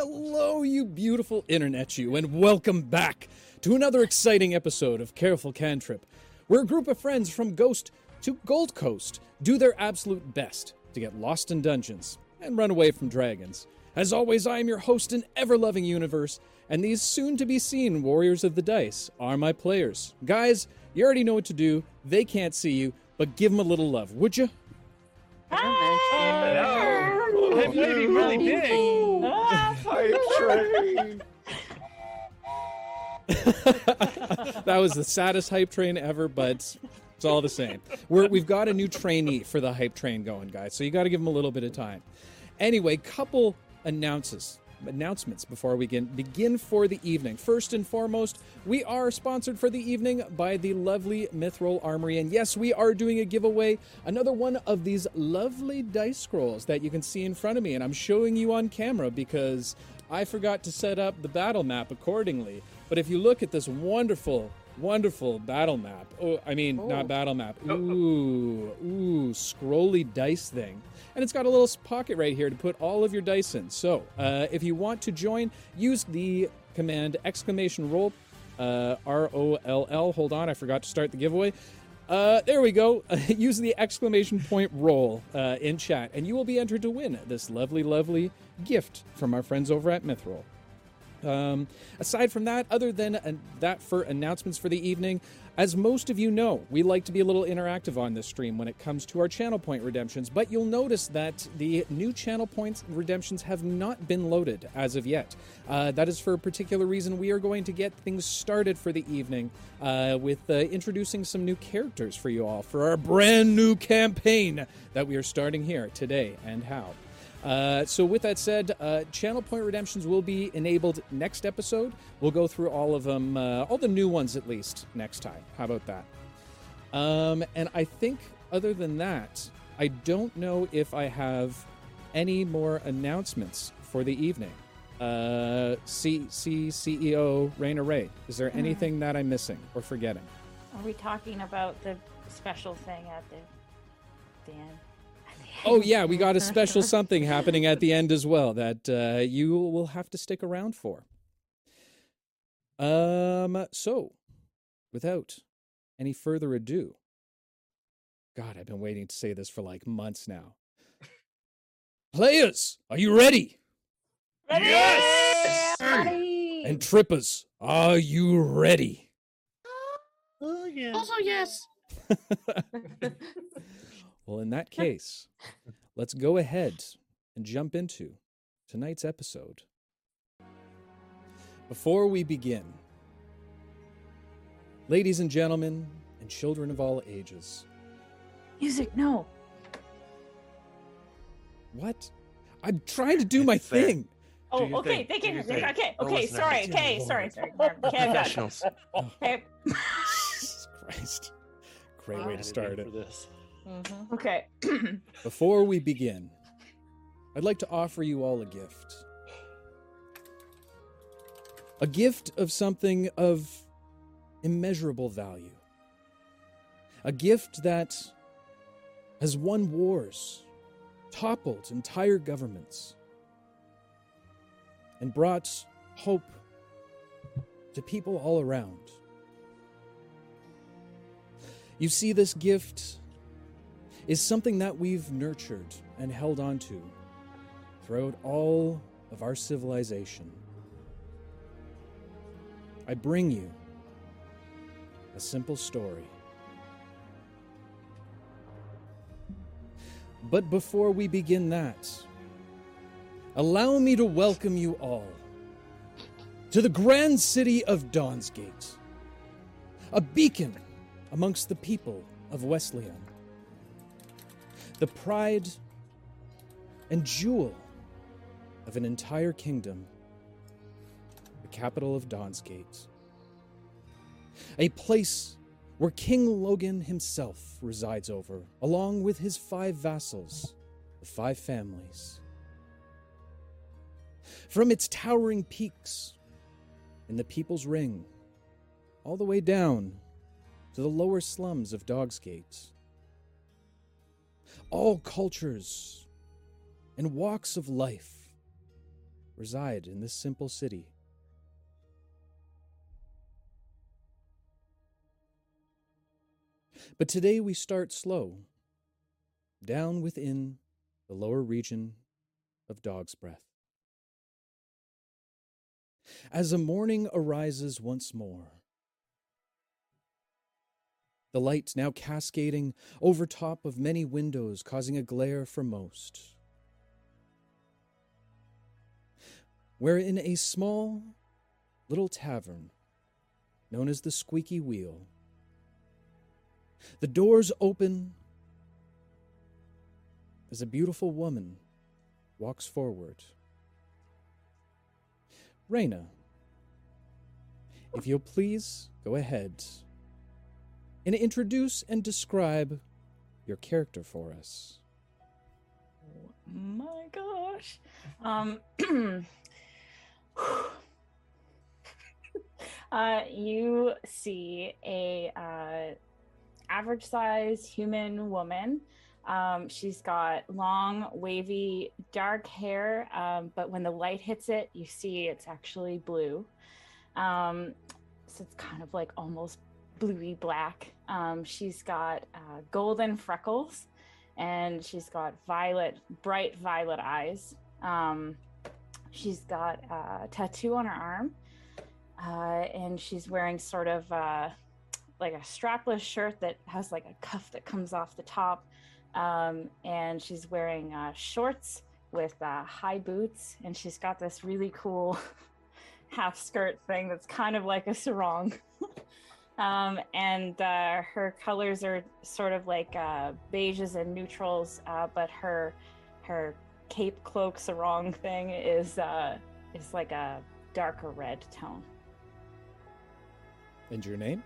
Hello, you beautiful internet you, and welcome back to another exciting episode of Careful Cantrip, where a group of friends from Ghost to Gold Coast do their absolute best to get lost in dungeons and run away from dragons. As always, I am your host in ever-loving universe, and these soon-to-be-seen warriors of the dice are my players. Guys, you already know what to do. They can't see you, but give them a little love, would you? Hello. Really big. That was the saddest hype train ever, but it's all the same. We've got a new trainee for the hype train going, guys, so you got to give him a little bit of time. Anyway, couple announcements before we begin for the evening. First and foremost, we are sponsored for the evening by the lovely Mithril Armory, and yes, we are doing a giveaway, another one of these lovely dice scrolls that you can see in front of me, and I'm showing you on camera because I forgot to set up the battle map accordingly. But if you look at this wonderful battle map, not battle map, scrolly dice thing. And it's got a little pocket right here to put all of your dice in. So if you want to join, use the command !roll, R-O-L-L. Hold on, I forgot to start the giveaway. There we go. Use the !roll in chat, and you will be entered to win this lovely, lovely gift from our friends over at Mythroll. Aside from that, other than that for announcements for the evening, as most of you know, we like to be a little interactive on this stream when it comes to our channel point redemptions, but you'll notice that the new channel points redemptions have not been loaded as of yet. That is for a particular reason. We are going to get things started for the evening with introducing some new characters for you all for our brand new campaign that we are starting here today and how. So with that said, channel point redemptions will be enabled next episode. We'll go through all of them, all the new ones at least, next time. How about that? And I think other than that, I don't know if I have any more announcements for the evening. CEO Raina Ray, is there anything that I'm missing or forgetting? Are we talking about the special thing at the end? Oh, yeah, we got a special something happening at the end as well that you will have to stick around for. So, without any further ado, God, I've been waiting to say this for like months now. Players, are you ready? Yes! Ready! And trippers, are you ready? Oh, yeah. Also, yes. Well, in that case, let's go ahead and jump into tonight's episode. Before we begin, ladies and gentlemen and children of all ages. Music, no. What? I'm trying to do my thing. Oh, okay. They can. Okay. Sorry. Okay. Sorry. Professionals. Okay. Jesus Christ. Great way to start it. Mm-hmm. Okay. Before we begin, I'd like to offer you all a gift. A gift of something of immeasurable value. A gift that has won wars, toppled entire governments, and brought hope to people all around. You see, this gift is something that we've nurtured and held on to throughout all of our civilization. I bring you a simple story. But before we begin that, allow me to welcome you all to the grand city of Dawnsgate, a beacon amongst the people of Wesleyan. The pride and jewel of an entire kingdom, the capital of Dawnsgate. A place where King Logan himself resides over, along with his 5 vassals, the 5 families. From its towering peaks in the People's Ring, all the way down to the lower slums of Dawnsgate, all cultures and walks of life reside in this simple city. But today we start slow, down within the lower region of Dog's Breath. As the morning arises once more, the light now cascading over top of many windows, causing a glare for most, where in a small little tavern known as the Squeaky Wheel, the doors open as a beautiful woman walks forward. Reyna, if you'll please go ahead and introduce and describe your character for us. Oh my gosh. You see a average-sized human woman. She's got long, wavy, dark hair, but when the light hits it, you see it's actually blue. So it's kind of like almost bluey black. She's got golden freckles, and she's got bright violet eyes. She's got a tattoo on her arm, and she's wearing sort of like a strapless shirt that has like a cuff that comes off the top. And she's wearing shorts with high boots, and she's got this really cool half skirt thing that's kind of like a sarong. And her colors are sort of like beiges and neutrals, but her cape, cloak, sarong thing is like a darker red tone. And your name?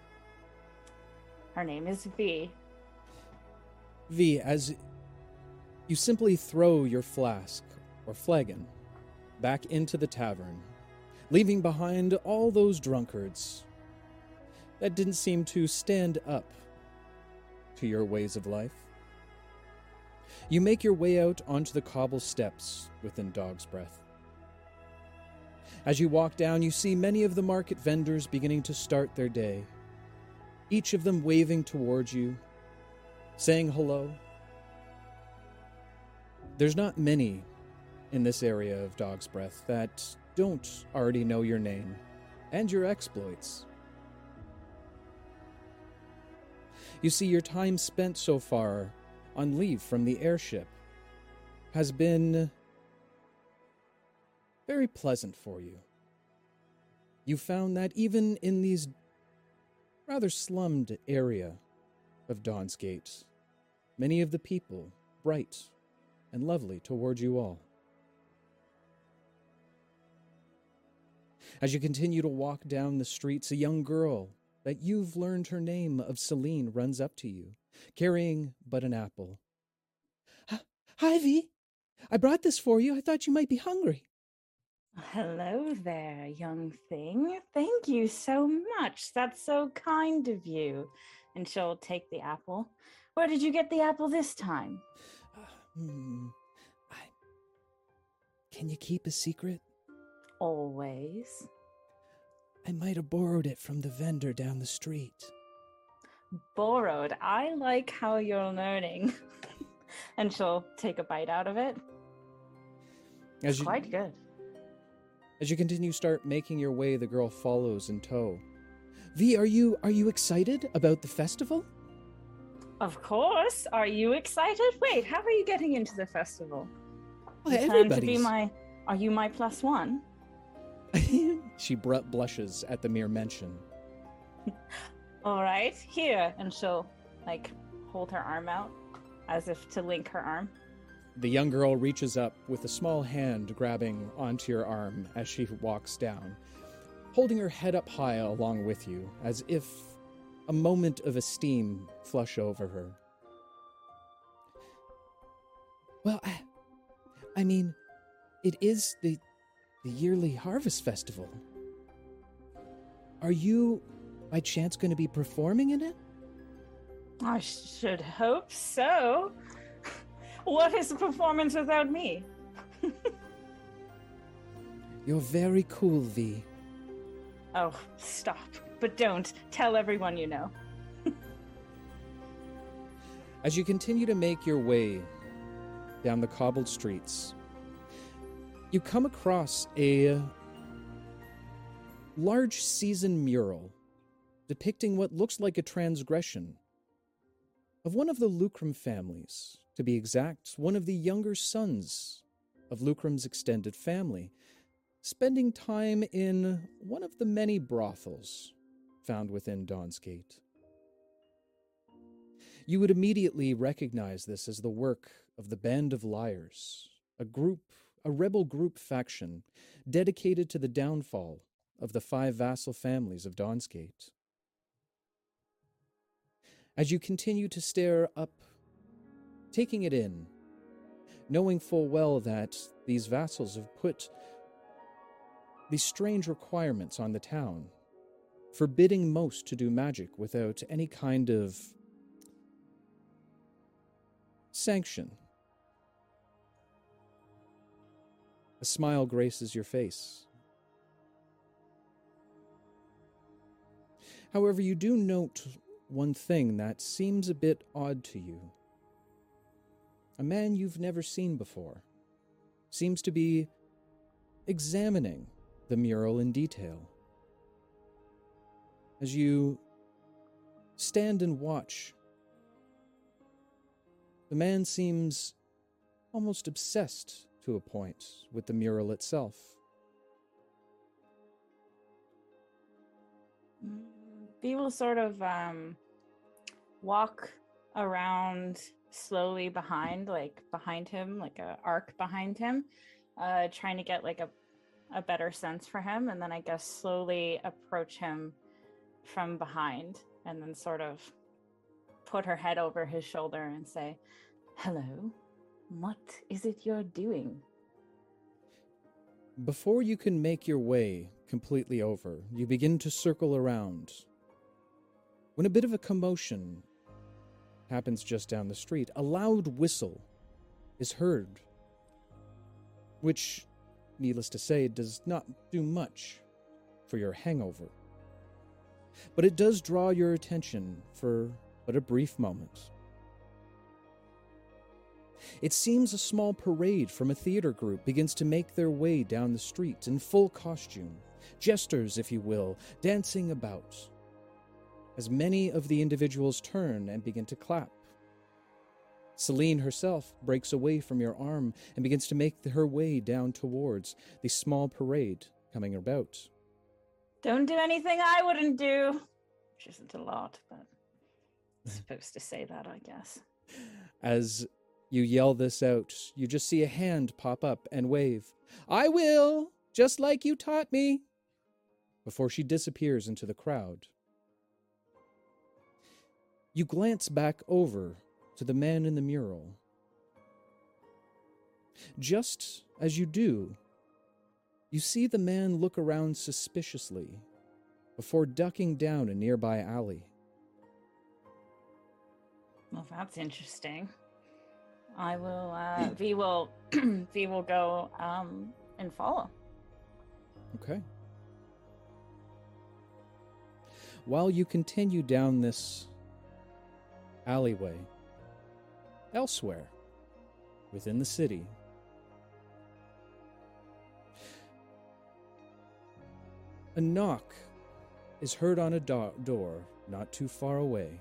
Her name is V. V, as you simply throw your flask or flagon back into the tavern, leaving behind all those drunkards that didn't seem to stand up to your ways of life. You make your way out onto the cobble steps within Dog's Breath. As you walk down, you see many of the market vendors beginning to start their day, each of them waving towards you, saying hello. There's not many in this area of Dog's Breath that don't already know your name and your exploits. You see, your time spent so far on leave from the airship has been very pleasant for you. You found that even in these rather slummed area of Dawnsgate, many of the people bright and lovely towards you all. As you continue to walk down the streets, a young girl that you've learned her name of Celine runs up to you, carrying but an apple. Hi, V. I brought this for you. I thought you might be hungry. Hello there, young thing. Thank you so much. That's so kind of you. And she'll take the apple. Where did you get the apple this time? Can you keep a secret? Always. I might have borrowed it from the vendor down the street. Borrowed? I like how you're learning. And she'll take a bite out of it. Quite good. As you continue start making your way, the girl follows in tow. V, are you excited about the festival? Of course. Are you excited? Wait, how are you getting into the festival? Well, are you my plus one? She blushes at the mere mention. All right, here. And she'll, hold her arm out as if to link her arm. The young girl reaches up with a small hand grabbing onto your arm as she walks down, holding her head up high along with you, as if a moment of esteem flush over her. Well, I mean, it is the yearly Harvest Festival. Are you, by chance, going to be performing in it? I should hope so. What is a performance without me? You're very cool, V. Oh, stop. But don't. Tell everyone you know. As you continue to make your way down the cobbled streets, you come across a large seasoned mural depicting what looks like a transgression of one of the Lucrum families, to be exact, one of the younger sons of Lucrum's extended family, spending time in one of the many brothels found within Dawnsgate. You would immediately recognize this as the work of the Band of Liars, a rebel group faction dedicated to the downfall of the 5 vassal families of Dawnsgate. As you continue to stare up, taking it in, knowing full well that these vassals have put these strange requirements on the town, forbidding most to do magic without any kind of sanction. A smile graces your face. However, you do note one thing that seems a bit odd to you. A man you've never seen before seems to be examining the mural in detail. As you stand and watch, the man seems almost obsessed to a point with the mural itself. V will sort of walk around slowly behind him, like an arc behind him, trying to get like a better sense for him, and then I guess slowly approach him from behind and then sort of put her head over his shoulder and say, "Hello, what is it you're doing?" Before you can make your way completely over, you begin to circle around when a bit of a commotion happens just down the street. A loud whistle is heard, which, needless to say, does not do much for your hangover. But it does draw your attention for but a brief moment. It seems a small parade from a theater group begins to make their way down the street in full costume, jesters, if you will, dancing about, as many of the individuals turn and begin to clap. Celine herself breaks away from your arm and begins to make her way down towards the small parade coming about. Don't do anything I wouldn't do. Which isn't a lot, but I'm supposed to say that, I guess. As you yell this out, you just see a hand pop up and wave, "I will, just like you taught me," before she disappears into the crowd. You glance back over to the man in the mural. Just as you do, you see the man look around suspiciously before ducking down a nearby alley. Well, that's interesting. I will, V will go, and follow. Okay. While you continue down this alleyway, elsewhere within the city, a knock is heard on a door not too far away.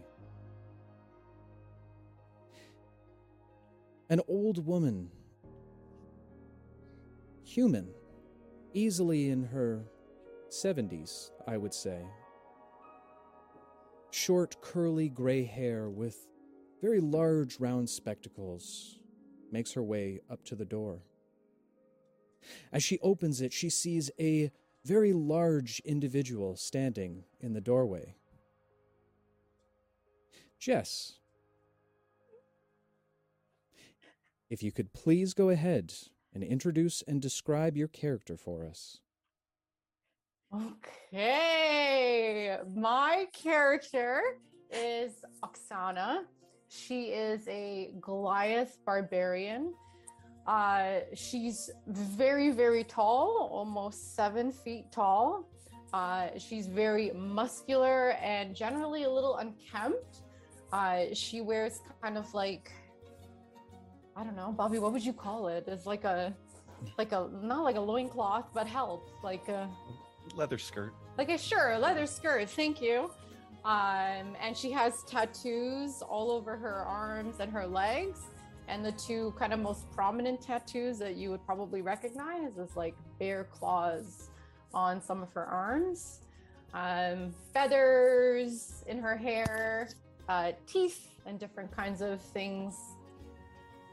An old woman, human, easily in her 70s, I would say. Short, curly gray hair with very large, round spectacles, makes her way up to the door. As she opens it, she sees a very large individual standing in the doorway. Jess, if you could please go ahead and introduce and describe your character for us. Okay. My character is Oksana. She is a Goliath barbarian She's very, very tall, almost 7 feet tall. She's very muscular and generally a little unkempt. She wears kind of like, I don't know, Bobby, what would you call it? It's like a, not like a loincloth, but help, like a leather skirt. Like a, sure, leather skirt, thank you. And she has tattoos all over her arms and her legs. And the two kind of most prominent tattoos that you would probably recognize is like bear claws on some of her arms, feathers in her hair, teeth and different kinds of things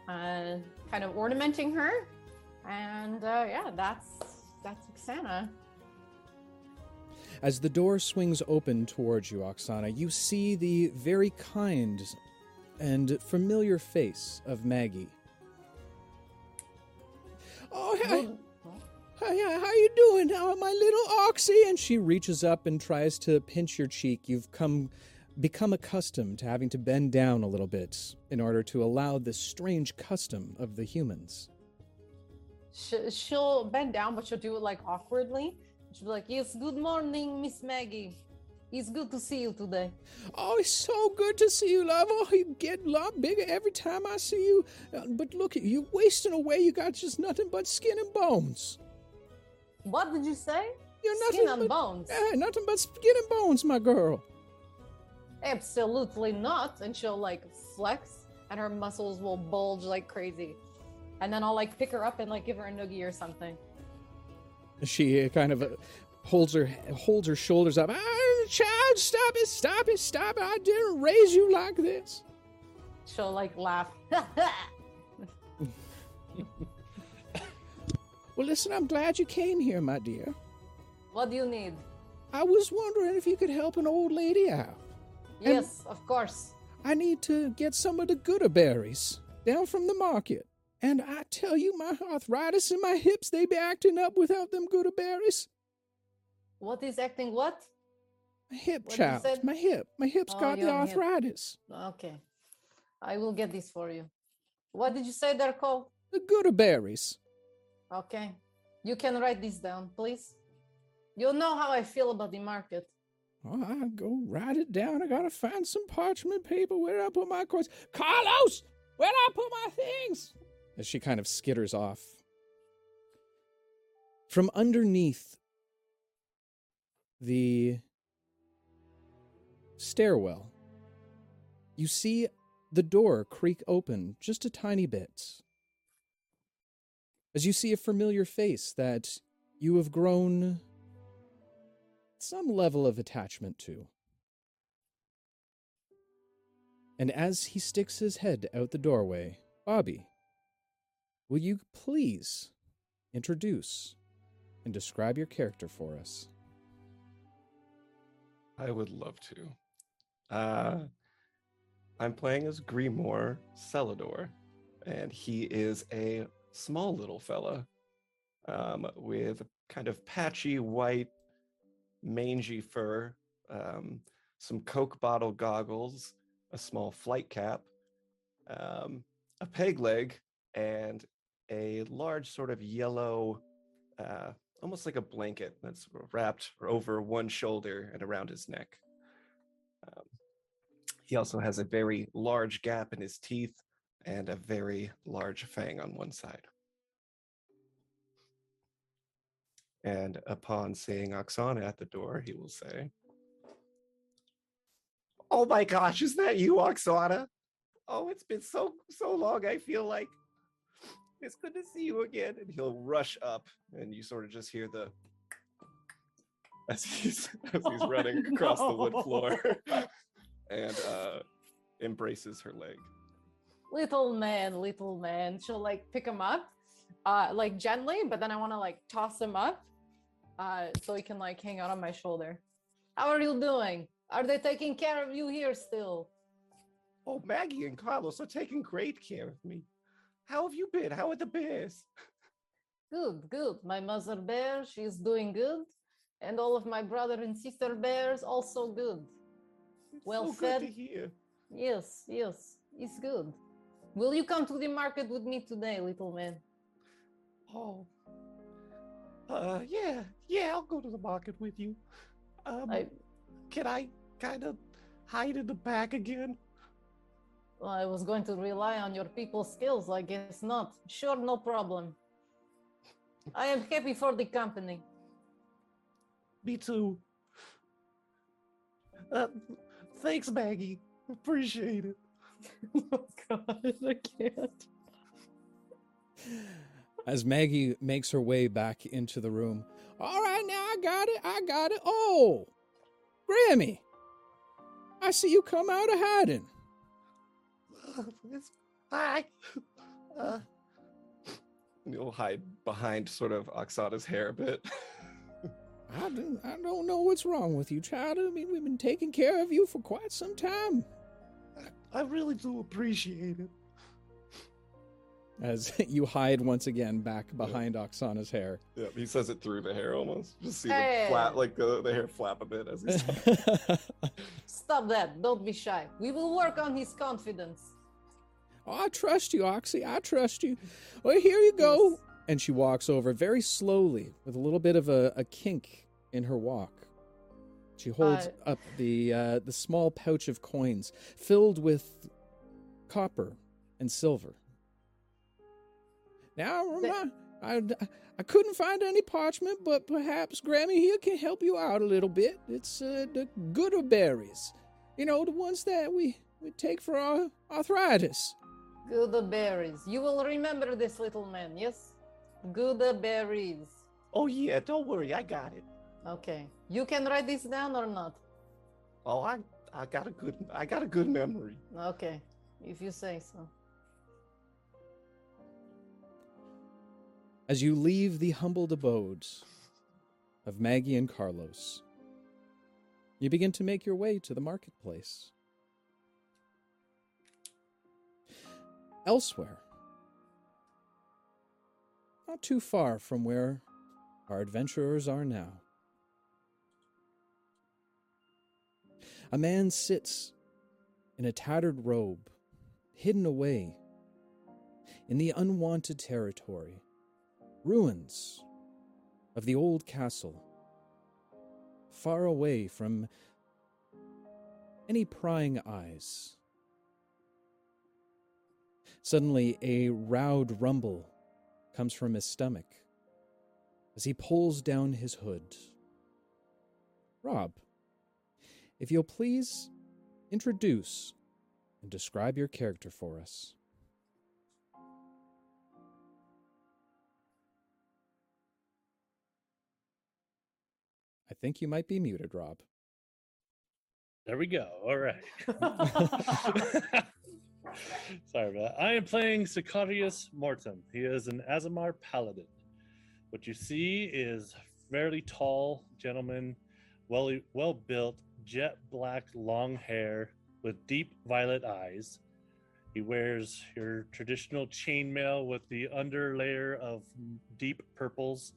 kind of ornamenting her. And yeah, that's Oksana. As the door swings open towards you, Oksana, you see the very kind and familiar face of Maggie. Oh, hi. Hi, how you doing, my little Oxy? And she reaches up and tries to pinch your cheek. You've become accustomed to having to bend down a little bit in order to allow this strange custom of the humans. She'll bend down, but she'll do it like awkwardly. She'll be like, yes, good morning, Miss Maggie. It's good to see you today. Oh, it's so good to see you, love. Oh, you get a lot bigger every time I see you. But look, you're wasting away. You got just nothing but skin and bones. What did you say? You're skin and bones. Yeah, nothing but skin and bones, my girl. Absolutely not. And she'll, like, flex, and her muscles will bulge like crazy. And then I'll, like, pick her up and, like, give her a noogie or something. She kind of... holds her shoulders up. Child, stop it. I didn't raise you like this. She'll like laugh. Well, listen, I'm glad you came here, my dear. What do you need? I was wondering if you could help an old lady out. Yes, and of course. I need to get some of the gooderberries down from the market. And I tell you, my arthritis and my hips, they be acting up without them gooderberries. What is acting what? My hip, what child. My hip. My hip's got the arthritis. Hip. Okay. I will get this for you. What did you say they're called? The gooderberries. Okay. You can write this down, please. You know how I feel about the market. Oh, I'll go write it down. I gotta find some parchment paper. Where I put my coins? Carlos! Where I put my things? As she kind of skitters off. From underneath the stairwell, you see the door creak open just a tiny bit, as you see a familiar face that you have grown some level of attachment to. And as he sticks his head out the doorway, Bobby, will you please introduce and describe your character for us? I would love to. I'm playing as Grimmor Selador, and he is a small little fella with kind of patchy white mangy fur, some Coke bottle goggles, a small flight cap, a peg leg, and a large sort of yellow almost like a blanket that's wrapped over one shoulder and around his neck. He also has a very large gap in his teeth and a very large fang on one side. And upon seeing Oksana at the door, he will say, "Oh my gosh, is that you, Oksana? Oh, it's been so long, I feel like. It's good to see you again." And he'll rush up, and you sort of just hear the as he's running across the wood floor, and embraces her leg. Little man. She'll like pick him up, like gently, but then I want to like toss him up, so he can like hang out on my shoulder. How are you doing? Are they taking care of you here still? Oh, Maggie and Carlos are taking great care of me. How have you been? How are the bears? Good. My mother bear, she's doing good. And all of my brother and sister bears, also good. It's well so fed. Good to hear. Yes. It's good. Will you come to the market with me today, little man? Oh, yeah, I'll go to the market with you. Can I kind of hide in the back again? Well, I was going to rely on your people's skills, I guess not. Sure, no problem. I am happy for the company. Me too. Thanks, Maggie. Appreciate it. Oh God, I can't. As Maggie makes her way back into the room, all right, now I got it. Oh, Grammy, I see you come out of hiding. Hi. You'll hide behind sort of Oksana's hair a bit. I don't know what's wrong with you, child. I mean, we've been taking care of you for quite some time. I really do appreciate it. As you hide once again back behind Oksana's hair. Yeah, he says it through the hair almost. Just see the flap, like the hair flap a bit as he's talking. Stop that. Don't be shy. We will work on his confidence. Oh, I trust you, Oxy. I trust you. Well, here you go. Yes. And she walks over very slowly with a little bit of a kink in her walk. She holds up the small pouch of coins filled with copper and silver. Now, I couldn't find any parchment, but perhaps Grammy here can help you out a little bit. It's the gooderberries. You know, the ones that we take for our arthritis. Gooderberries. You will remember this, little man, yes? Gooderberries. Oh, yeah, don't worry. I got it. Okay. You can write this down or not? Oh, I got a good memory. Okay, if you say so. As you leave the humbled abodes of Maggie and Carlos, you begin to make your way to the marketplace. Elsewhere, not too far from where our adventurers are now, a man sits in a tattered robe, hidden away in the unwanted territory. Ruins of the old castle, far away from any prying eyes. Suddenly, a loud rumble comes from his stomach as he pulls down his hood. Rob, if you'll please introduce and describe your character for us. I think you might be muted, Rob. There we go. All right. Sorry about that. I am playing Sicarius Morton. He is an Azimar paladin. What you see is fairly tall gentleman, well built, jet black, long hair with deep violet eyes. He wears your traditional chainmail with the underlayer of deep purples.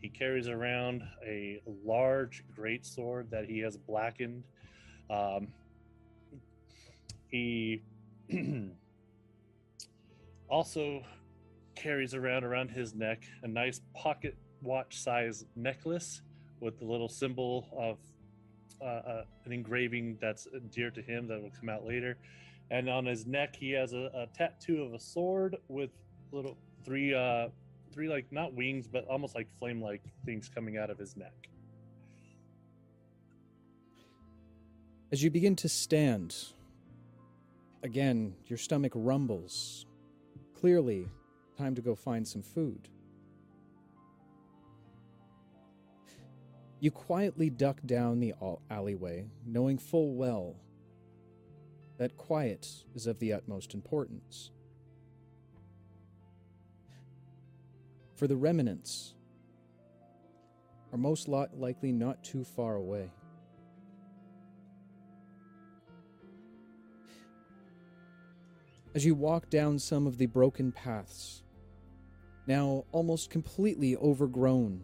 He carries around a large greatsword that he has blackened. He also carries around his neck a nice pocket watch size necklace with the little symbol of an engraving that's dear to him that will come out later. And on his neck, he has a tattoo of a sword with little three like not wings but almost like flame like things coming out of his neck. As you begin to stand again, your stomach rumbles. Clearly time to go find some food. You quietly duck down the alleyway, knowing full well that quiet is of the utmost importance. For the remnants are most likely not too far away. As you walk down some of the broken paths, now almost completely overgrown,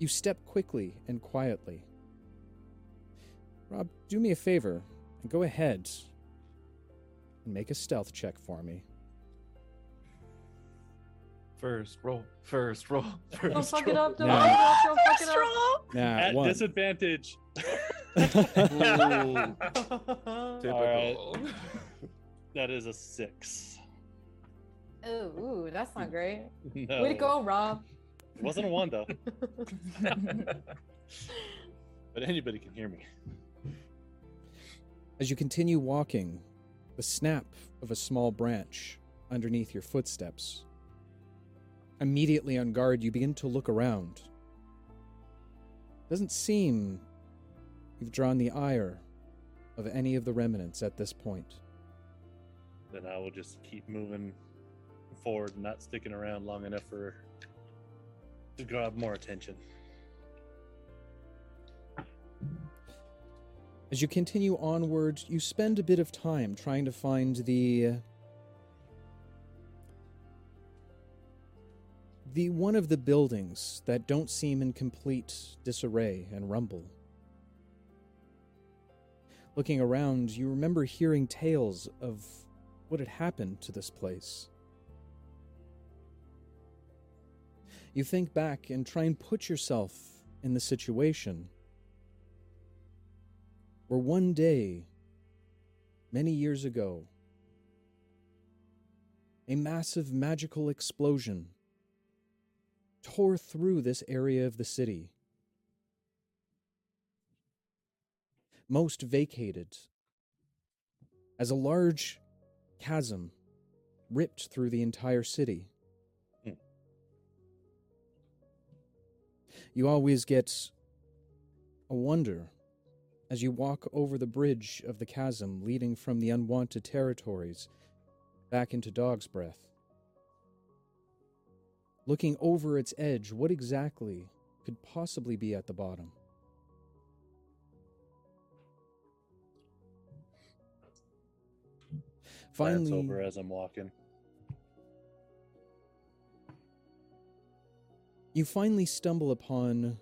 you step quickly and quietly. Rob, do me a favor and go ahead and make a stealth check for me. First roll. Don't fuck it up. Don't fuck it up. Nah, at disadvantage. Typical. Right. That is a 6. Ooh, that's not great. No. Way to go, Rob. It wasn't a 1, though. But anybody can hear me. As you continue walking, the snap of a small branch underneath your footsteps. Immediately on guard, you begin to look around. Doesn't seem you've drawn the ire of any of the remnants at this point. Then I will just keep moving forward, not sticking around long enough for to grab more attention. As you continue onward, you spend a bit of time trying to find the one of the buildings that don't seem in complete disarray and rumble. Looking around, you remember hearing tales of what had happened to this place. You think back and try and put yourself in the situation where one day, many years ago, a massive magical explosion tore through this area of the city. Most vacated, as a large chasm ripped through the entire city. You always get a wonder as you walk over the bridge of the chasm leading from the unwanted territories back into Dog's Breath. Looking over its edge, what exactly could possibly be at the bottom? Finally, glance over as I'm walking. You finally stumble upon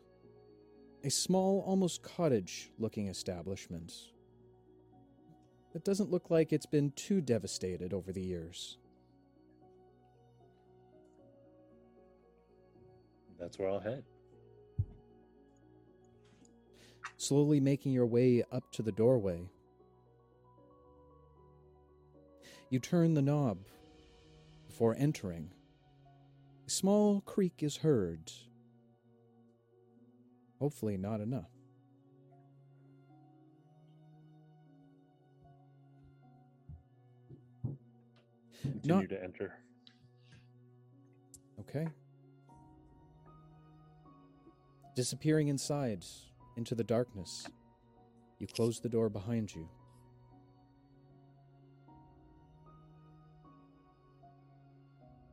a small, almost cottage-looking establishment that doesn't look like it's been too devastated over the years. That's where I'll head. Slowly making your way up to the doorway, you turn the knob before entering. A small creak is heard. Hopefully not enough. Continue to enter. Okay. Disappearing inside into the darkness, you close the door behind you.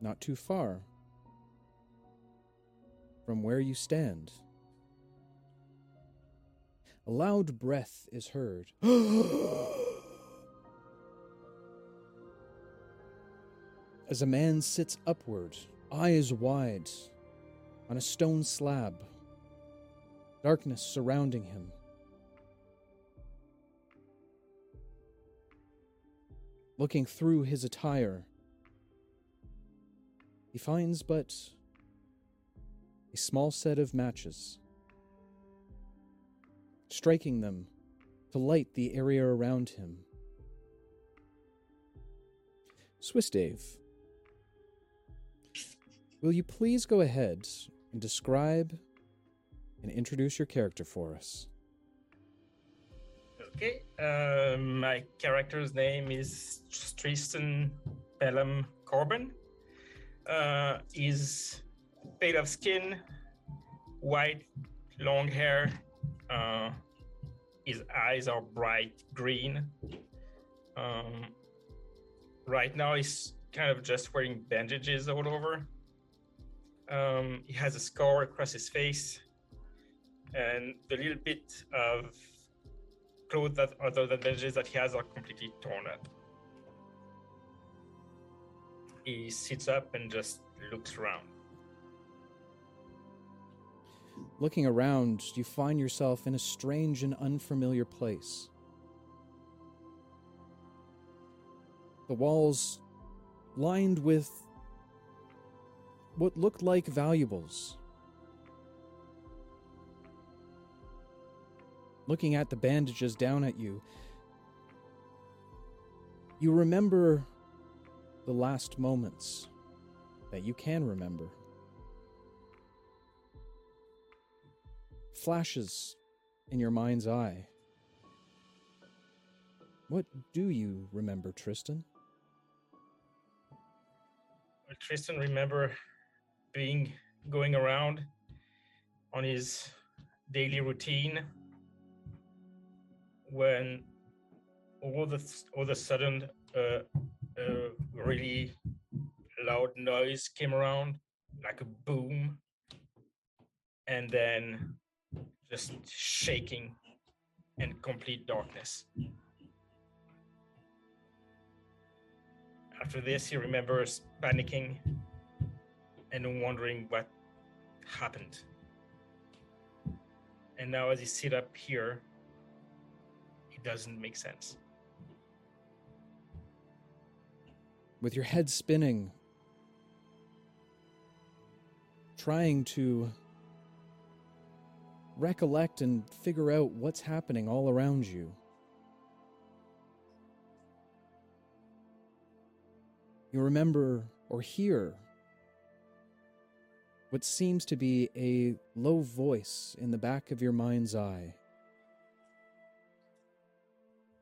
Not too far from where you stand, a loud breath is heard. As a man sits upward, eyes wide, on a stone slab, darkness surrounding him. Looking through his attire, he finds but a small set of matches. Striking them to light the area around him. Swiss Dave, will you please go ahead and describe and introduce your character for us? Okay, my character's name is Tristan Pelham Corbin. He's pale of skin, white, long hair. His eyes are bright green. Right now he's kind of just wearing bandages all over. He has a scar across his face, and the little bit of clothes that other than bandages that he has are completely torn up. He sits up and just looks around. Looking around, you find yourself in a strange and unfamiliar place. The walls lined with what looked like valuables. Looking at the bandages down at you, you remember the last moments that you can remember. Flashes in your mind's eye. What do you remember, Tristan? Tristan remember going around on his daily routine when all of a sudden a really loud noise came around, like a boom, and then just shaking and complete darkness. After this, he remembers panicking and wondering what happened. And now as he sits up here, it doesn't make sense. With your head spinning, trying to recollect and figure out what's happening all around you. You remember or hear what seems to be a low voice in the back of your mind's eye.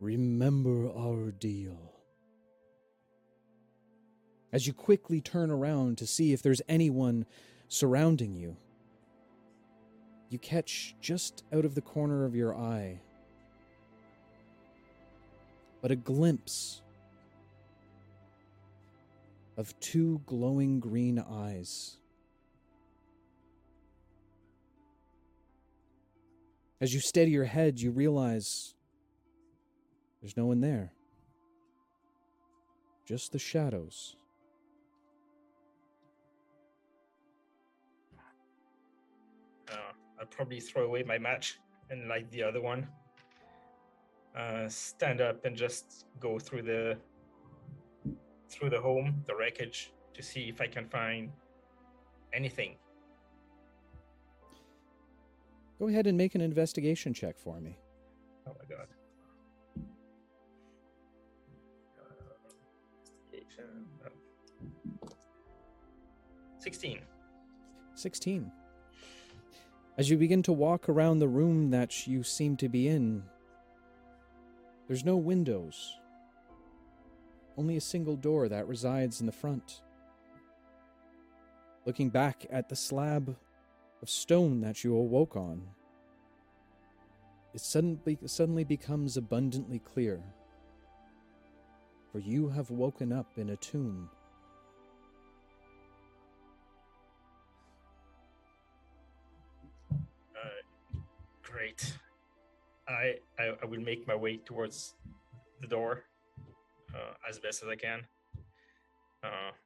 Remember our deal. As you quickly turn around to see if there's anyone surrounding you, you catch just out of the corner of your eye, but a glimpse of two glowing green eyes. As you steady your head, you realize there's no one there. Just the shadows. I'll probably throw away my match and light the other one. Stand up and just go through the home, the wreckage, to see if I can find anything. Go ahead and make an investigation check for me. Oh my god. Investigation. 16. As you begin to walk around the room that you seem to be in, there's no windows. Only a single door that resides in the front. Looking back at the slab of stone that you awoke on, it suddenly becomes abundantly clear, for you have woken up in a tomb. Great. I will make my way towards the door. As best as I can,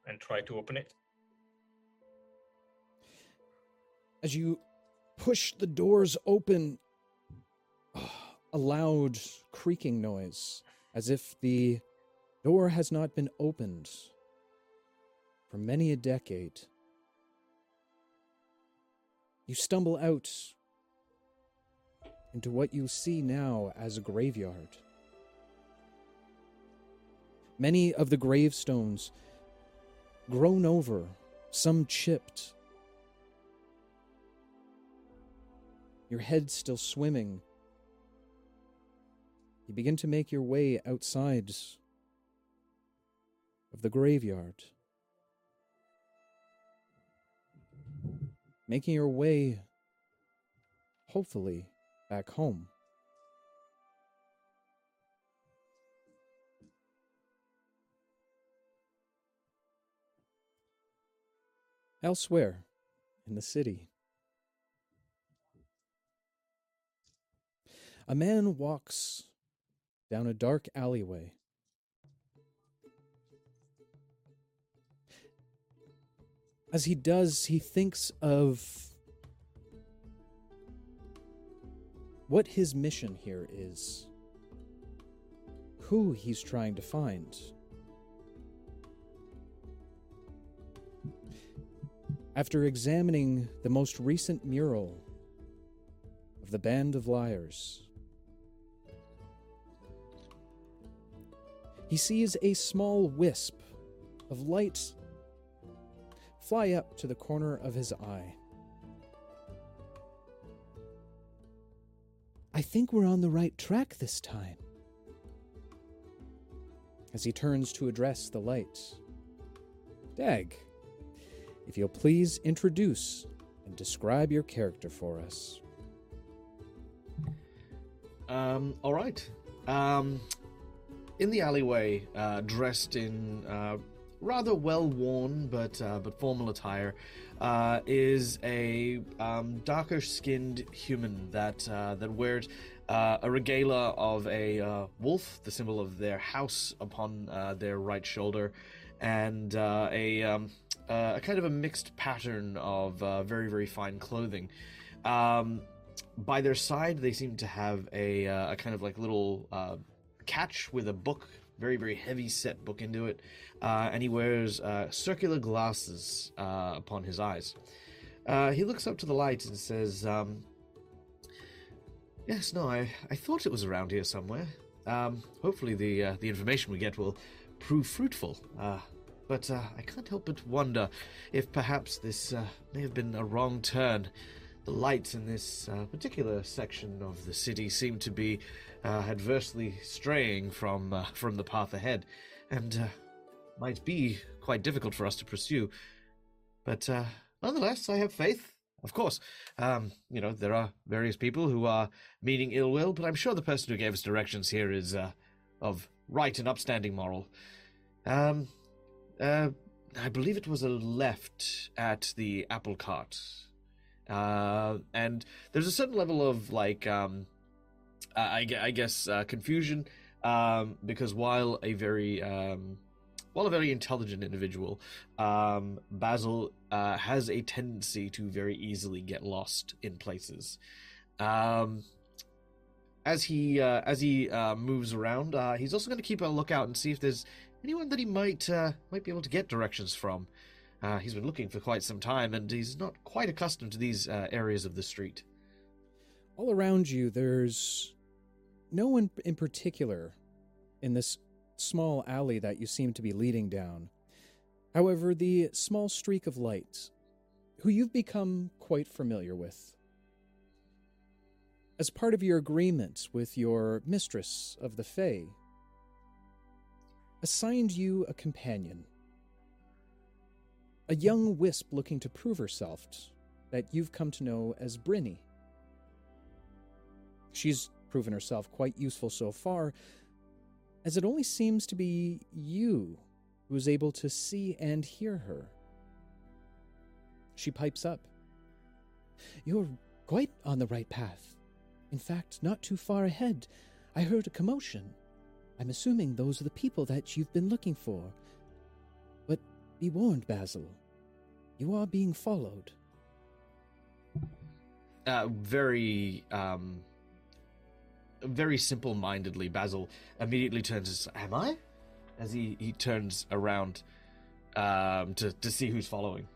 and try to open it. As you push the doors open, a loud creaking noise, as if the door has not been opened for many a decade. You stumble out into what you see now as a graveyard. Many of the gravestones grown over, some chipped. Your head still swimming. You begin to make your way outside of the graveyard. Making your way, hopefully, back home. Elsewhere, in the city, a man walks down a dark alleyway. As he does, he thinks of what his mission here is, who he's trying to find. After examining the most recent mural of the Band of Liars, he sees a small wisp of light fly up to the corner of his eye. I think we're on the right track this time. As he turns to address the light, Dag, if you'll please introduce and describe your character for us. All right. In the alleyway, dressed in rather well-worn but formal attire, is a darker-skinned human that wears a regala of a wolf, the symbol of their house, upon their right shoulder, and a kind of a mixed pattern of very, very fine clothing. By their side, they seem to have a kind of like little catch with a book, very, very heavy set book into it, and he wears circular glasses upon his eyes. He looks up to the light and says, yes, no, I thought it was around here somewhere. Hopefully the information we get will prove fruitful. But I can't help but wonder if perhaps this may have been a wrong turn. The lights in this particular section of the city seem to be adversely straying from the path ahead, and might be quite difficult for us to pursue. But nonetheless, I have faith. Of course, there are various people who are meaning ill will, but I'm sure the person who gave us directions here is of right and upstanding moral. I believe it was a left at the apple cart. And there's a certain level of, like, I guess, confusion, because while a very intelligent individual, Basil has a tendency to very easily get lost in places. As he moves around, he's also going to keep a lookout and see if there's anyone that he might be able to get directions from. He's been looking for quite some time, and he's not quite accustomed to these areas of the street. All around you, there's no one in particular in this small alley that you seem to be leading down. However, the small streak of light, who you've become quite familiar with. As part of your agreement with your mistress of the Fae, assigned you a companion. A young wisp looking to prove herself that you've come to know as Brynny. She's proven herself quite useful so far, as it only seems to be you who is able to see and hear her. She pipes up. You're quite on the right path. In fact, not too far ahead, I heard a commotion. I'm assuming those are the people that you've been looking for. But be warned, Basil. You are being followed. Very simple-mindedly, Basil immediately turns, am I? As he turns around to see who's following.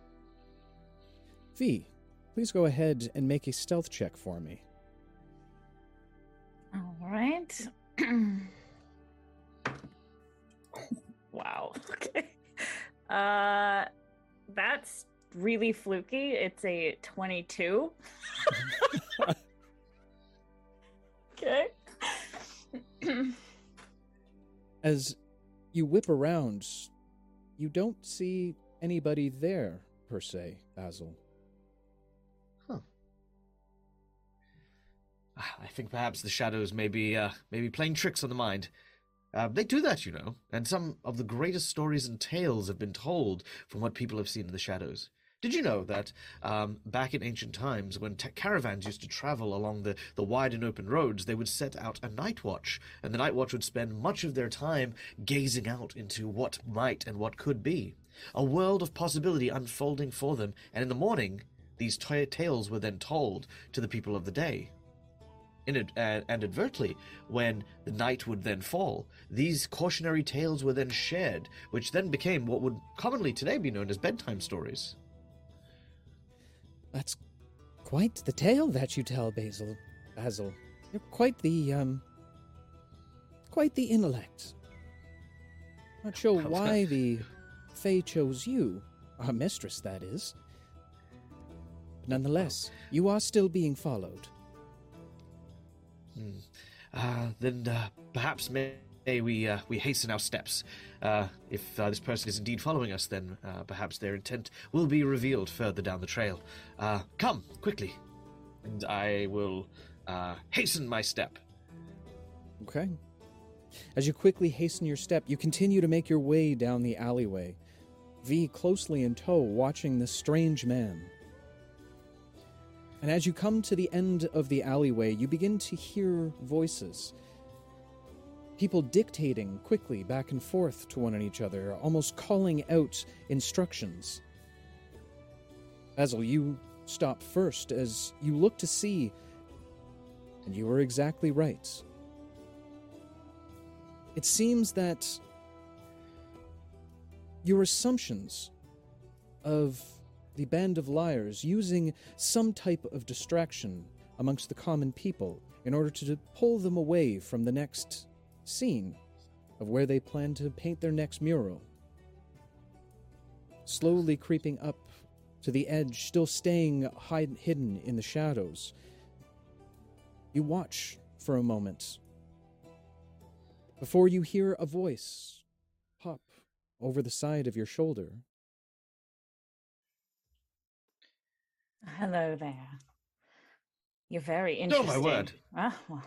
Fee, please go ahead and make a stealth check for me. All right. Wow. Okay. That's really fluky. It's a 22. Okay. As you whip around, you don't see anybody there, per se, Basil. Huh. I think perhaps the shadows may be playing tricks on the mind. They do that, you know, and some of the greatest stories and tales have been told from what people have seen in the shadows. Did you know that back in ancient times, when caravans used to travel along the wide and open roads, they would set out a night watch, and the night watch would spend much of their time gazing out into what might and what could be, a world of possibility unfolding for them, and in the morning, these tales were then told to the people of the day. inadvertently, when the night would then fall. These cautionary tales were then shared, which then became what would commonly today be known as bedtime stories. That's quite the tale that you tell, Basil. You're quite the intellect. Not sure why the Fae chose you, our mistress, that is. But nonetheless, you are still being followed. Then perhaps may we hasten our steps. If this person is indeed following us, then perhaps their intent will be revealed further down the trail. Come, quickly. And I will hasten my step. Okay. As you quickly hasten your step, you continue to make your way down the alleyway, V closely in tow, watching this strange man. And as you come to the end of the alleyway, you begin to hear voices. People dictating quickly back and forth to one and each other, almost calling out instructions. Basil, you stop first as you look to see, and you were exactly right. It seems that your assumptions of the Band of Liars using some type of distraction amongst the common people in order to pull them away from the next scene of where they plan to paint their next mural. Slowly creeping up to the edge, still staying hidden in the shadows, you watch for a moment before you hear a voice pop over the side of your shoulder. Hello there. You're very interesting. Oh, my word. Oh, well,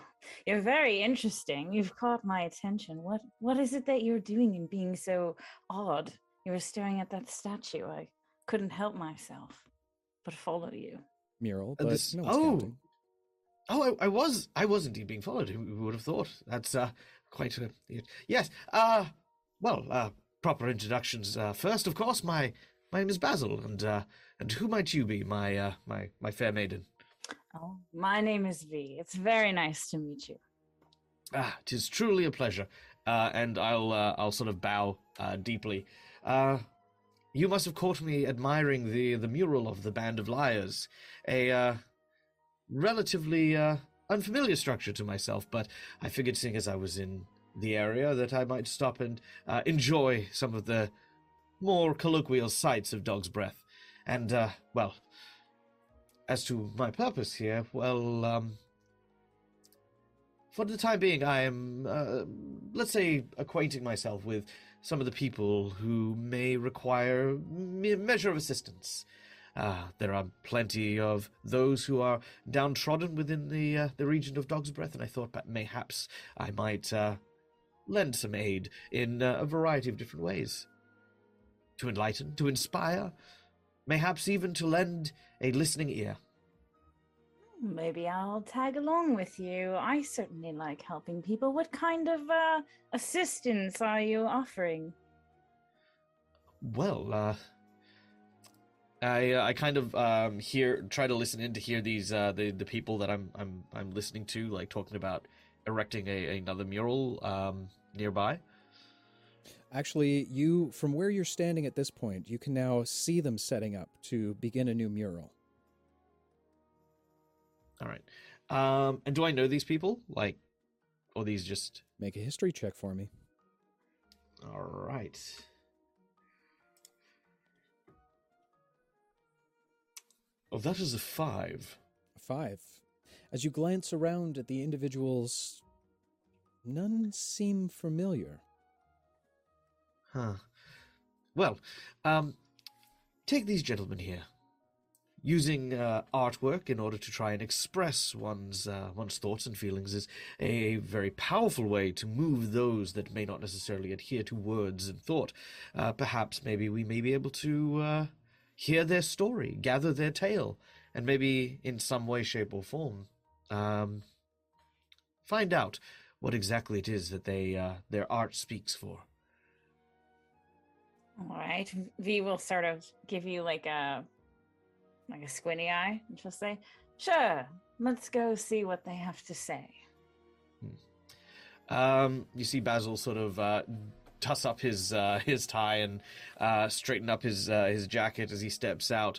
you're very interesting. You've caught my attention. What is it that you're doing in being so odd? You were staring at that statue. I couldn't help myself but follow you. Mural, but this, no, I was indeed being followed. Who would have thought? That's quite a... Yes, proper introductions. First, of course, my name is Basil, and who might you be, my fair maiden? Oh, my name is V. It's very nice to meet you. Ah, it is truly a pleasure. And I'll sort of bow deeply. You must have caught me admiring the mural of the Band of Liars, a relatively unfamiliar structure to myself, but I figured, seeing as I was in the area, that I might stop and enjoy some of the more colloquial sights of Dog's Breath. And, as to my purpose here, for the time being, I am, let's say, acquainting myself with some of the people who may require a measure of assistance. There are plenty of those who are downtrodden within the region of Dog's Breath, and I thought that mayhaps I might lend some aid in a variety of different ways. To enlighten, to inspire, mayhaps even to lend a listening ear. Maybe I'll tag along with you. I certainly like helping people. What kind of assistance are you offering? Well, I kind of try to listen in to hear these the people that I'm listening to, like, talking about erecting another mural nearby. Actually, you, from where you're standing at this point, you can now see them setting up to begin a new mural. All right. And do I know these people? Like, or these just... Make a history check for me. All right. Oh, that is a 5. A 5. As you glance around at the individuals, none seem familiar. Huh. Well, take these gentlemen here. Using artwork in order to try and express one's thoughts and feelings is a very powerful way to move those that may not necessarily adhere to words and thought. Perhaps maybe we may be able to hear their story, gather their tale, and maybe in some way, shape, or form, find out what exactly it is that they their art speaks for. All right, V will sort of give you like a squinty eye, and she'll say, "Sure, Let's go see what they have to say. You see Basil sort of tuss up his tie and straighten up his jacket as he steps out.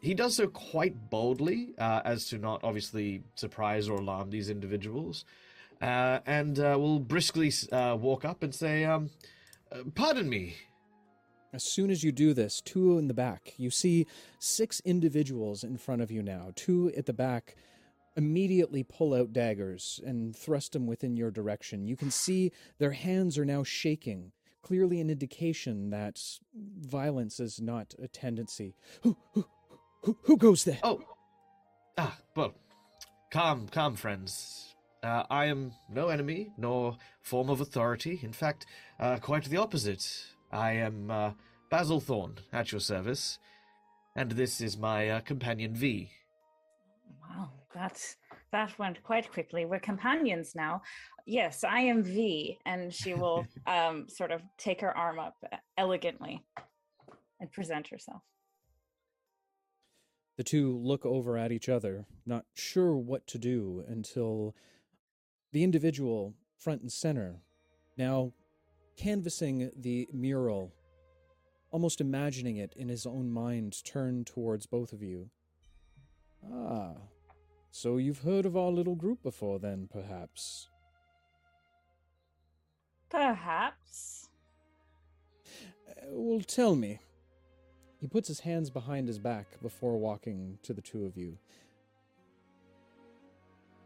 He does so quite boldly as to not obviously surprise or alarm these individuals, and will briskly walk up and say, "Pardon me." As soon as you do this, two in the back, you see 6 individuals in front of you now. 2 at the back immediately pull out daggers and thrust them within your direction. You can see their hands are now shaking, clearly an indication that violence is not a tendency. Who goes there? Oh, well, calm, friends. I am no enemy, nor form of authority. In fact, quite the opposite. I am Basil Thorne, at your service, and this is my companion V. Wow, that went quite quickly. We're companions now. Yes, I am V, and she will sort of take her arm up elegantly and present herself. The two look over at each other, not sure what to do until the individual front and center now canvassing the mural, almost imagining it in his own mind, turned towards both of you. Ah, so you've heard of our little group before then, perhaps? Perhaps? Well, tell me. He puts his hands behind his back before walking to the two of you.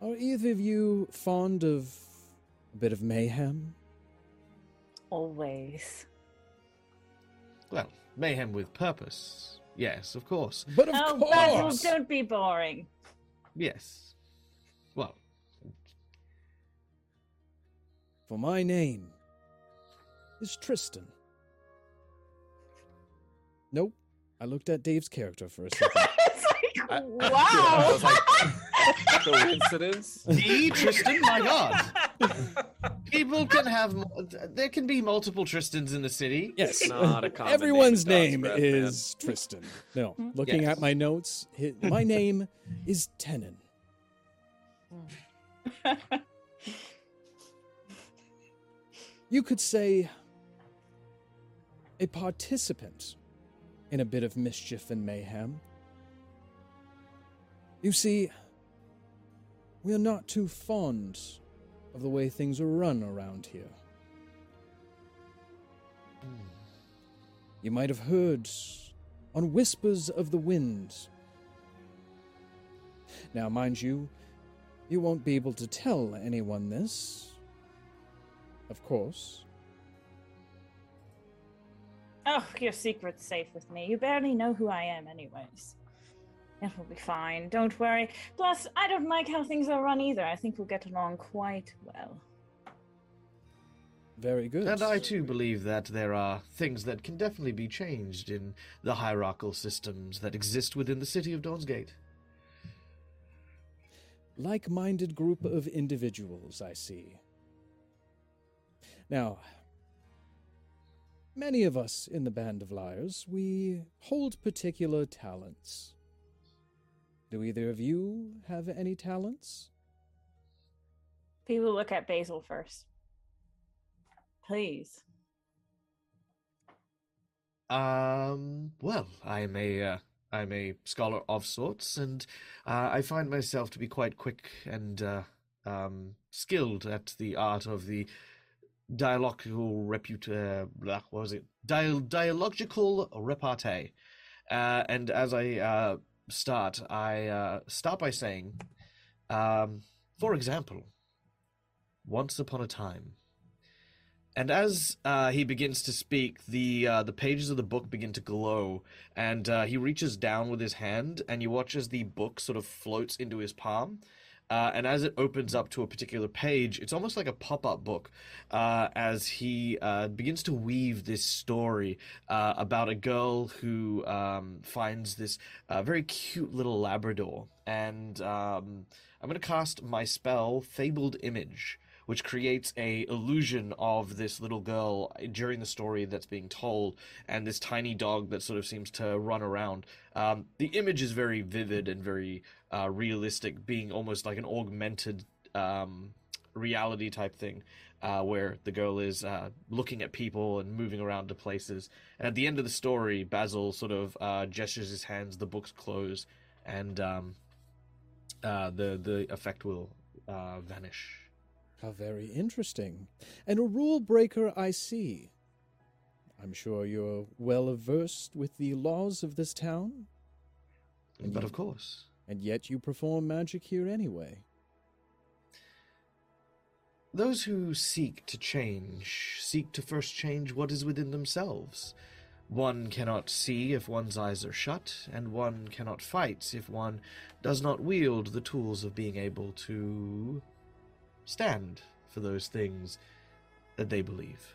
Are either of you fond of a bit of mayhem? Always. Well, mayhem with purpose. Yes, of course. But of course! Basil, don't be boring. Yes. Well. For my name is Tristan. Nope. I looked at Dave's character for a second. It's like, wow! I was like, coincidence? The Tristan, my God! People can have... There can be multiple Tristans in the city. Yes. Not a common Everyone's name breath, is man. Tristan. No. Looking at my notes, my name is Tennen. You could say a participant in a bit of mischief and mayhem. You see, we're not too fond of the way things are run around here. You might have heard on whispers of the wind. Now, mind you, you won't be able to tell anyone this, of course. Oh, your secret's safe with me. You barely know who I am anyways. It will be fine, don't worry. Plus, I don't like how things are run either. I think we'll get along quite well. Very good. And I too believe that there are things that can definitely be changed in the hierarchical systems that exist within the city of Dawnsgate. Like-minded group of individuals, I see. Now, many of us in the Band of Liars, we hold particular talents. Do either of you have any talents? People look at Basil first. Please. Well, I'm a scholar of sorts, and I find myself to be quite quick and skilled at the art of the dialogical repartee. And as I start by saying, for example, once upon a time. And as he begins to speak, the pages of the book begin to glow, and he reaches down with his hand, and you watch as the book sort of floats into his palm. And as it opens up to a particular page, it's almost like a pop-up book as he begins to weave this story about a girl who finds this very cute little Labrador. And I'm going to cast my spell, Fabled Image, which creates a illusion of this little girl during the story that's being told, and this tiny dog that sort of seems to run around. The image is very vivid and very realistic being almost like an augmented reality type thing, where the girl is looking at people and moving around to places. And at the end of the story, Basil sort of gestures his hands, the books close, and the effect will vanish. How very interesting. And a rule breaker I see. I'm sure you're well versed with the laws of this town. But of course. And yet you perform magic here anyway. Those who seek to change, seek to first change what is within themselves. One cannot see if one's eyes are shut, and one cannot fight if one does not wield the tools of being able to stand for those things that they believe.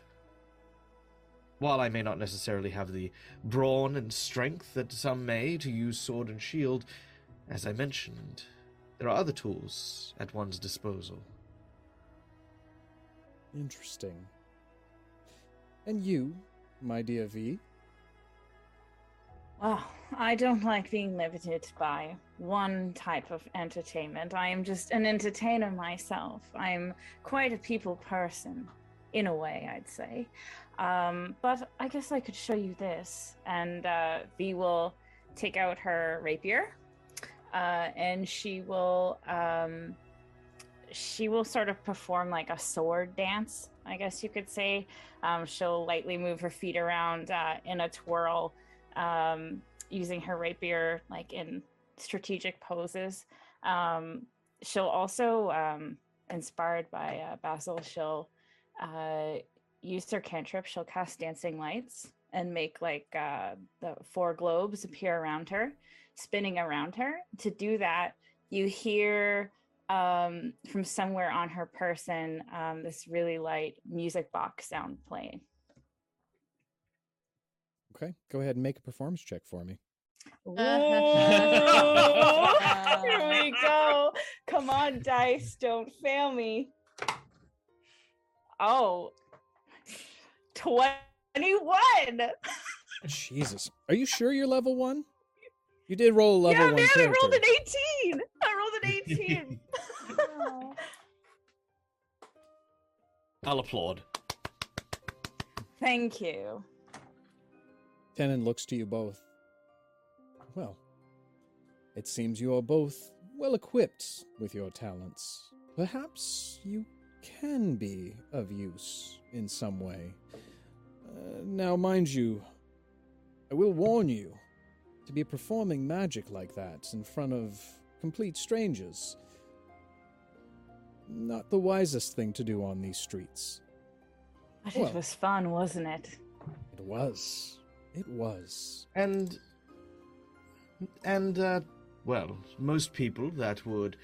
While I may not necessarily have the brawn and strength that some may to use sword and shield, as I mentioned, there are other tools at one's disposal. Interesting. And you, my dear V? Well, I don't like being limited by one type of entertainment. I am just an entertainer myself. I'm quite a people person, in a way, I'd say. But I guess I could show you this. And V will take out her rapier, and she will sort of perform like a sword dance, I guess you could say. She'll lightly move her feet around in a twirl, using her rapier like in strategic poses. She'll also, inspired by Basil, she'll use her cantrip. She'll cast Dancing Lights and make like the four globes appear around her, spinning around her. To do that, you hear from somewhere on her person this really light music box sound playing. Okay, go ahead and make a performance check for me. Here we go. Come on, dice, don't fail me. Oh, 21. Jesus. Are you sure you're level one? You did roll a level one. Yeah, man, character. I rolled an 18. I'll applaud. Thank you. Tennen looks to you both. Well, it seems you are both well equipped with your talents. Perhaps you can be of use in some way. Now, mind you, I will warn you, to be performing magic like that in front of complete strangers, not the wisest thing to do on these streets. But well, it was fun, wasn't it? It was. It was. And well, most people that would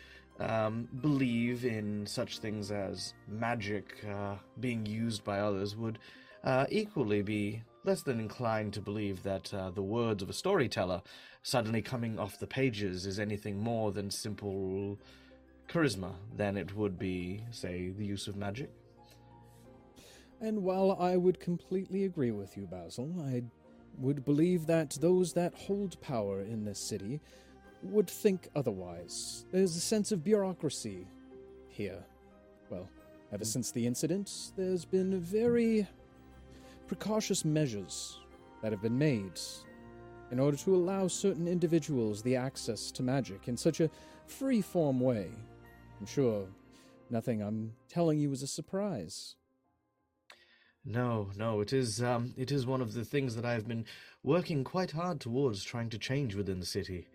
believe in such things as magic being used by others would equally be less than inclined to believe that the words of a storyteller suddenly coming off the pages is anything more than simple charisma than it would be, say, the use of magic. And while I would completely agree with you, Basil, I would believe that those that hold power in this city would think otherwise. There's a sense of bureaucracy here. Well, ever since the incident, there's been very precautious measures that have been made in order to allow certain individuals the access to magic in such a free-form way. I'm sure nothing I'm telling you is a surprise. No, it is one of the things that I've been working quite hard towards trying to change within the city,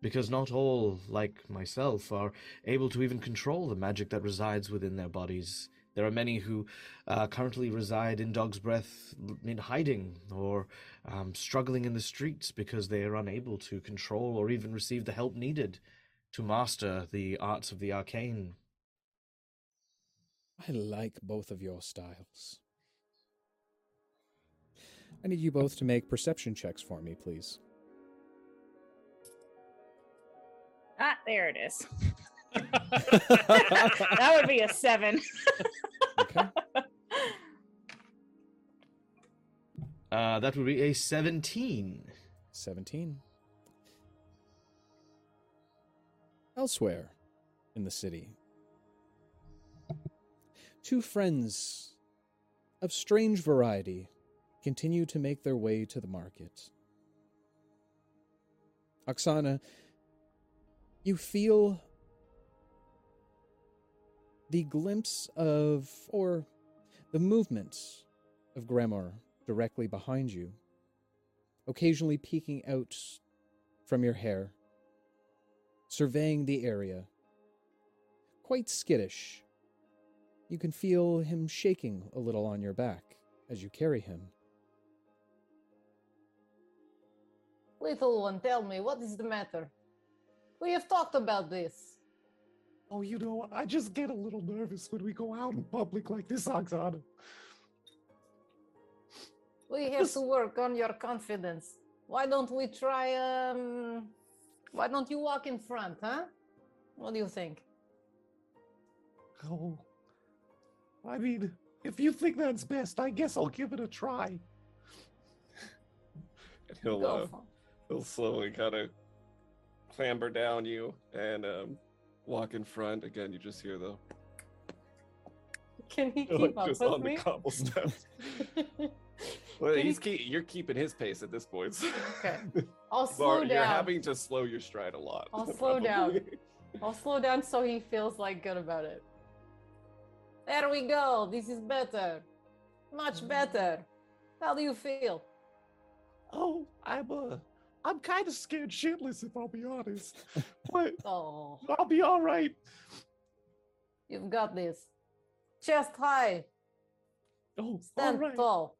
because not all, like myself, are able to even control the magic that resides within their bodies. There are many who currently reside in Dog's Breath in hiding or struggling in the streets because they are unable to control or even receive the help needed to master the arts of the arcane. I like both of your styles. I need you both to make perception checks for me, please. Ah, there it is. That would be a 7. Okay. That would be a 17. Elsewhere in the city, two friends of strange variety continue to make their way to the market. Oksana, you feel the glimpse of, or the movements of Grimmor directly behind you, occasionally peeking out from your hair, surveying the area. Quite skittish. You can feel him shaking a little on your back as you carry him. Little one, tell me, what is the matter? We have talked about this. Oh, you know, I just get a little nervous when we go out in public like this, Oksana. We have to work on your confidence. Why don't we try, why don't you walk in front, huh? What do you think? Oh, I mean, if you think that's best, I guess I'll give it a try. And he'll slowly kind of clamber down you and walk in front. Again, you just hear the... Can he keep up just with on me? The cobblestones. Well, you're keeping his pace at this point. So. Okay. I'll slow down. You're having to slow your stride a lot. I'll slow down. I'll slow down so he feels like good about it. There we go. This is better. Much better. How do you feel? Oh, I'm kind of scared shitless, if I'll be honest. But I'll be all right. You've got this. Chest high. Oh, stand tall.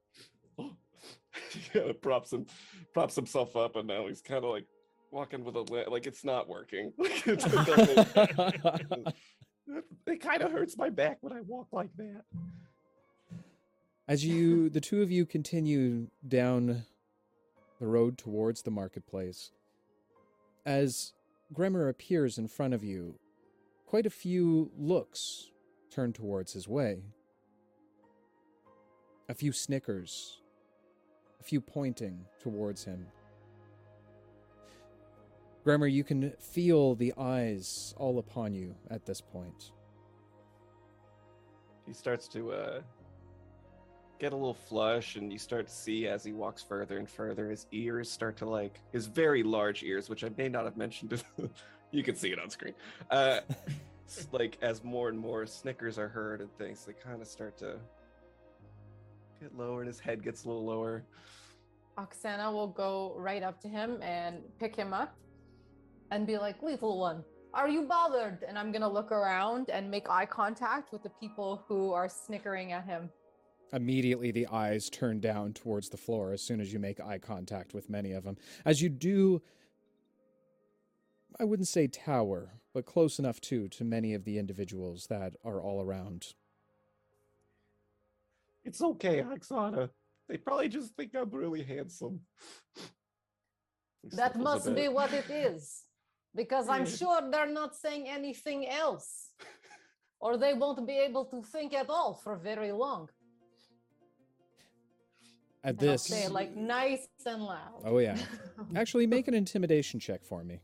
Yeah, props himself up, and now he's kind of like walking with a like it's not working. It kind of hurts my back when I walk like that. As the two of you continue down the road towards the marketplace, as Grimmor appears in front of you, quite a few looks turn towards his way. A few snickers, a few pointing towards him. Grimmor, you can feel the eyes all upon you at this point. He starts to get a little flush, and you start to see as he walks further and further, his ears start to his very large ears, which I may not have mentioned. You can see it on screen. As more and more snickers are heard and things, they kind of start to get lower, and his head gets a little lower. Oksana will go right up to him and pick him up and be like, "Little one, are you bothered?" And I'm going to look around and make eye contact with the people who are snickering at him. Immediately, the eyes turn down towards the floor as soon as you make eye contact with many of them. As you do, I wouldn't say tower, but close enough to many of the individuals that are all around. It's okay, Oksana. They probably just think I'm really handsome. That must be what it is, because I'm sure they're not saying anything else, or they won't be able to think at all for very long. At this, I'll say it, nice and loud. Oh yeah. Actually, make an intimidation check for me.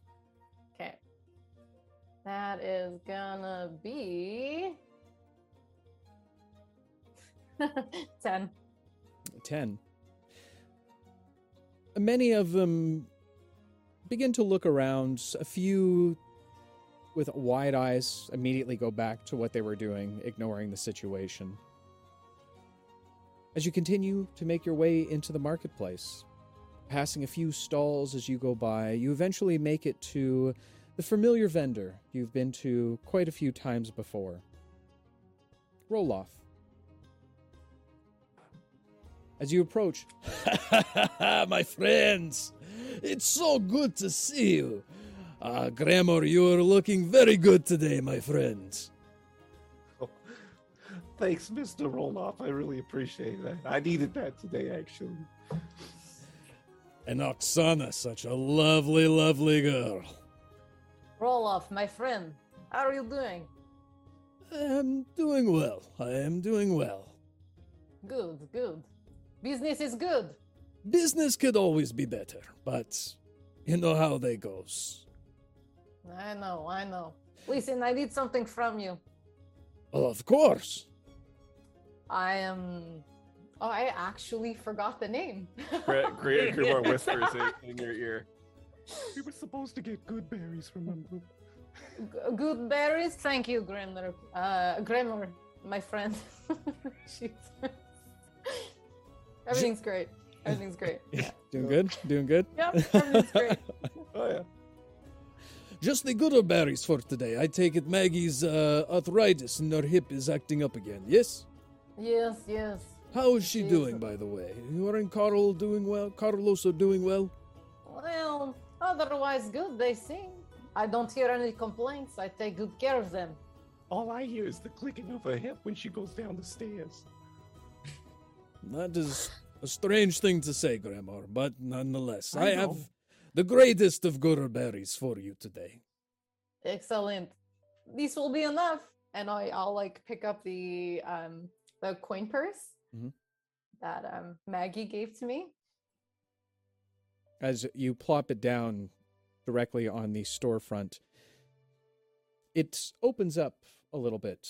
Okay, that is gonna be 10. Many of them begin to look around. A few with wide eyes immediately go back to what they were doing, ignoring the situation. As you continue to make your way into the marketplace, passing a few stalls as you go by, you eventually make it to the familiar vendor you've been to quite a few times before. Roloff. As you approach, my friends, it's so good to see you. Grimmor, you are looking very good today, my friends. Oh, thanks, Mr. Roloff. I really appreciate that. I needed that today, actually. And Oksana, such a lovely, lovely girl. Roloff, my friend, how are you doing? I am doing well. Good. Business is good. Business could always be better, but you know how that goes. I know. Listen, I need something from you. Well, of course. I am... Oh, I actually forgot the name. Great Grimmor whispers in your ear. We were supposed to get good berries, remember? Good berries? Thank you, Grimmor. Grimmor, my friend. Everything's great. Yeah. Doing good? Yep, everything's great. Oh, yeah. Just the gooder berries for today. I take it Maggie's arthritis in her hip is acting up again, yes? Yes. How is she doing, by the way? You and Carl doing well? Carlos are doing well? Well, otherwise good, they seem. I don't hear any complaints. I take good care of them. All I hear is the clicking of her hip when she goes down the stairs. That is a strange thing to say, Grimmor, but nonetheless, I have the greatest of gooder berries for you today. Excellent. This will be enough. And I'll pick up the coin purse that Maggie gave to me. As you plop it down directly on the storefront, it opens up a little bit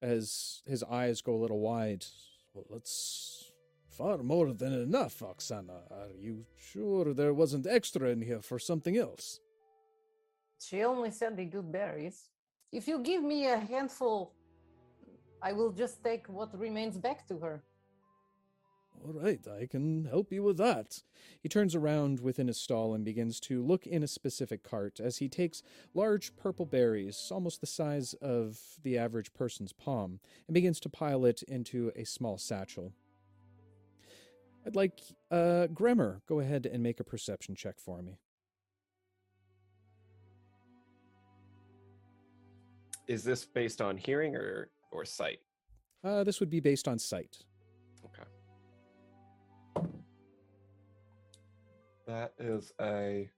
as his eyes go a little wide. Well, that's far more than enough, Oksana. Are you sure there wasn't extra in here for something else? She only said the good berries. If you give me a handful, I will just take what remains back to her. All right, I can help you with that. He turns around within his stall and begins to look in a specific cart as he takes large purple berries, almost the size of the average person's palm, and begins to pile it into a small satchel. I'd like Grimmor, go ahead and make a perception check for me. Is this based on hearing or sight? This would be based on sight. That is a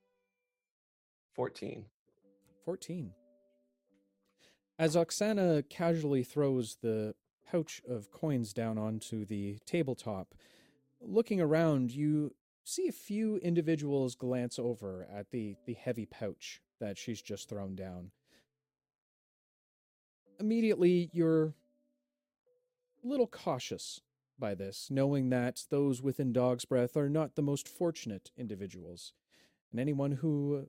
14. As Oksana casually throws the pouch of coins down onto the tabletop, looking around, you see a few individuals glance over at the heavy pouch that she's just thrown down. Immediately, you're a little cautious by this, knowing that those within Dog's Breath are not the most fortunate individuals, and anyone who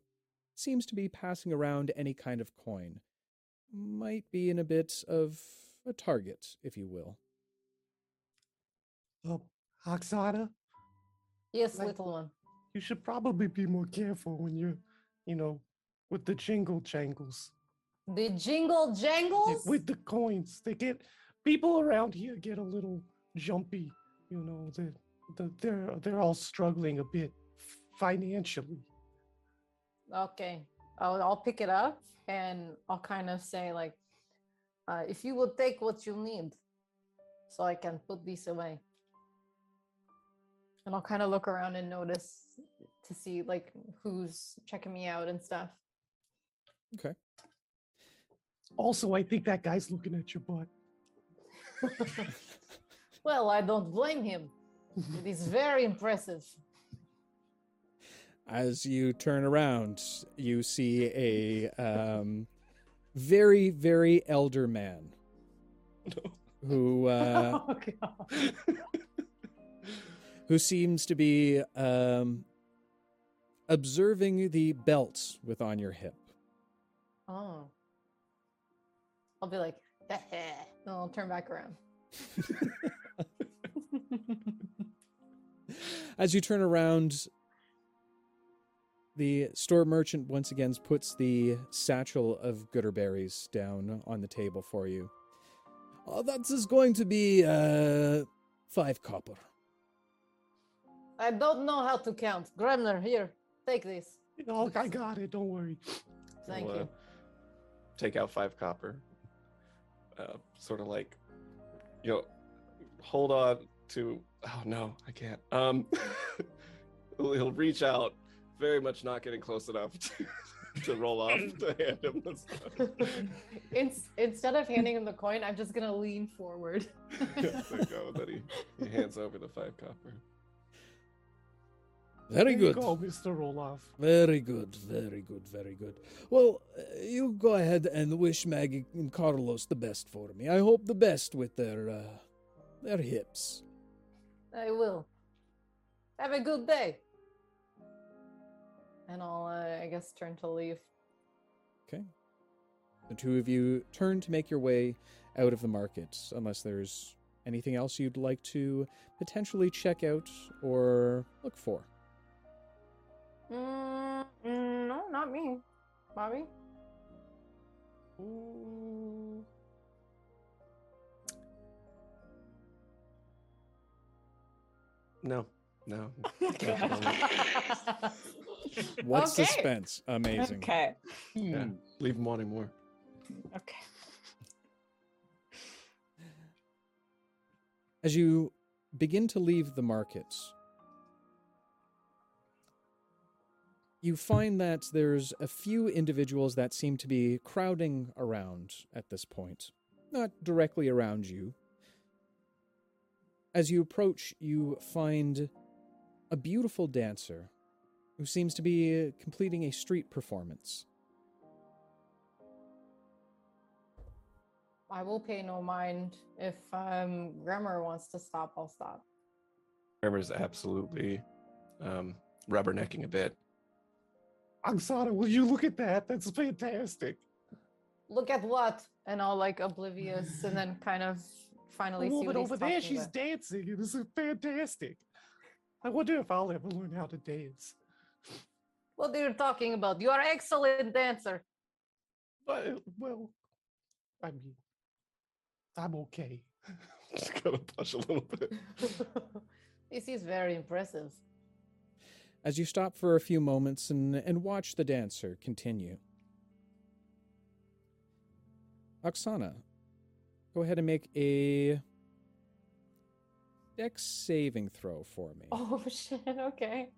seems to be passing around any kind of coin might be in a bit of a target, if you will. Oksana? Yes, little one. You should probably be more careful when you're, with the jingle jangles. The jingle jangles? With the coins. People around here get a little jumpy, they're all struggling a bit financially. Okay, I'll pick it up and I'll kind of say if you will take what you need, so I can put these away. And I'll kind of look around and notice to see who's checking me out and stuff. Okay. Also, I think that guy's looking at your butt. Well, I don't blame him. It is very impressive. As you turn around, you see a very, very elder man who seems to be observing the belt with on your hip. Oh, I'll be like, and I'll turn back around. As you turn around, the store merchant once again puts the satchel of gooder berries down on the table for you. Oh, that is going to be 5 copper. I don't know how to count. Grimmor, here, take this. Oh, I got it. Don't worry. Thank you. Take out 5 copper. Sort of hold on to... Oh, no, I can't. He'll reach out, very much not getting close enough to roll off to hand him the stuff. Instead of handing him the coin, I'm just going to lean forward. Yeah, there you go. Then he hands over the 5 copper. Very good. There you go, Mr. Roloff. Very good, very good, very good. Well, you go ahead and wish Maggie and Carlos the best for me. I hope the best with their hips. I will. Have a good day. And I'll, I guess, turn to leave. Okay. The two of you turn to make your way out of the market, unless there's anything else you'd like to potentially check out or look for. No, not me. Bobby? No. What suspense? Amazing. Okay. Yeah, leave them wanting more. Okay. As you begin to leave the markets, you find that there's a few individuals that seem to be crowding around at this point. Not directly around you. As you approach, you find a beautiful dancer who seems to be completing a street performance. I will pay no mind. If Grimmor wants to stop, I'll stop. Grimmer's absolutely rubbernecking a bit. Oksana, will you look at that? That's fantastic. Look at what? And I'll like oblivious and then kind of finally see what he's over there. She's about dancing. This is fantastic. I wonder if I'll ever learn how to dance. What are you talking about? You are an excellent dancer. Well, I mean, I'm okay. Just gotta push a little bit. This is very impressive. As you stop for a few moments and watch the dancer continue. Oksana, go ahead and make a dex saving throw for me. Oh, shit, okay.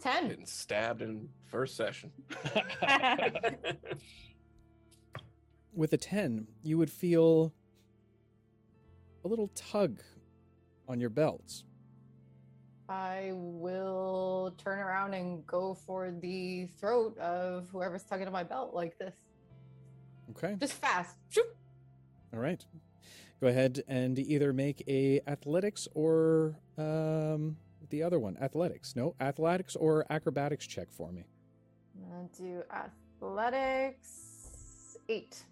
10. Getting stabbed in first session. With a 10, you would feel a little tug on your belts. I will turn around and go for the throat of whoever's tugging at my belt like this. Okay. Just fast. All right. Go ahead and either make a athletics or the other one. Athletics or acrobatics check for me. I'll do athletics. 8.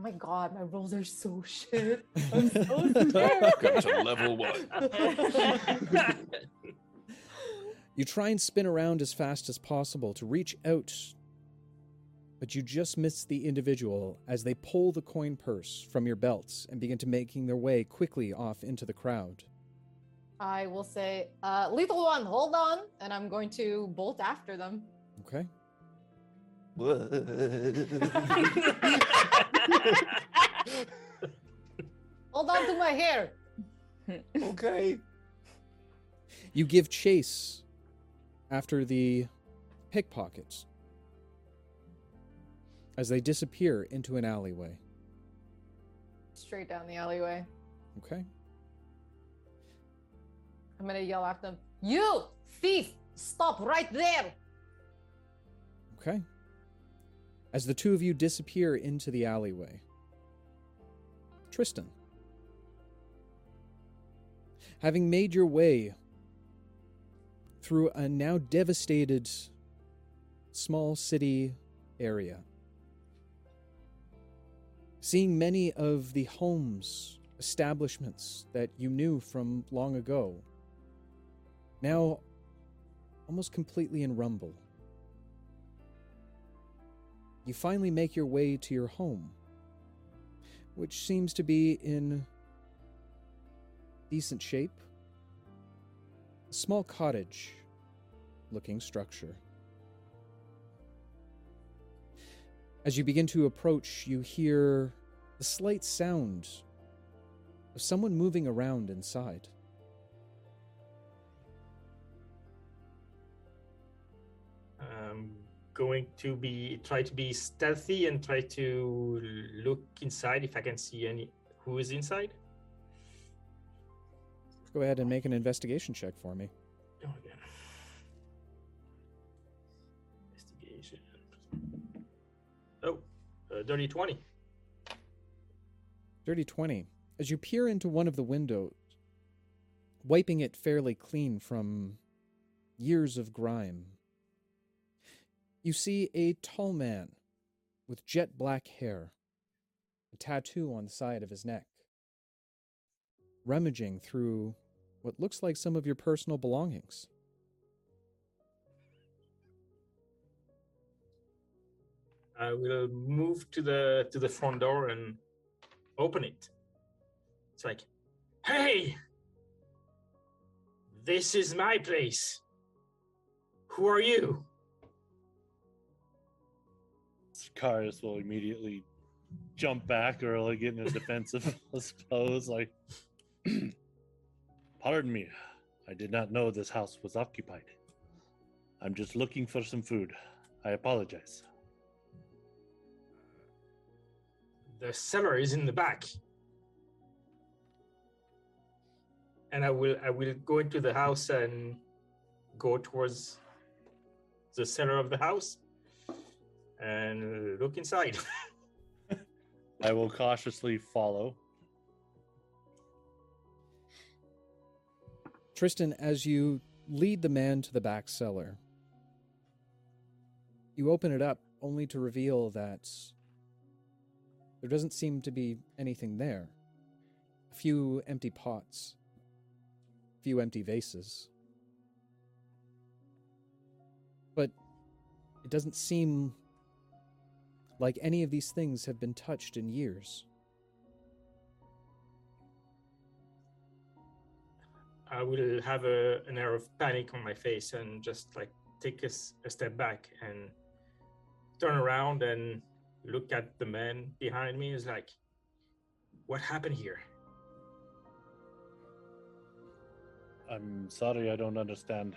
My God, my rolls are so shit. I'm so scared. Welcome to level 1. You try and spin around as fast as possible to reach out, but you just miss the individual as they pull the coin purse from your belts and begin to making their way quickly off into the crowd. I will say, lethal one, hold on, and I'm going to bolt after them. Okay. Hold on to my hair. Okay. You give chase after the pickpockets as they disappear into an alleyway. Straight down the alleyway. Okay. I'm gonna yell at them. You thief! Stop right there! Okay. As the two of you disappear into the alleyway. Tristan, having made your way through a now devastated small city area, seeing many of the homes, establishments that you knew from long ago, now almost completely in rumble, you finally make your way to your home, which seems to be in decent shape. A small cottage-looking structure. As you begin to approach, you hear the slight sound of someone moving around inside. Going to be try to be stealthy and try to look inside if I can see who is inside. Go ahead and make an investigation check for me. Oh, yeah. Investigation. Oh, dirty 20. Dirty 20. As you peer into one of the windows, wiping it fairly clean from years of grime, you see a tall man with jet black hair, a tattoo on the side of his neck, rummaging through what looks like some of your personal belongings. I will move to the front door and open it. It's like, hey, this is my place. Who are you? Sicarius will immediately jump back or like get in a defensive pose, like, pardon me, I did not know this house was occupied. I'm just looking for some food. I apologize. The cellar is in the back. And I will go into the house and go towards the cellar of the house and look inside. I will cautiously follow. Tristan, as you lead the man to the back cellar, you open it up only to reveal that there doesn't seem to be anything there. A few empty pots. A few empty vases. But it doesn't seem like any of these things have been touched in years. I will have an air of panic on my face and just like take a step back and turn around and look at the man behind me. Is like, what happened here? I'm sorry, I don't understand.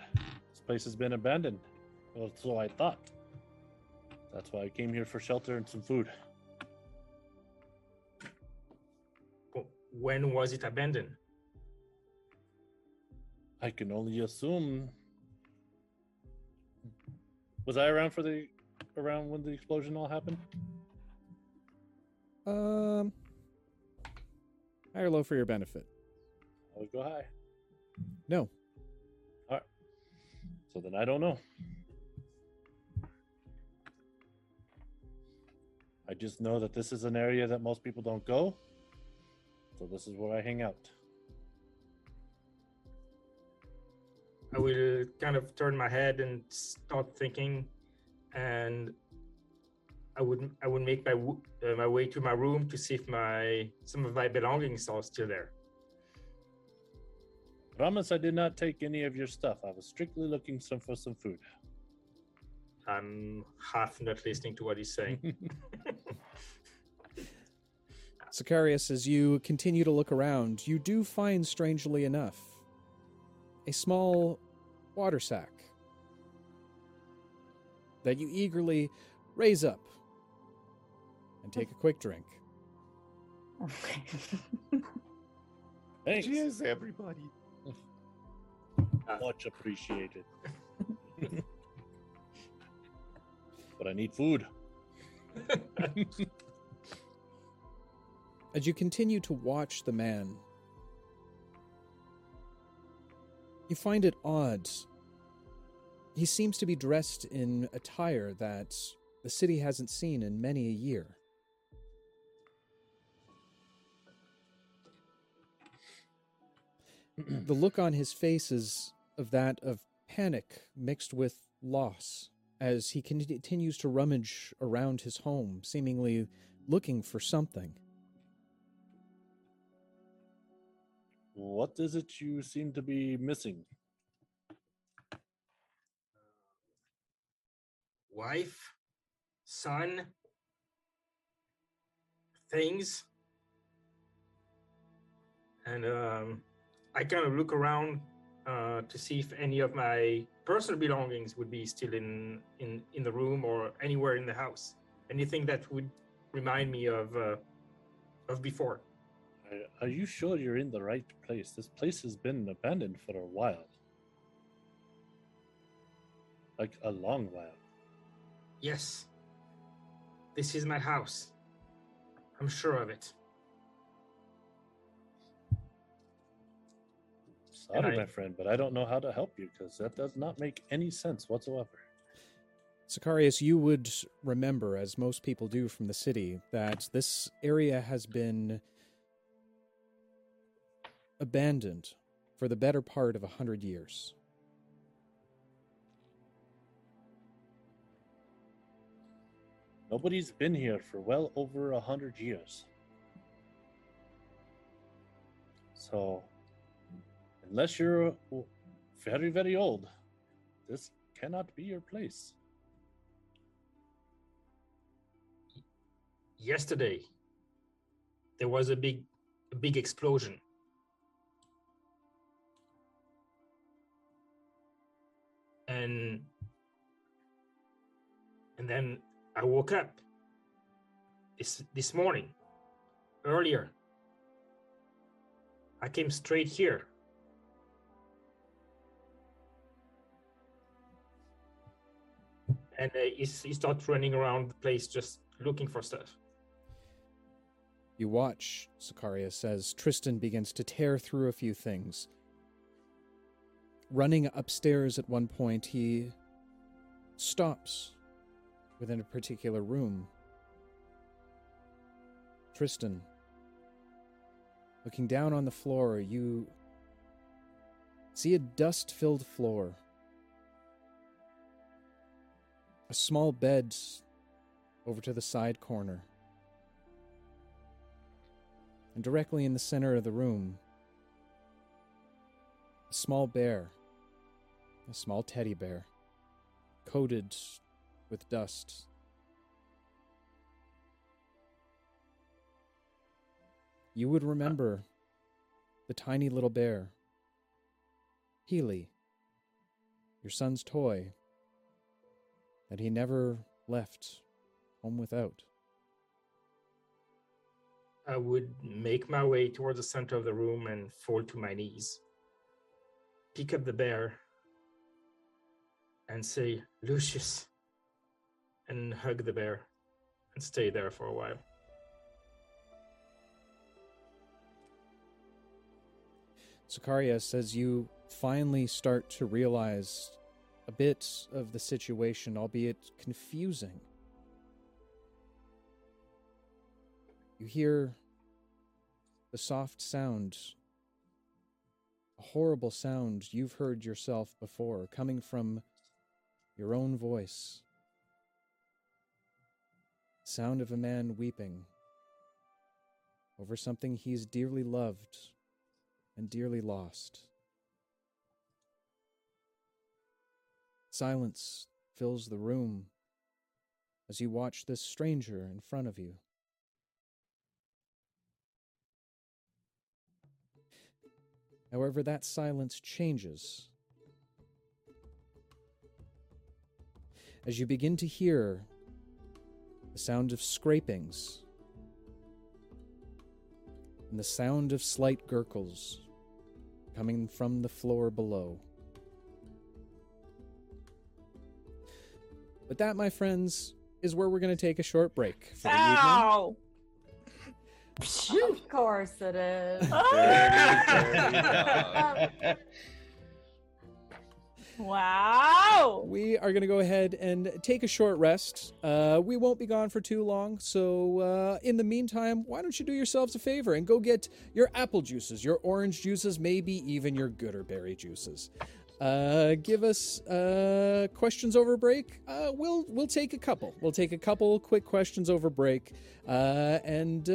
This place has been abandoned. Well, so I thought. That's why I came here for shelter and some food. When was it abandoned? I can only assume. Was I around when the explosion all happened? High or low for your benefit? I would go high. No. All right. So then I don't know. I just know that this is an area that most people don't go. So this is where I hang out. I will kind of turn my head and start thinking, and I would make my way to my room to see if some of my belongings are still there. Promise I did not take any of your stuff. I was strictly looking for some food. I'm half not listening to what he's saying. Sicarius, as you continue to look around, you do find, strangely enough, a small water sack that you eagerly raise up and take a quick drink. Thanks. Cheers, everybody. Much appreciated. But I need food. As you continue to watch the man, you find it odd. He seems to be dressed in attire that the city hasn't seen in many a year. The look on his face is of that of panic mixed with loss as he continues to rummage around his home, seemingly looking for something. What is it you seem to be missing? Wife, son, things. And I kind of look around to see if any of my personal belongings would be still in the room or anywhere in the house. Anything that would remind me of before. Are you sure you're in the right place? This place has been abandoned for a while. Like, a long while. Yes. This is my house. I'm sure of it. Sorry, my friend, but I don't know how to help you, because that does not make any sense whatsoever. Sicarius, you would remember, as most people do from the city, that this area has been abandoned for the better part of 100 years. Nobody's been here for well over 100 years. So, unless you're very, very old, this cannot be your place. Yesterday, there was a big explosion. And then I woke up this morning, earlier. I came straight here. And he starts running around the place just looking for stuff. You watch, Sicarius says, Tristan begins to tear through a few things. Running upstairs at one point, he stops within a particular room. Tristan, looking down on the floor, you see a dust-filled floor. A small bed over to the side corner. And directly in the center of the room, a small bear. A small teddy bear, coated with dust. You would remember the tiny little bear. Healy, your son's toy, that he never left home without. I would make my way towards the center of the room and fall to my knees. Pick up the bear and say, Lucius, and hug the bear and stay there for a while. Sicarius, says you finally start to realize a bit of the situation, albeit confusing. You hear the soft sound, a horrible sound you've heard yourself before, coming from your own voice. Sound of a man weeping over something he's dearly loved and dearly lost. Silence fills the room as you watch this stranger in front of you. However, that silence changes as you begin to hear the sound of scrapings, and the sound of slight gurgles coming from the floor below. But that, my friends, is where we're going to take a short break for the evening. Of course it is. Dirty. Wow! We are going to go ahead and take a short rest. We won't be gone for too long, so in the meantime, why don't you do yourselves a favor and go get your apple juices, your orange juices, maybe even your gooderberry juices. Give us questions over break. We'll take a couple. We'll take a couple quick questions over break. And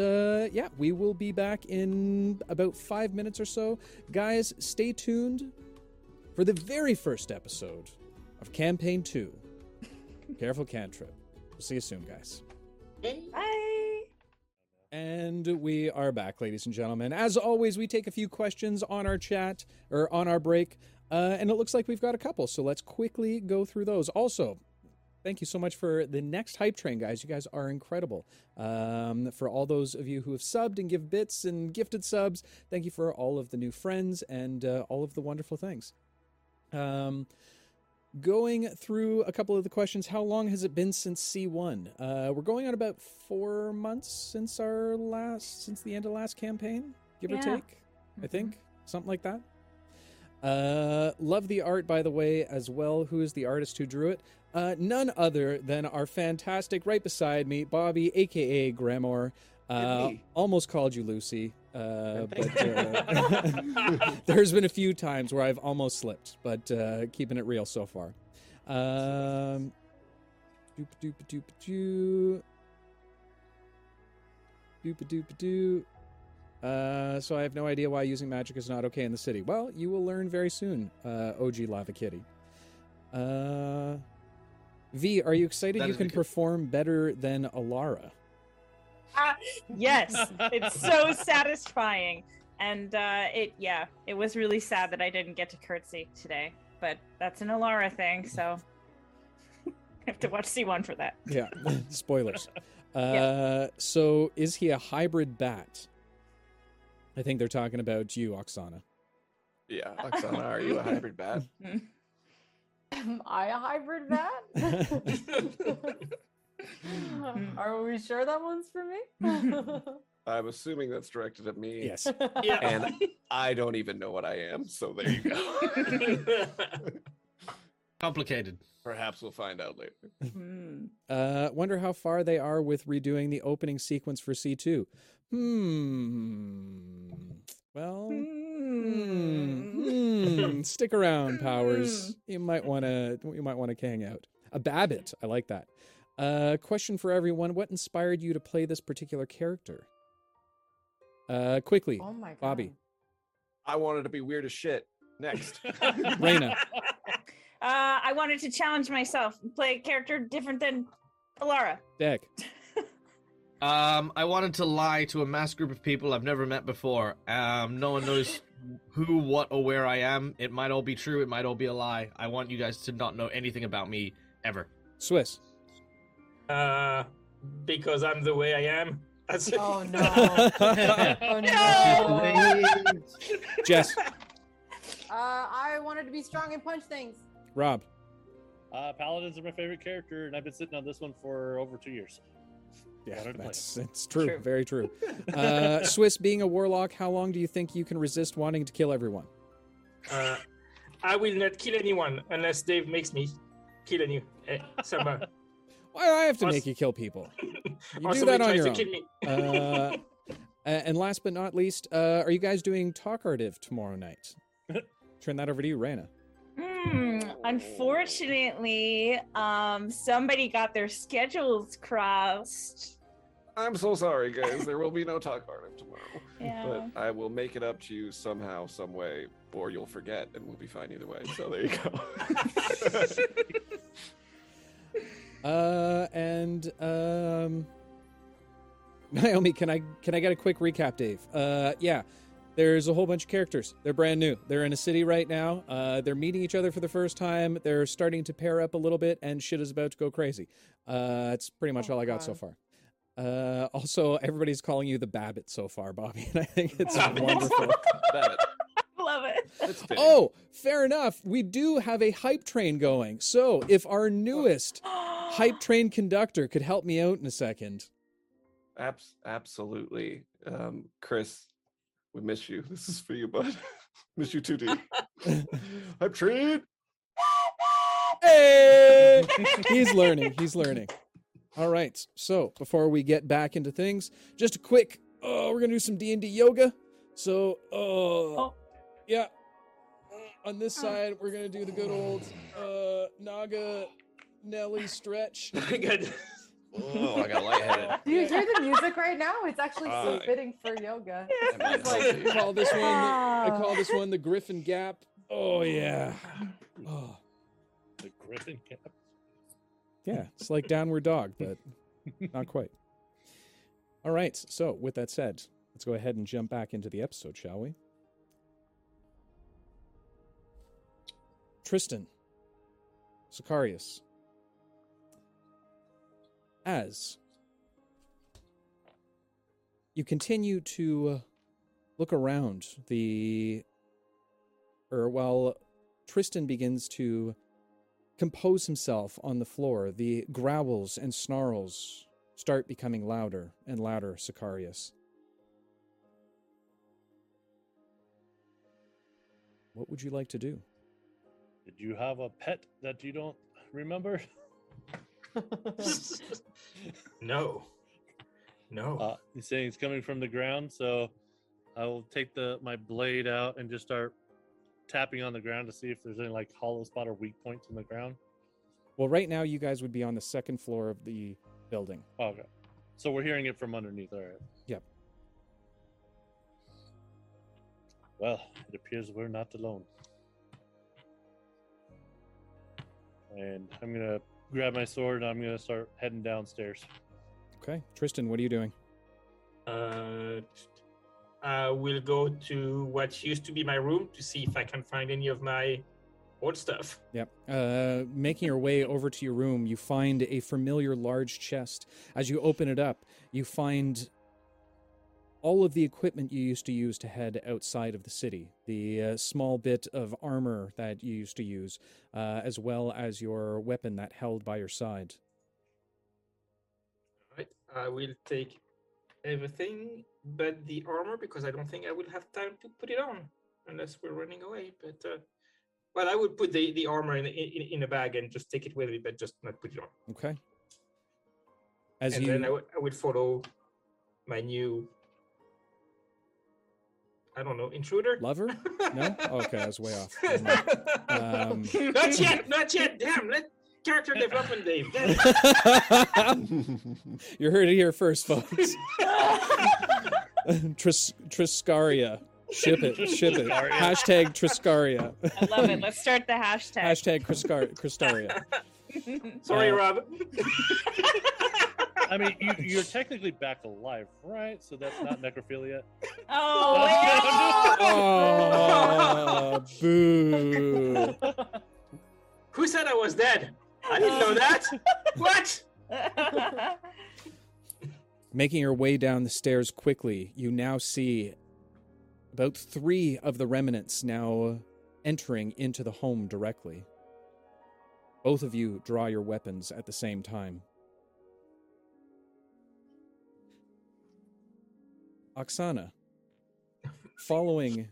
we will be back in about 5 minutes or so. Guys, stay tuned for the very first episode of Campaign 2, Careful Cantrip. We'll see you soon, guys. Bye. And we are back, ladies and gentlemen. As always, we take a few questions on our chat, or on our break, and it looks like we've got a couple, so let's quickly go through those. Also, Thank you so much for the next hype train, guys. You guys are incredible. For all those of you who have subbed and give bits and gifted subs, thank you for all of the new friends and all of the wonderful things. Going through a couple of the questions, how long has it been since C1? We're going on about 4 months since our last, since the end of last campaign, give or take, I think, something like that. Love the art, by the way, as well. Who is the artist who drew it? None other than our fantastic, right beside me, Bobby, aka Grimmor. Almost called you Lucy, but there's been a few times where I've almost slipped, but keeping it real so far. So I have no idea why using magic is not okay in the city. Well, you will learn very soon, OG Lava Kitty. V, are you excited you can perform better than Alara? Yes, it's so satisfying. And it was really sad that I didn't get to curtsy today, but that's an Alara thing, so I have to watch C1 for that. Yeah, spoilers. So is he a hybrid bat? I think they're talking about you, Oksana. Yeah, Oksana, are you a hybrid bat? Am I a hybrid bat? Are we sure that one's for me? I'm assuming that's directed at me. Yes. Yeah. And I don't even know what I am, so there you go. Complicated. Perhaps we'll find out later. Wonder how far they are with redoing the opening sequence for C2. Stick around, Powers. You might want to hang out. A Babbit. I like that. Question for everyone. What inspired you to play this particular character? Quickly. Oh my God. Bobby. I wanted to be weird as shit. Next. Raina. I wanted to challenge myself and play a character different than Alara. Deck. I wanted to lie to a mass group of people I've never met before. No one knows who, what, or where I am. It might all be true. It might all be a lie. I want you guys to not know anything about me ever. Swiss. Because I'm the way I am. Oh, no. Oh, no. Jess. I wanted to be strong and punch things. Rob. Paladins are my favorite character, and I've been sitting on this one for over 2 years. Yeah, that's true. Very true. Swiss, being a warlock, how long do you think you can resist wanting to kill everyone? I will not kill anyone unless Dave makes me kill anyone. Somehow. Why I have to make you kill people? You do that on your own. And last but not least, are you guys doing Talkative tomorrow night? Turn that over to you, Raina. Unfortunately, somebody got their schedules crossed. I'm so sorry, guys. There will be no Talkative tomorrow. Yeah. But I will make it up to you somehow, some way, or you'll forget, and we'll be fine either way. So there you go. Naomi, can I get a quick recap, Dave? There's a whole bunch of characters. They're brand new. They're in a city right now. They're meeting each other for the first time. They're starting to pair up a little bit, and shit is about to go crazy. That's pretty much all I got so far. Also, everybody's calling you the Babbit so far, Bobby, and I think it's wonderful. Babbit. Love it. Oh, fair enough. We do have a hype train going. So if our newest hype train conductor could help me out in a second. Absolutely. Chris, we miss you. This is for you, bud. Miss you too, D. Hype train. Hey! He's learning. All right. So before we get back into things, just a quick, we're going to do some D&D yoga. So, yeah, on this side, we're going to do the good old Naga Nelly stretch. Oh, I got lightheaded. Do you hear the music right now? It's actually so fitting for yoga. I call this one the Griffin Gap. Oh, yeah. Oh. The Griffin Gap? Yeah, it's like Downward Dog, but not quite. All right, so with that said, let's go ahead and jump back into the episode, shall we? Tristan, Sicarius, as you continue to look around while Tristan begins to compose himself on the floor, the growls and snarls start becoming louder and louder, Sicarius. What would you like to do? Did you have a pet that you don't remember? No. He's saying it's coming from the ground, so I will take my blade out and just start tapping on the ground to see if there's any like hollow spot or weak points in the ground. Well, right now you guys would be on the second floor of the building. Oh, okay. So we're hearing it from underneath, all right. Yep. Well, it appears we're not alone. And I'm going to grab my sword and I'm going to start heading downstairs. Okay. Tristan, what are you doing? I will go to what used to be my room to see if I can find any of my old stuff. Yep. Making your way over to your room, you find a familiar large chest. As you open it up, you find all of the equipment you used to use to head outside of the city. The small bit of armor that you used to use, as well as your weapon that held by your side. All right. I will take everything but the armor, because I don't think I will have time to put it on unless we're running away. But I would put the armor in a bag and just take it with me, but just not put it on. Okay. Then I would follow my new, I don't know, intruder? Lover? No? Okay, I was way off. Not yet. Damn, character development, Dave. You heard it here first, folks. Triscaria. Ship it. Hashtag Triscaria. I love it. Let's start the hashtag. Hashtag Cristaria. Sorry, Rob. I mean, you're technically back alive, right? So that's not necrophilia. Oh, boo. Who said I was dead? I didn't know that. What? Making your way down the stairs quickly, you now see about 3 of the remnants now entering into the home directly. Both of you draw your weapons at the same time. Oksana, following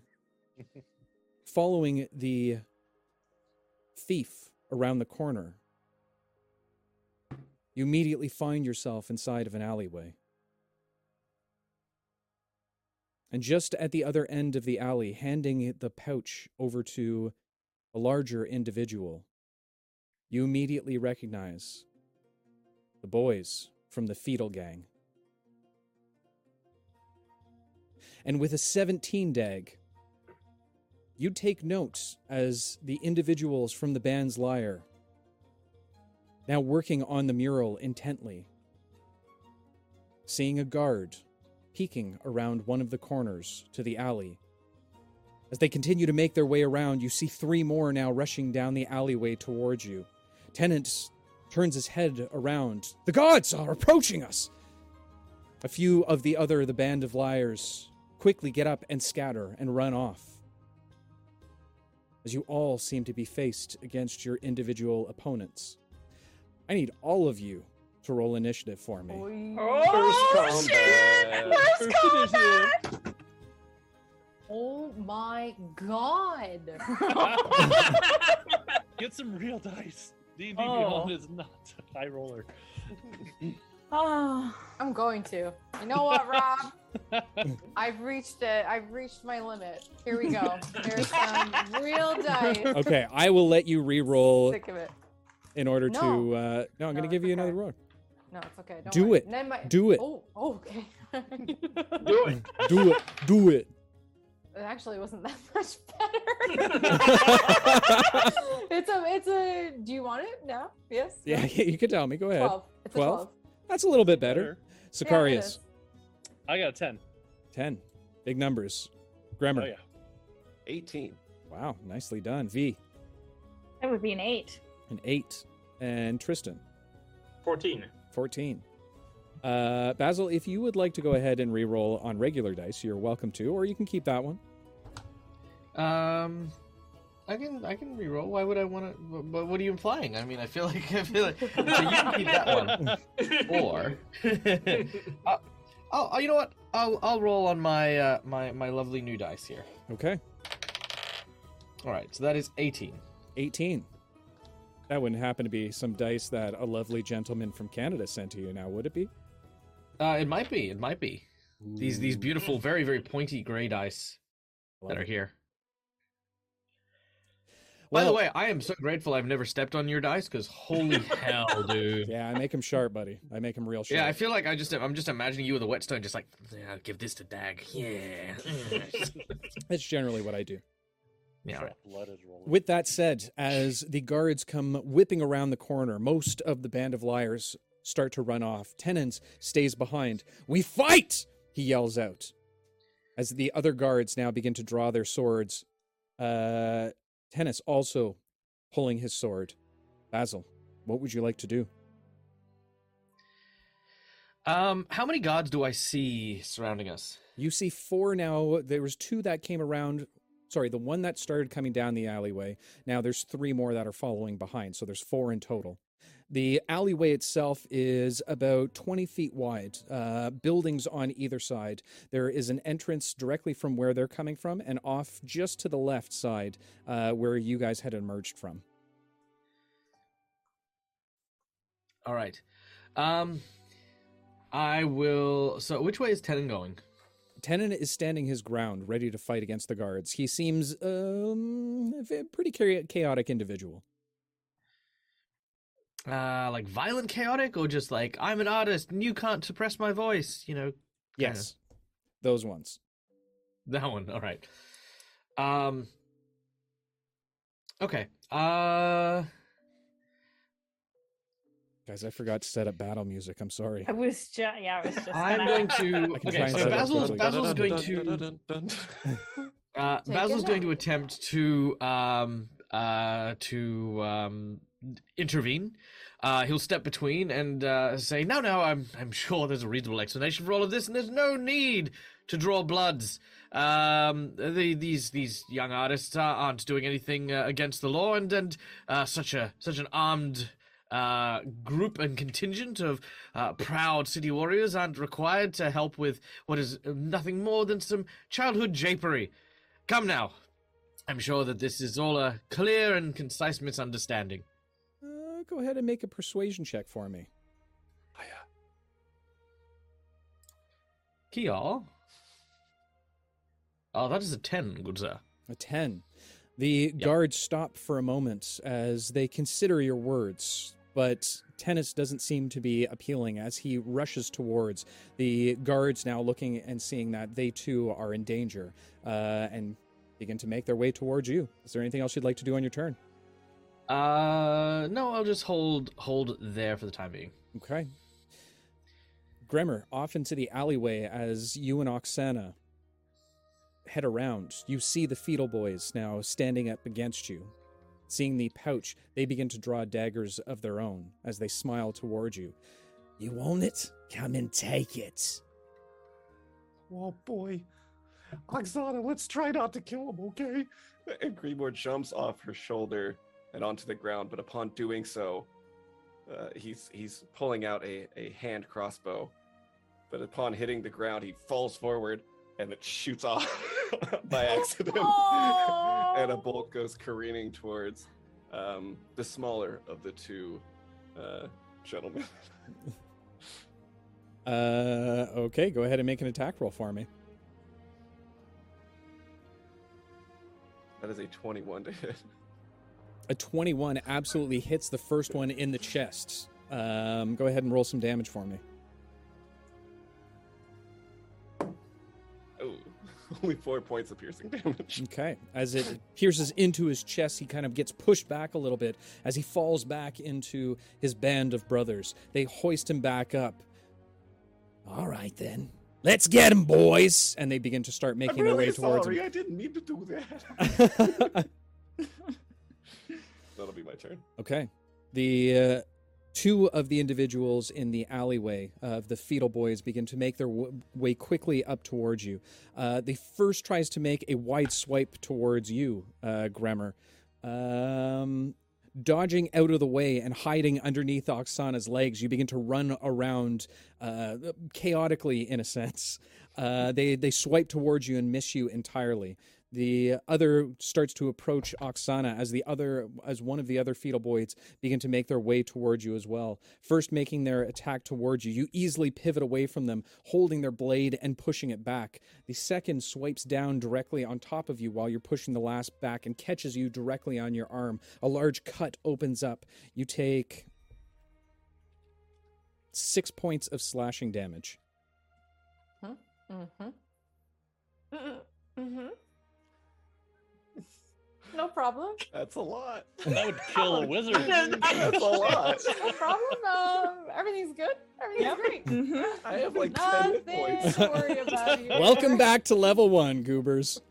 the thief around the corner, you immediately find yourself inside of an alleyway. And just at the other end of the alley, handing the pouch over to a larger individual, you immediately recognize the boys from the Fetal Gang. And with a 17 dag, you take notes as the individuals from the band's lyre, now working on the mural intently, seeing a guard peeking around one of the corners to the alley. As they continue to make their way around, you see 3 more now rushing down the alleyway towards you. Tennant turns his head around. The guards are approaching us! A few of the band of liars quickly get up and scatter and run off, as you all seem to be faced against your individual opponents. I need all of you to roll initiative for me. First combat! Oh my god! Get some real dice. D&D Beyond is not a high roller. Oh, I'm going to. You know what, Rob? I've reached my limit. Here we go. There's some real dice. Okay, I will let you re-roll. Sick of it. In order to... no, I'm going to give you another roll. No, it's okay. Don't do worry. It. Do it. Oh, okay. Do it. It actually wasn't that much better. It's a... Do you want it? No? Yes? Yeah, you can tell me. Go ahead. 12. It's 12? A 12. That's a little bit better. Sicarius. Yeah, I got a 10. 10. Big numbers. Grimmor. Oh, yeah. 18. Wow. Nicely done. V. That would be an 8. An 8. And Tristan. 14. 14. Basil, if you would like to go ahead and re-roll on regular dice, you're welcome to, or you can keep that one. I can re-roll. Why would I want to? What are you implying? I mean, I feel like so you can keep that one. Or, oh, you know what? I'll roll on my my lovely new dice here. Okay. All right. So that is 18. 18. That wouldn't happen to be some dice that a lovely gentleman from Canada sent to you now, would it be? It might be. It might be. Ooh. These beautiful, very, very pointy gray dice that are here. Well, by the way, I am so grateful I've never stepped on your dice, because holy hell, dude. Yeah, I make them sharp, buddy. I make them real sharp. Yeah, I feel like I'm just imagining you with a whetstone, just like, yeah, give this to Dag. Yeah. That's generally what I do. Yeah, right. With that said, as the guards come whipping around the corner, most of the Band of Liars start to run off. Tennen stays behind. "We fight!" he yells out. As the other guards now begin to draw their swords, Tennen also pulling his sword. Basil, what would you like to do? How many gods do I see surrounding us? You see four now. There was two that came around. Sorry, the one that started coming down the alleyway. Now there's three more that are following behind, so there's four in total. The alleyway itself is about 20 feet wide, buildings on either side. There is an entrance directly from where they're coming from, and off just to the left side where you guys had emerged from. All right. So which way is Tennen going? Tennen is standing his ground, ready to fight against the guards. He seems a pretty chaotic individual. Like violent chaotic, or just like, I'm an artist and you can't suppress my voice, you know? Yes, those ones. That one, all right. Okay. Guys, I forgot to set up battle music. I'm sorry. So Basil's going to attempt to intervene. He'll step between and say, "No, I'm sure there's a reasonable explanation for all of this, and there's no need to draw bloods. These young artists aren't doing anything against the law, and such an armed group and contingent of proud city warriors aren't required to help with what is nothing more than some childhood japery. Come now. I'm sure that this is all a clear and concise misunderstanding." Go ahead and make a persuasion check for me. Kia. Oh, that is a 10, good sir. A 10. The guards stop for a moment as they consider your words, but Tennen doesn't seem to be appealing as he rushes towards the guards, now looking and seeing that they too are in danger, and begin to make their way towards you. Is there anything else you'd like to do on your turn? No, I'll just hold there for the time being. Okay. Grimmor, off into the alleyway as you and Oksana head around. You see the fetal boys now standing up against you. Seeing the pouch, they begin to draw daggers of their own as they smile toward you. "You want it? Come and take it." "Oh, boy. Oksana, let's try not to kill him, okay?" And Grimmor jumps off her shoulder and onto the ground, but upon doing so, he's pulling out a hand crossbow. But upon hitting the ground, he falls forward and it shoots off by accident. Oh! And a bolt goes careening towards the smaller of the two gentlemen. Okay, go ahead and make an attack roll for me. That is a 21 to hit. A 21 absolutely hits the first one in the chest. Go ahead and roll some damage for me. Only 4 points of piercing damage. Okay. As it pierces into his chest, he kind of gets pushed back a little bit as he falls back into his band of brothers. They hoist him back up. "All right, then. Let's get him, boys." And they begin to start making their way towards him. "I'm really sorry. I didn't mean to do that." That'll be my turn. Okay. The Two of the individuals in the alleyway of the fetal boys begin to make their way quickly up towards you. The first tries to make a wide swipe towards you, Grimmor, dodging out of the way and hiding underneath Oksana's legs. You begin to run around chaotically, in a sense. They swipe towards you and miss you entirely. The other starts to approach Oksana as one of the other fetal boys begin to make their way towards you as well. First making their attack towards you, you easily pivot away from them, holding their blade and pushing it back. The second swipes down directly on top of you while you're pushing the last back and catches you directly on your arm. A large cut opens up. You take 6 points of slashing damage. No problem. That's a lot. That would kill a wizard. That's a lot. No problem. Everything's good. Everything's great. Mm-hmm. I have like 10 points. To worry about you. Welcome back to level 1, goobers.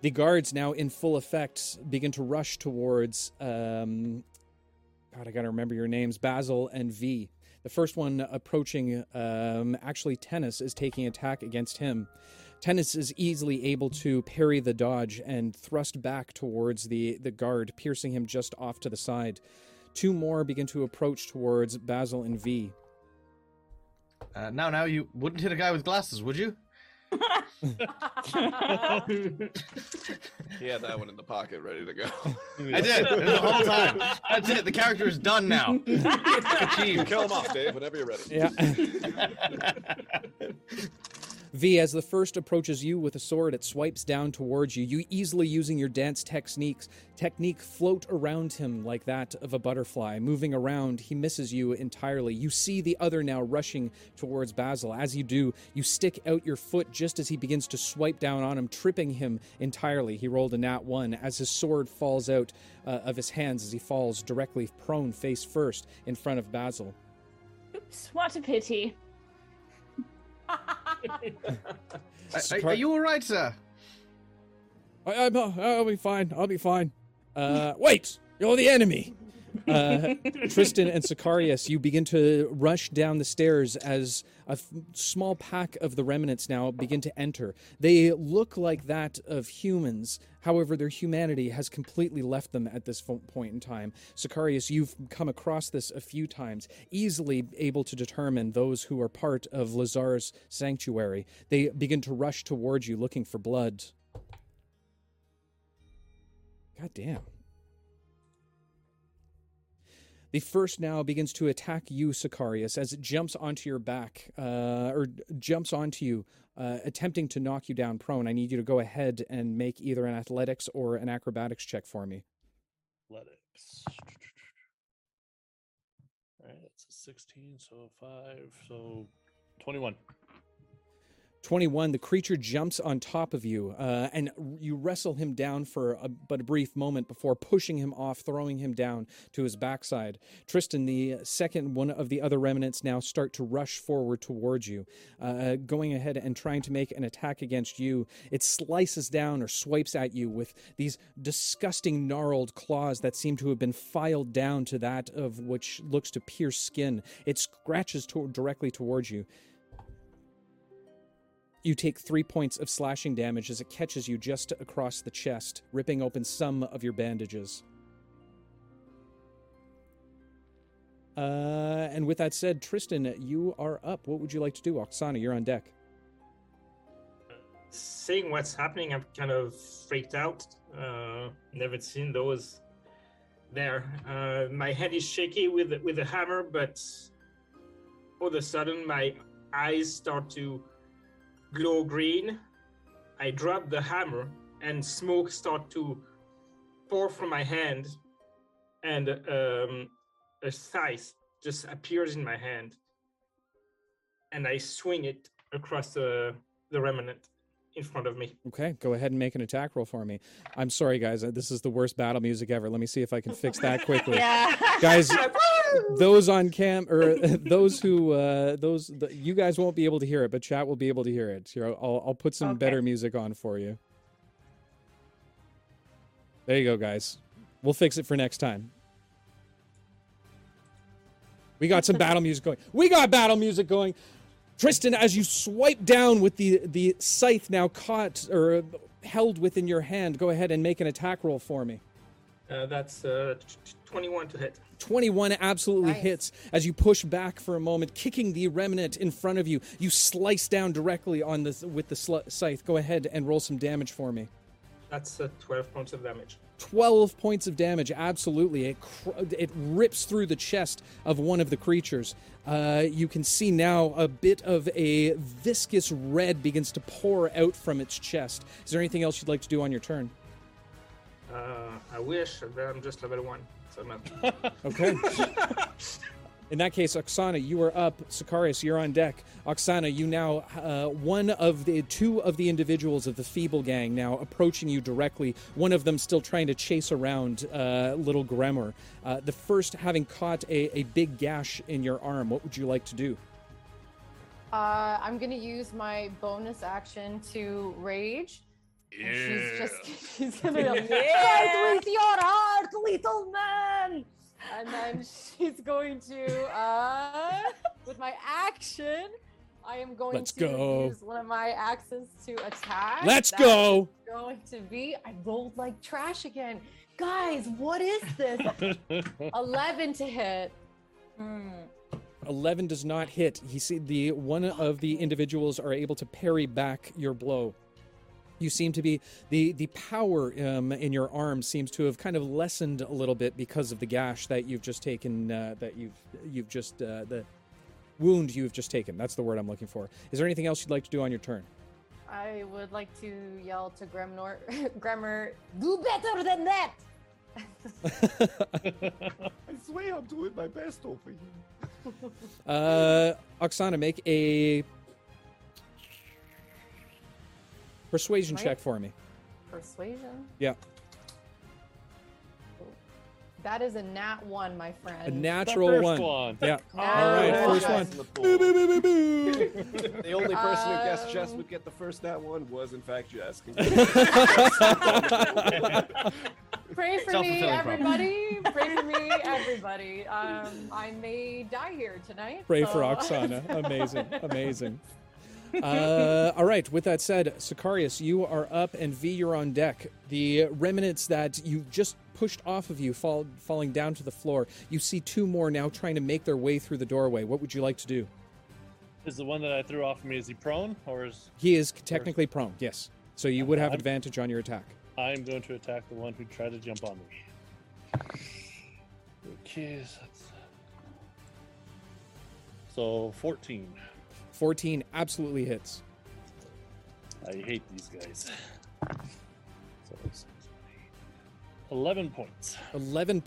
The guards, now in full effect, begin to rush towards... God, I gotta remember your names. Basil and V. The first one approaching, actually Tennis is taking attack against him. Tennis is easily able to parry the dodge and thrust back towards the guard, piercing him just off to the side. Two more begin to approach towards Basil and V. Now you wouldn't hit a guy with glasses, would you? He had that one in the pocket, ready to go. I did the whole time. That's it. The character is done now. Kill him off, Dave. Whenever you're ready. Yeah. V, as the first approaches you with a sword, it swipes down towards you. You easily, using your dance technique, float around him like that of a butterfly. Moving around, he misses you entirely. You see the other now rushing towards Basil. As you do, you stick out your foot just as he begins to swipe down on him, tripping him entirely. He rolled a nat 1 as his sword falls out of his hands as he falls directly prone, face first, in front of Basil. Oops, what a pity. Are you all right, sir? I'll be fine. Wait! You're the enemy! Tristan and Sicarius, you begin to rush down the stairs as a small pack of the remnants now begin to enter. They look like that of humans. However, their humanity has completely left them at this point in time. Sicarius, you've come across this a few times, easily able to determine those who are part of Lazar's sanctuary. They begin to rush towards you looking for blood. God damn. The first now begins to attack you, Sicarius, as it jumps onto your back, attempting to knock you down prone. I need you to go ahead and make either an athletics or an acrobatics check for me. Athletics. All right, that's a 16, so 5, so 21. 21, the creature jumps on top of you, and you wrestle him down for but a brief moment before pushing him off, throwing him down to his backside. Tristan, the second one of the other remnants, now start to rush forward towards you, going ahead and trying to make an attack against you. It slices down or swipes at you with these disgusting gnarled claws that seem to have been filed down to that of which looks to pierce skin. It scratches directly towards you. You take 3 points of slashing damage as it catches you just across the chest, ripping open some of your bandages. And with that said, Tristan, you are up. What would you like to do? Oksana, you're on deck. Seeing what's happening, I'm kind of freaked out. Never seen those there. My hand is shaky with the hammer, but all of a sudden my eyes start to glow green. I drop the hammer and smoke start to pour from my hand, and a scythe just appears in my hand, and I swing it across the remnant in front of me. Okay, go ahead and make an attack roll for me. I'm sorry, guys. This is the worst battle music ever. Let me see if I can fix that quickly. Yeah. Guys, those on cam, or you guys won't be able to hear it, but chat will be able to hear it. So I'll put some better music on for you. There you go, guys. We'll fix it for next time. We got some battle music going. We got battle music going. Tristan, as you swipe down with the scythe now caught or held within your hand, go ahead and make an attack roll for me. That's 21 to hit. 21 absolutely nice. Hits as you push back for a moment, kicking the remnant in front of you. You slice down directly on this with the scythe. Go ahead and roll some damage for me. That's 12 points of damage. 12 points of damage, absolutely. It rips through the chest of one of the creatures. You can see now a bit of a viscous red begins to pour out from its chest. Is there anything else you'd like to do on your turn? I wish, but I'm just level 1, so I'm not. Okay. In that case, Oksana, you are up. Sicarius, you're on deck. Oksana, you now, one of the two of the individuals of the Feeble Gang now approaching you directly, one of them still trying to chase around little Grimmor. The first having caught a big gash in your arm, what would you like to do? I'm going to use my bonus action to rage. Yeah. She's going to go, fight with your heart, little man! And then she's going to, with my action, I am going use one of my axes to attack. Let's go! It's going to be, I rolled like trash again. Guys, what is this? 11 to hit. 11 does not hit. You see, the one of the individuals are able to parry back your blow. You seem to be, the power in your arm seems to have kind of lessened a little bit because of the gash that you've just taken, the wound you've just taken. That's the word I'm looking for. Is there anything else you'd like to do on your turn? I would like to yell to Grimmor, do better than that! I swear I'm doing my best over here. Oksana, make a persuasion check for me. Persuasion? Yeah. That is a nat 1, my friend. A natural 1. Yeah. All right, first one. The only person who guessed Jess would get the first nat 1 was, in fact, Jess. Pray for me, everybody. Pray for me, everybody. I may die here tonight. Pray for Oksana. Amazing. All right, with that said, Sicarius, you are up and V, you're on deck. The remnants that you just pushed off of you falling down to the floor. You see two more now trying to make their way through the doorway. What would you like to do? Is the one that I threw off of me, is he prone? He is technically prone, yes. So you would have advantage on your attack. I'm going to attack the one who tried to jump on me. Okay, so 14. 14 absolutely hits. I hate these guys. 11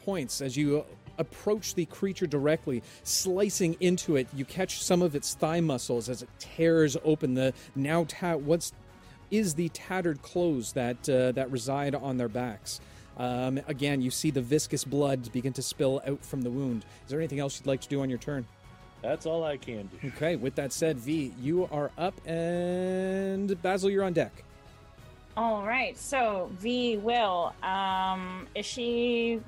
points as you approach the creature directly, slicing into it. You catch some of its thigh muscles as it tears open the now the tattered clothes that reside on their backs. Again, you see the viscous blood begin to spill out from the wound. Is there anything else you'd like to do on your turn? That's all I can do. Okay, with that said, V, you are up, and Basil, you're on deck. All right, so V will. Is she,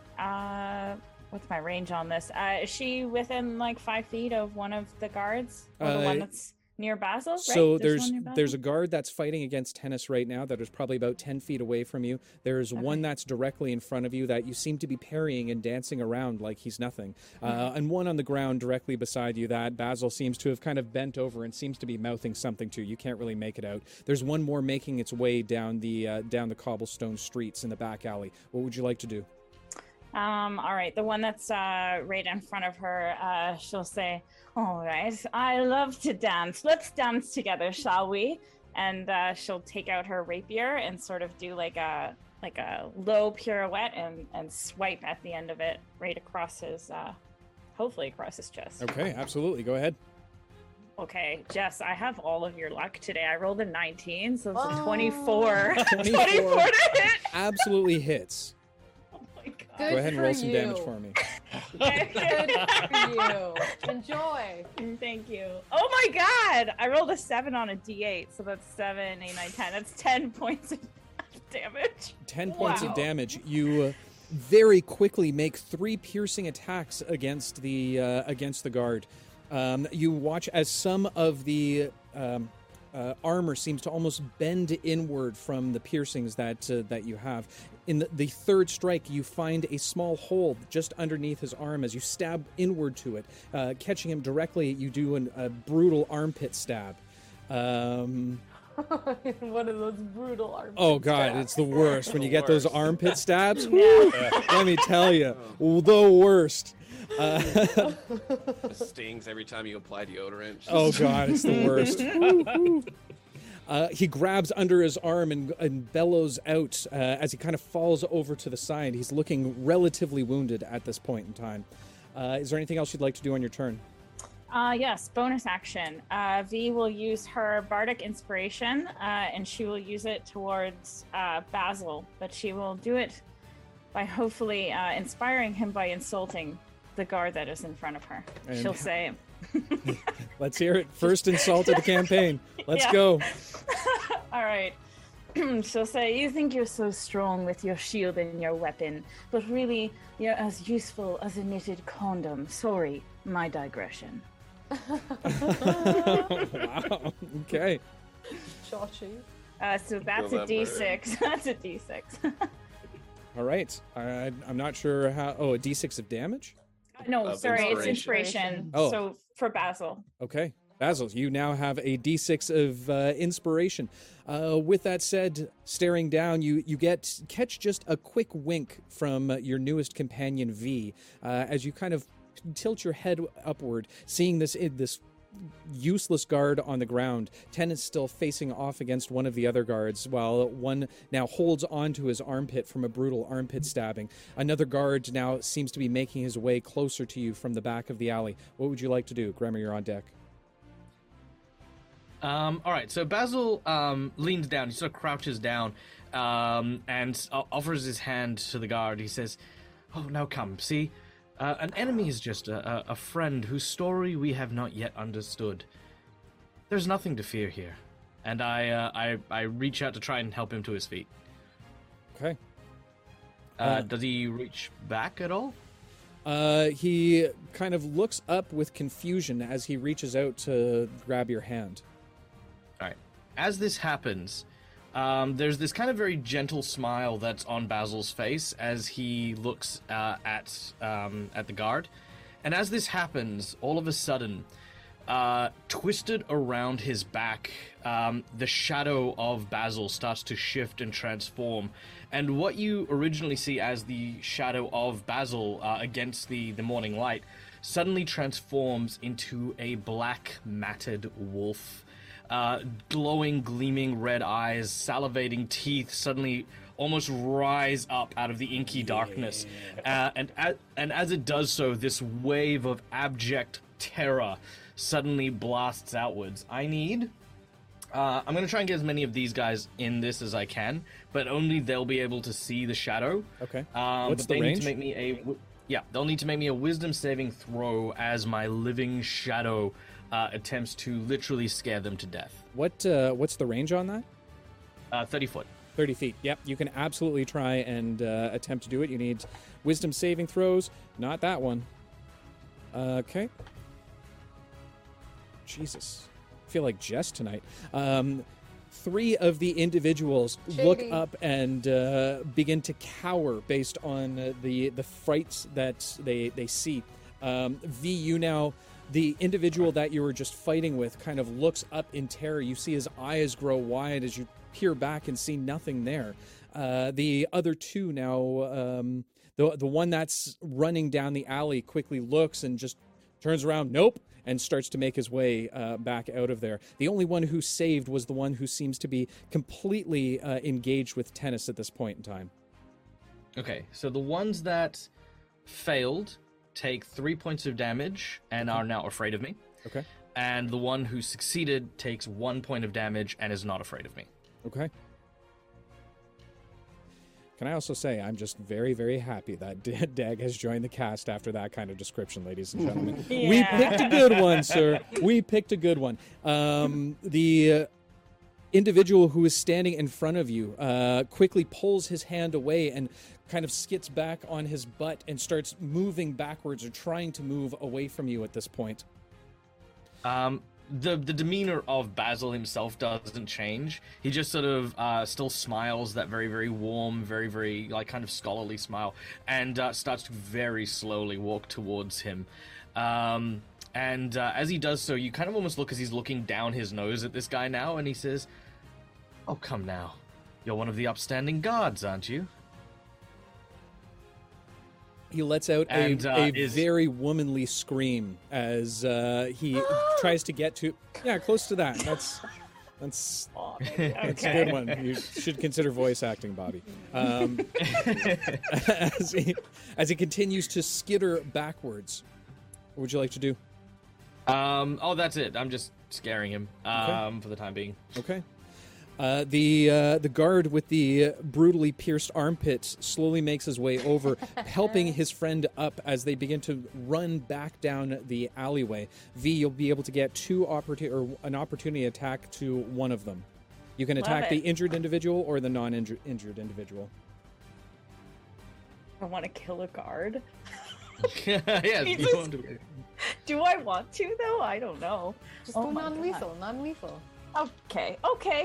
what's my range on this? Is she within, 5 feet of one of the guards? Or the one that's near Basil, right? So there's a guard that's fighting against Tennis right now that is probably about 10 feet away from you. There's one that's directly in front of you that you seem to be parrying and dancing around like he's nothing. And one on the ground directly beside you that Basil seems to have kind of bent over and seems to be mouthing something to. You can't really make it out. There's one more making its way down the cobblestone streets in the back alley. What would you like to do? All right, the one that's right in front of her, she'll say, all right, I love to dance. Let's dance together, shall we? And she'll take out her rapier and sort of do like a low pirouette and swipe at the end of it right across his, hopefully across his chest. Okay, absolutely. Go ahead. Okay, Jess, I have all of your luck today. I rolled a 19, so it's a 24. 24 to hit. Absolutely hits. Good. Go ahead and roll some damage for me. Good for you. Enjoy. Thank you. Oh my God! I rolled a 7 on a D8, so that's 7, 8, 9, 10. That's 10 points of damage. 10 points of damage. You very quickly make three piercing attacks against the guard. You watch as some of the armor seems to almost bend inward from the piercings that you have. In the third strike, you find a small hole just underneath his arm as you stab inward to it. Catching him directly, you do a brutal armpit stab. One of those brutal armpit stabs. Oh, God, stabs. It's the worst. When you get those armpit stabs, woo, let me tell you, the worst. It stings every time you apply deodorant. Oh, God, it's the worst. He grabs under his arm and bellows out as he kind of falls over to the side. He's looking relatively wounded at this point in time. Is there anything else you'd like to do on your turn? Yes, bonus action. V will use her Bardic Inspiration, and she will use it towards Basil, but she will do it by hopefully inspiring him by insulting the guard that is in front of her. And she'll say... Let's hear it. First insult of the campaign. Let's go. All right. She'll say, you think you're so strong with your shield and your weapon, but really you're as useful as a knitted condom. Sorry, my digression. Wow. Okay. So that's a D6. That's a D6. All right. I'm not sure how... Oh, a D6 of damage? No, sorry, it's inspiration. Oh. So for Basil. Okay, Basil, you now have a D6 of inspiration. With that said, staring down, you catch just a quick wink from your newest companion V as you kind of tilt your head upward, seeing this useless guard on the ground. Ten is still facing off against one of the other guards, while one now holds onto his armpit from a brutal armpit stabbing. Another guard now seems to be making his way closer to you from the back of the alley. What would you like to do? Grimmor, you're on deck. All right, so Basil leans down. He sort of crouches down and offers his hand to the guard. He says, oh, now come, see? An enemy is just a friend whose story we have not yet understood. There's nothing to fear here. And I reach out to try and help him to his feet. Okay. Does he reach back at all? He kind of looks up with confusion as he reaches out to grab your hand. All right. As this happens, there's this kind of very gentle smile that's on Basil's face as he looks at the guard. And as this happens, all of a sudden, twisted around his back, the shadow of Basil starts to shift and transform. And what you originally see as the shadow of Basil against the morning light suddenly transforms into a black, matted wolf. Glowing, gleaming red eyes, salivating teeth suddenly almost rise up out of the inky darkness. And as it does so, this wave of abject terror suddenly blasts outwards. I'm going to try and get as many of these guys in this as I can, but only they'll be able to see the shadow. Okay. What's the range? They'll need to make me a wisdom saving throw as my living shadow attempts to literally scare them to death. What's the range on that? 30 feet. Yep, you can absolutely try and attempt to do it. You need wisdom saving throws. Not that one. Okay. Jesus. I feel like Jess tonight. Three of the individuals look up and begin to cower based on the frights that they see. V, you now... The individual that you were just fighting with kind of looks up in terror. You see his eyes grow wide as you peer back and see nothing there. The other two now, the one that's running down the alley quickly looks and just turns around, nope, and starts to make his way back out of there. The only one who saved was the one who seems to be completely engaged with tennis at this point in time. Okay, so the ones that failed... take 3 points of damage and are now afraid of me. Okay. And the one who succeeded takes 1 point of damage and is not afraid of me. Okay. Can I also say I'm just very, very happy that Dag has joined the cast after that kind of description, ladies and gentlemen. Yeah. We picked a good one, sir. We picked a good one. The individual who is standing in front of you quickly pulls his hand away and kind of skits back on his butt and starts moving backwards or trying to move away from you at this point. The demeanor of Basil himself doesn't change. He just sort of still smiles, that very, very warm, very, very, like, kind of scholarly smile, and starts to very slowly walk towards him. And as he does so, you kind of almost look as he's looking down his nose at this guy now, and he says, "Oh, come now. You're one of the upstanding guards, aren't you?" He lets out a very womanly scream as he tries to get to... Yeah, close to that. That's a good one. You should consider voice acting, Bobby. As he continues to skitter backwards, what would you like to do? That's it. I'm just scaring him for the time being. Okay. The guard with the brutally pierced armpits slowly makes his way over, helping his friend up as they begin to run back down the alleyway. V, you'll be able to get an opportunity attack to one of them. You can attack the injured individual or the non-injured individual. I want to kill a guard. Yeah, Jesus. You want to. Do I want to, though? I don't know. Just go non-lethal. Okay,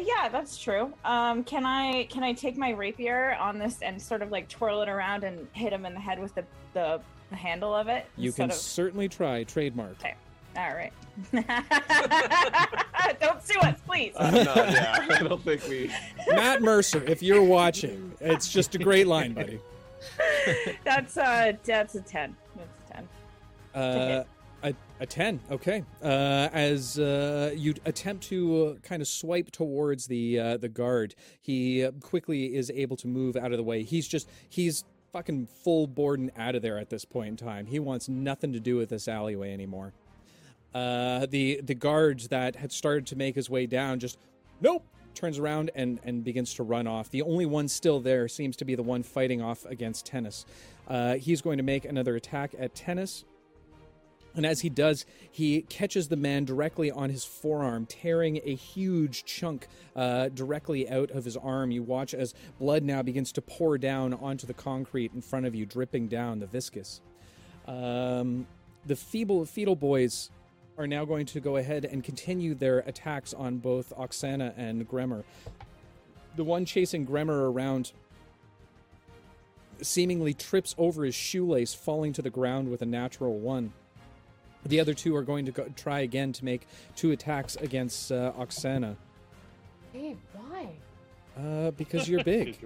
yeah, that's true. Can I take my rapier on this and sort of like twirl it around and hit him in the head with the handle of it? You can certainly try, trademark. Okay, all right. Don't sue us, please. I don't think we... Matt Mercer, if you're watching, it's just a great line, buddy. That's a 10. A 10, okay. As you attempt to kind of swipe towards the guard, he quickly is able to move out of the way. He's fucking full board and out of there at this point in time. He wants nothing to do with this alleyway anymore. The guard that had started to make his way down just, nope, turns around and begins to run off. The only one still there seems to be the one fighting off against Tennis. He's going to make another attack at Tennis. And as he does, he catches the man directly on his forearm, tearing a huge chunk directly out of his arm. You watch as blood now begins to pour down onto the concrete in front of you, dripping down the viscous. The fetal boys are now going to go ahead and continue their attacks on both Oksana and Grimmor. The one chasing Grimmor around seemingly trips over his shoelace, falling to the ground with a natural one. The other two are going to try again to make two attacks against Oksana. Hey, why? Because you're big.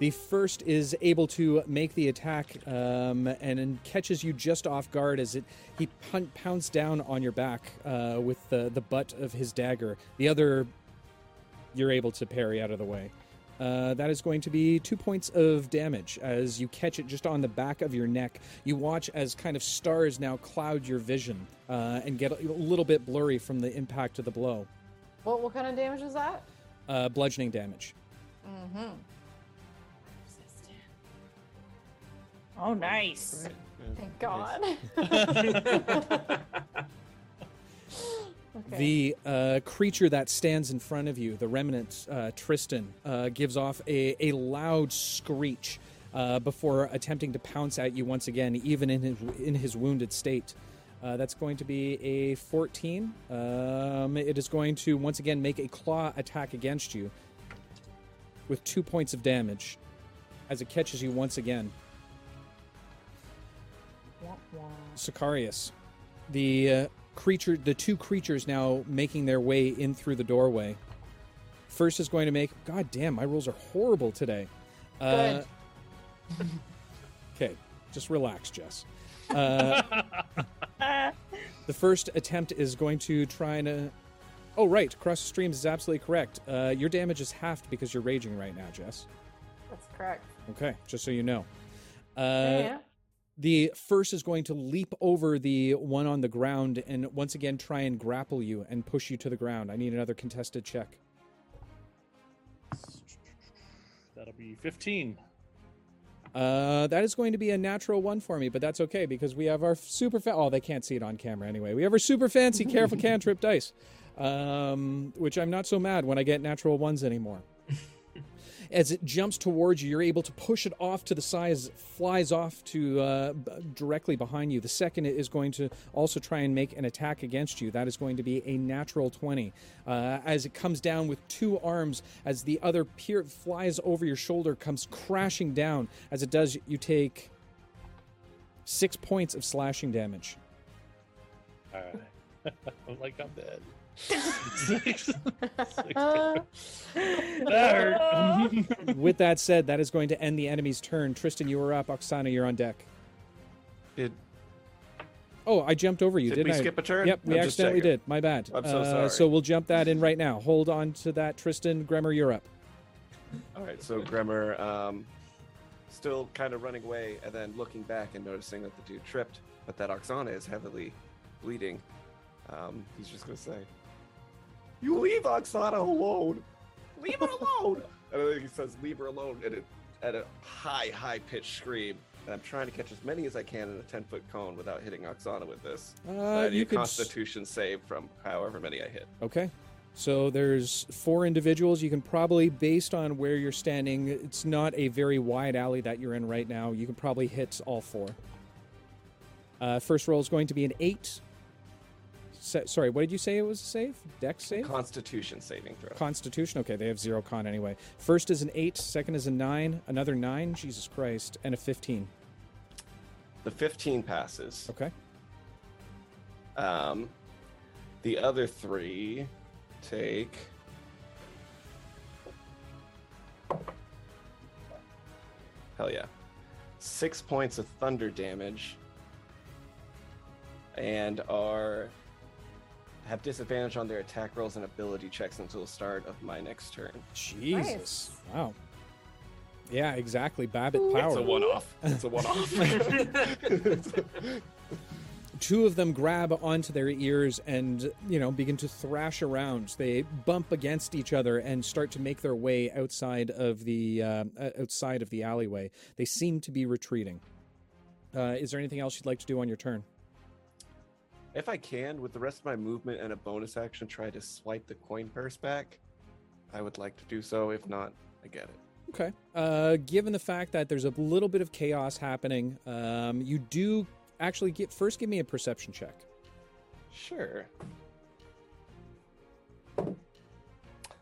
The first is able to make the attack and catches you just off guard as he pounds down on your back with the butt of his dagger. The other, you're able to parry out of the way. That is going to be 2 points of damage as you catch it just on the back of your neck. You watch as kind of stars now cloud your vision and get a little bit blurry from the impact of the blow. What kind of damage is that? Bludgeoning damage. Mm-hmm. Oh, nice. Thank God. Nice. Okay. The creature that stands in front of you, the remnant, Tristan, gives off a loud screech before attempting to pounce at you once again, even in his wounded state. That's going to be a 14. It is going to once again make a claw attack against you with 2 points of damage as it catches you once again. Sicarius, the... the two creatures now making their way in through the doorway. First is going to make... God damn, my rules are horrible today. Good. Okay, just relax, Jess. The first attempt is going to try and... Oh, right, Cross the Streams is absolutely correct. Your damage is halved because you're raging right now, Jess. That's correct. Okay, just so you know. Yeah. The first is going to leap over the one on the ground and once again try and grapple you and push you to the ground. I need another contested check. That'll be 15. That is going to be a natural one for me, but that's okay because we have our super... they can't see it on camera anyway. We have our super fancy Careful Cantrip dice, which I'm not so mad when I get natural ones anymore. As it jumps towards you, you're able to push it off to the side as it flies off to directly behind you. The second it is going to also try and make an attack against you. That is going to be a natural 20. As it comes down with two arms, as the other pier flies over your shoulder, comes crashing down. As it does, you take 6 points of slashing damage. All right. I'm like, I'm dead. That hurt. With that said, that is going to end the enemy's turn. Tristan, you are up. Oksana, you're on deck. I jumped over you, didn't I? Did we skip a turn? Yep, we accidentally did. My bad. I'm so sorry. So we'll jump that in right now. Hold on to that, Tristan. Grimmor, you're up. All right, so Grimmor still kind of running away and then looking back and noticing that the dude tripped, but that Oksana is heavily bleeding. He's just going to say, "You leave Oksana alone! Leave her alone!" And then he says, "Leave her alone," at a high-pitched scream. And I'm trying to catch as many as I can in a 10-foot cone without hitting Oksana with this. I need a Constitution save from however many I hit. Okay. So there's four individuals. You can probably, based on where you're standing, it's not a very wide alley that you're in right now. You can probably hit all four. First roll is going to be an 8. Sorry, what did you say it was a save? Dex save? Constitution saving throw. Constitution? Okay, they have 0 con anyway. First is an 8, second is a 9, another 9, Jesus Christ, and a 15. The 15 passes. Okay. The other three take 6 points of thunder damage and have disadvantage on their attack rolls and ability checks until the start of my next turn. Jesus. Nice. Wow. Yeah, exactly. Babbitt power. It's a one-off. Two of them grab onto their ears and, begin to thrash around. They bump against each other and start to make their way outside of the alleyway. They seem to be retreating. Is there anything else you'd like to do on your turn? If I can, with the rest of my movement and a bonus action, try to swipe the coin purse back. I would like to do so. If not, I get it. Okay. Given the fact that there's a little bit of chaos happening, you do actually give me a perception check. Sure.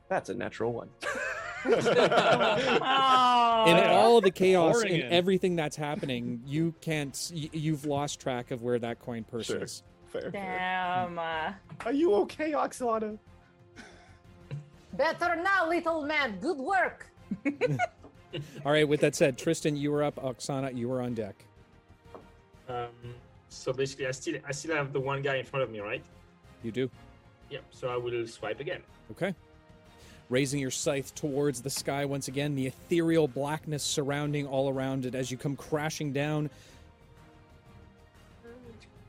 That's a natural 1. All the chaos and everything that's happening, you've lost track of where that coin purse is. Fair. Damn. Are you okay, Oksana? Better now, little man. Good work. All right, with that said, Tristan, you were up. Oksana, you were on deck. So basically, I still have the one guy in front of me, right? You do. Yep, so I will swipe again. Okay. Raising your scythe towards the sky once again, the ethereal blackness surrounding all around it as you come crashing down.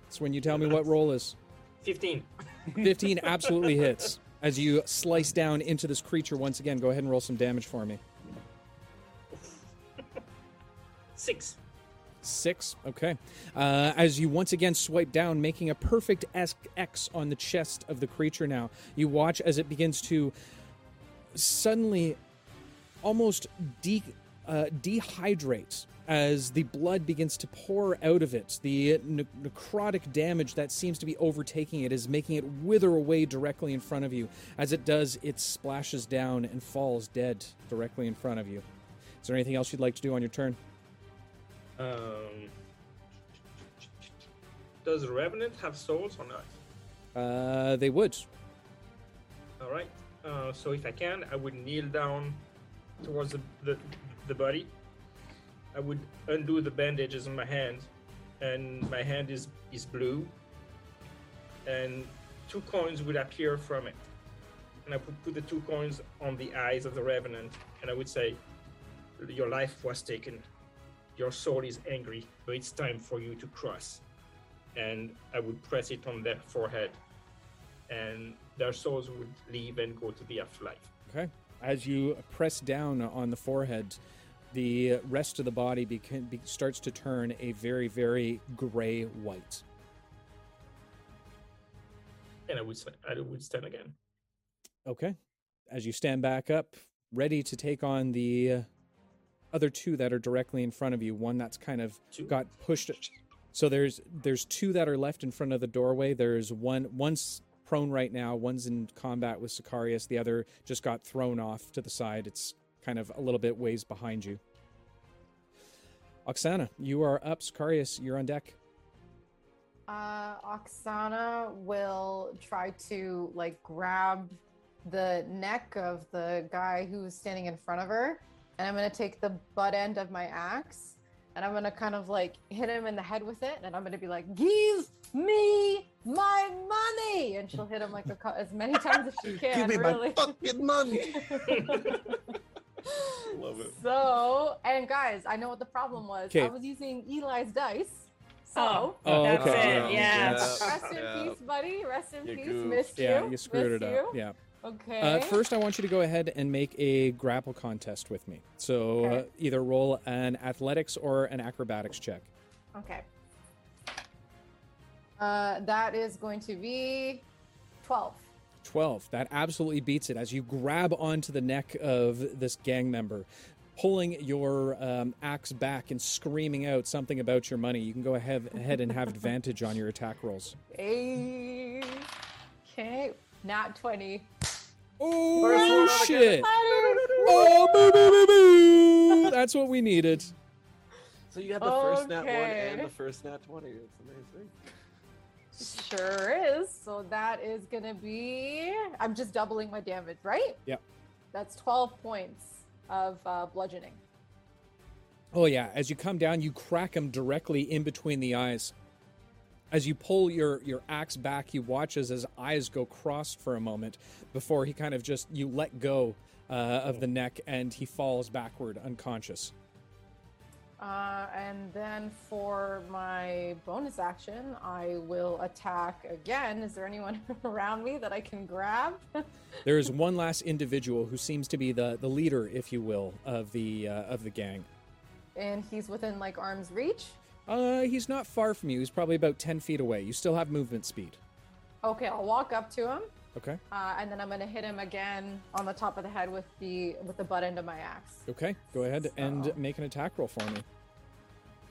It's when you tell me what roll is. 15. 15 absolutely hits. As you slice down into this creature once again, go ahead and roll some damage for me. 6. Okay. As you once again swipe down, making a perfect X on the chest of the creature now. You watch as it begins to suddenly almost dehydrates as the blood begins to pour out of it. The necrotic damage that seems to be overtaking it is making it wither away directly in front of you. As it does, it splashes down and falls dead directly in front of you. Is there anything else you'd like to do on your turn? Does Revenant have souls or not? They would. All right. So if I can, I would kneel down towards the body. I would undo the bandages on my hand, and my hand is blue, and 2 coins would appear from it. And I would put the 2 coins on the eyes of the Revenant, and I would say, "Your life was taken. Your soul is angry, but it's time for you to cross." And I would press it on their forehead, and their souls would leave and go to the afterlife. Okay. As you press down on the forehead, the rest of the body starts to turn a very, very gray white. And I would stand again. Okay. As you stand back up, ready to take on the other two that are directly in front of you. One that's kind of got pushed. So there's two that are left in front of the doorway. There's one's prone right now. One's in combat with Sicarius. The other just got thrown off to the side. It's kind of a little bit ways behind you. Oksana, you are up. Sicarius, you're on deck. Oksana will try to grab the neck of the guy who's standing in front of her, and I'm going to take the butt end of my axe and I'm going to kind of hit him in the head with it, and I'm going to be like, "Give me my money!" And she'll hit him as many times as she can. Give me my fucking money! Love it. So, and guys, I know what the problem was. Kay. I was using Eli's dice. So, that's it. Yes. Yeah. Rest in peace, buddy. Rest in peace. Goofed. Missed you. Yeah, you screwed it up. Yeah. Okay. First, I want you to go ahead and make a grapple contest with me. So either roll an athletics or an acrobatics check. Okay. That is going to be 12. 12. That absolutely beats it as you grab onto the neck of this gang member, pulling your axe back and screaming out something about your money. You can go ahead and have advantage on your attack rolls. Okay, not 20. Oh, shit. Oh, boo, boo, boo, boo. That's what we needed. So you had the first nat 1 and the first nat 20. That's amazing. Sure is. So that is going to be... I'm just doubling my damage, right? Yep. That's 12 points of bludgeoning. Oh yeah, as you come down, you crack him directly in between the eyes. As you pull your axe back, you watch as his eyes go crossed for a moment before he kind of just, you let go of the neck and he falls backward unconscious. And then for my bonus action, I will attack again. Is there anyone around me that I can grab? There is one last individual who seems to be the leader, if you will, of the gang. And he's within arm's reach? He's not far from you. He's probably about 10 feet away. You still have movement speed. Okay, I'll walk up to him. Okay. And then I'm going to hit him again on the top of the head with the butt end of my axe. Okay, go ahead and make an attack roll for me.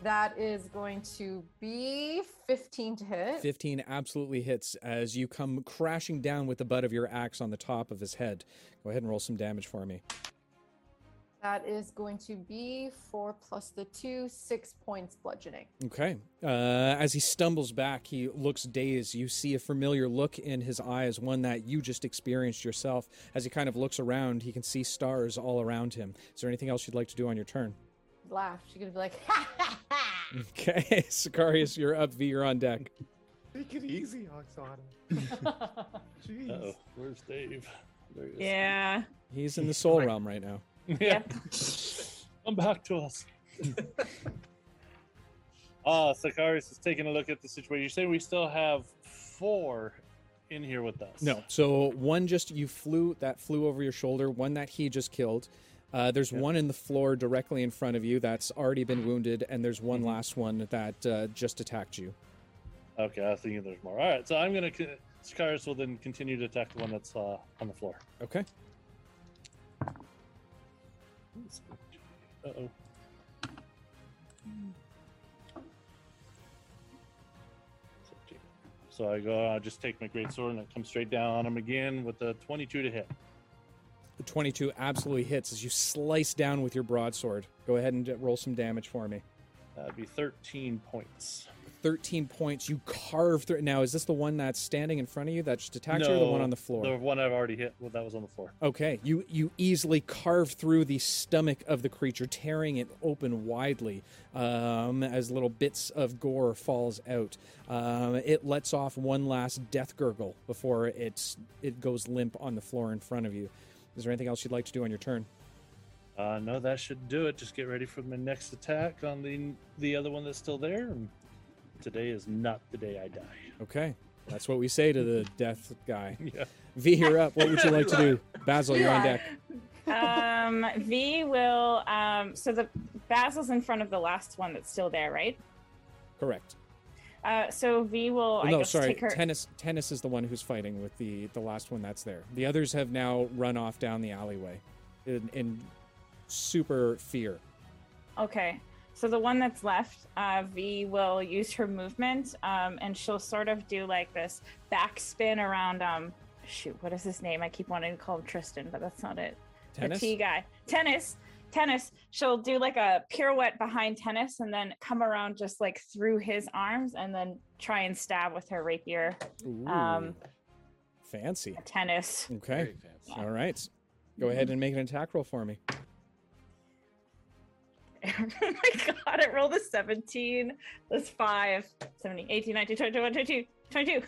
That is going to be 15 to hit. 15 absolutely hits as you come crashing down with the butt of your axe on the top of his head. Go ahead and roll some damage for me. That is going to be 4 plus the 2, 6 points bludgeoning. Okay. As he stumbles back, he looks dazed. You see a familiar look in his eyes, one that you just experienced yourself. As he kind of looks around, he can see stars all around him. Is there anything else you'd like to do on your turn? Laugh. She's going to be like, ha, ha, ha. Okay. Sicarius, you're up. V, you're on deck. Take it easy, Oksana. Jeez. Uh-oh. Where's Dave? There he is. Yeah. He's in the soul realm right now. Yeah. Come back to us. Sicarius is taking a look at the situation. You're saying we still have 4 in here with us? No. So one just flew over your shoulder, one that he just killed. There's one in the floor directly in front of you that's already been wounded, and there's one last one that just attacked you. Okay, I was thinking there's more. All right, so I'm going to... Sicarius will then continue to attack the one that's on the floor. Okay. Uh-oh. So I go, I'll just take my greatsword and it comes straight down on him again with a 22 to hit. The 22 absolutely hits as you slice down with your broadsword. Go ahead and roll some damage for me. That'd be 13 points. 13 points. You carve through. Now, is this the one that's standing in front of you that just attacked you, or the one on the floor? The one I've already hit. Well, that was on the floor. Okay. You easily carve through the stomach of the creature, tearing it open widely as little bits of gore falls out. It lets off one last death gurgle before it goes limp on the floor in front of you. Is there anything else you'd like to do on your turn? No, that should do it. Just get ready for my next attack on the other one that's still there. Today is not the day I die. Okay. That's what we say to the death guy. Yeah. V, you're up. What would you like to do? Basil, you're on deck. V will... so the Basil's in front of the last one that's still there, right? Correct. So V will... take her... Tennis is the one who's fighting with the last one that's there. The others have now run off down the alleyway. in super fear. Okay, so the one that's left, V will use her movement, and she'll sort of do like this backspin around, shoot, what is his name? I keep wanting to call him Tristan, but that's not it. Tennis? The T guy. Tennis. She'll do like a pirouette behind Tennis and then come around just like through his arms and then try and stab with her rapier. Ooh, fancy. Tennis. Okay. Very fancy. Yeah. All right. Go ahead and make an attack roll for me. Oh my god, I rolled a 17. That's 5, 17, 18, 19, 20, 21, 22, 22.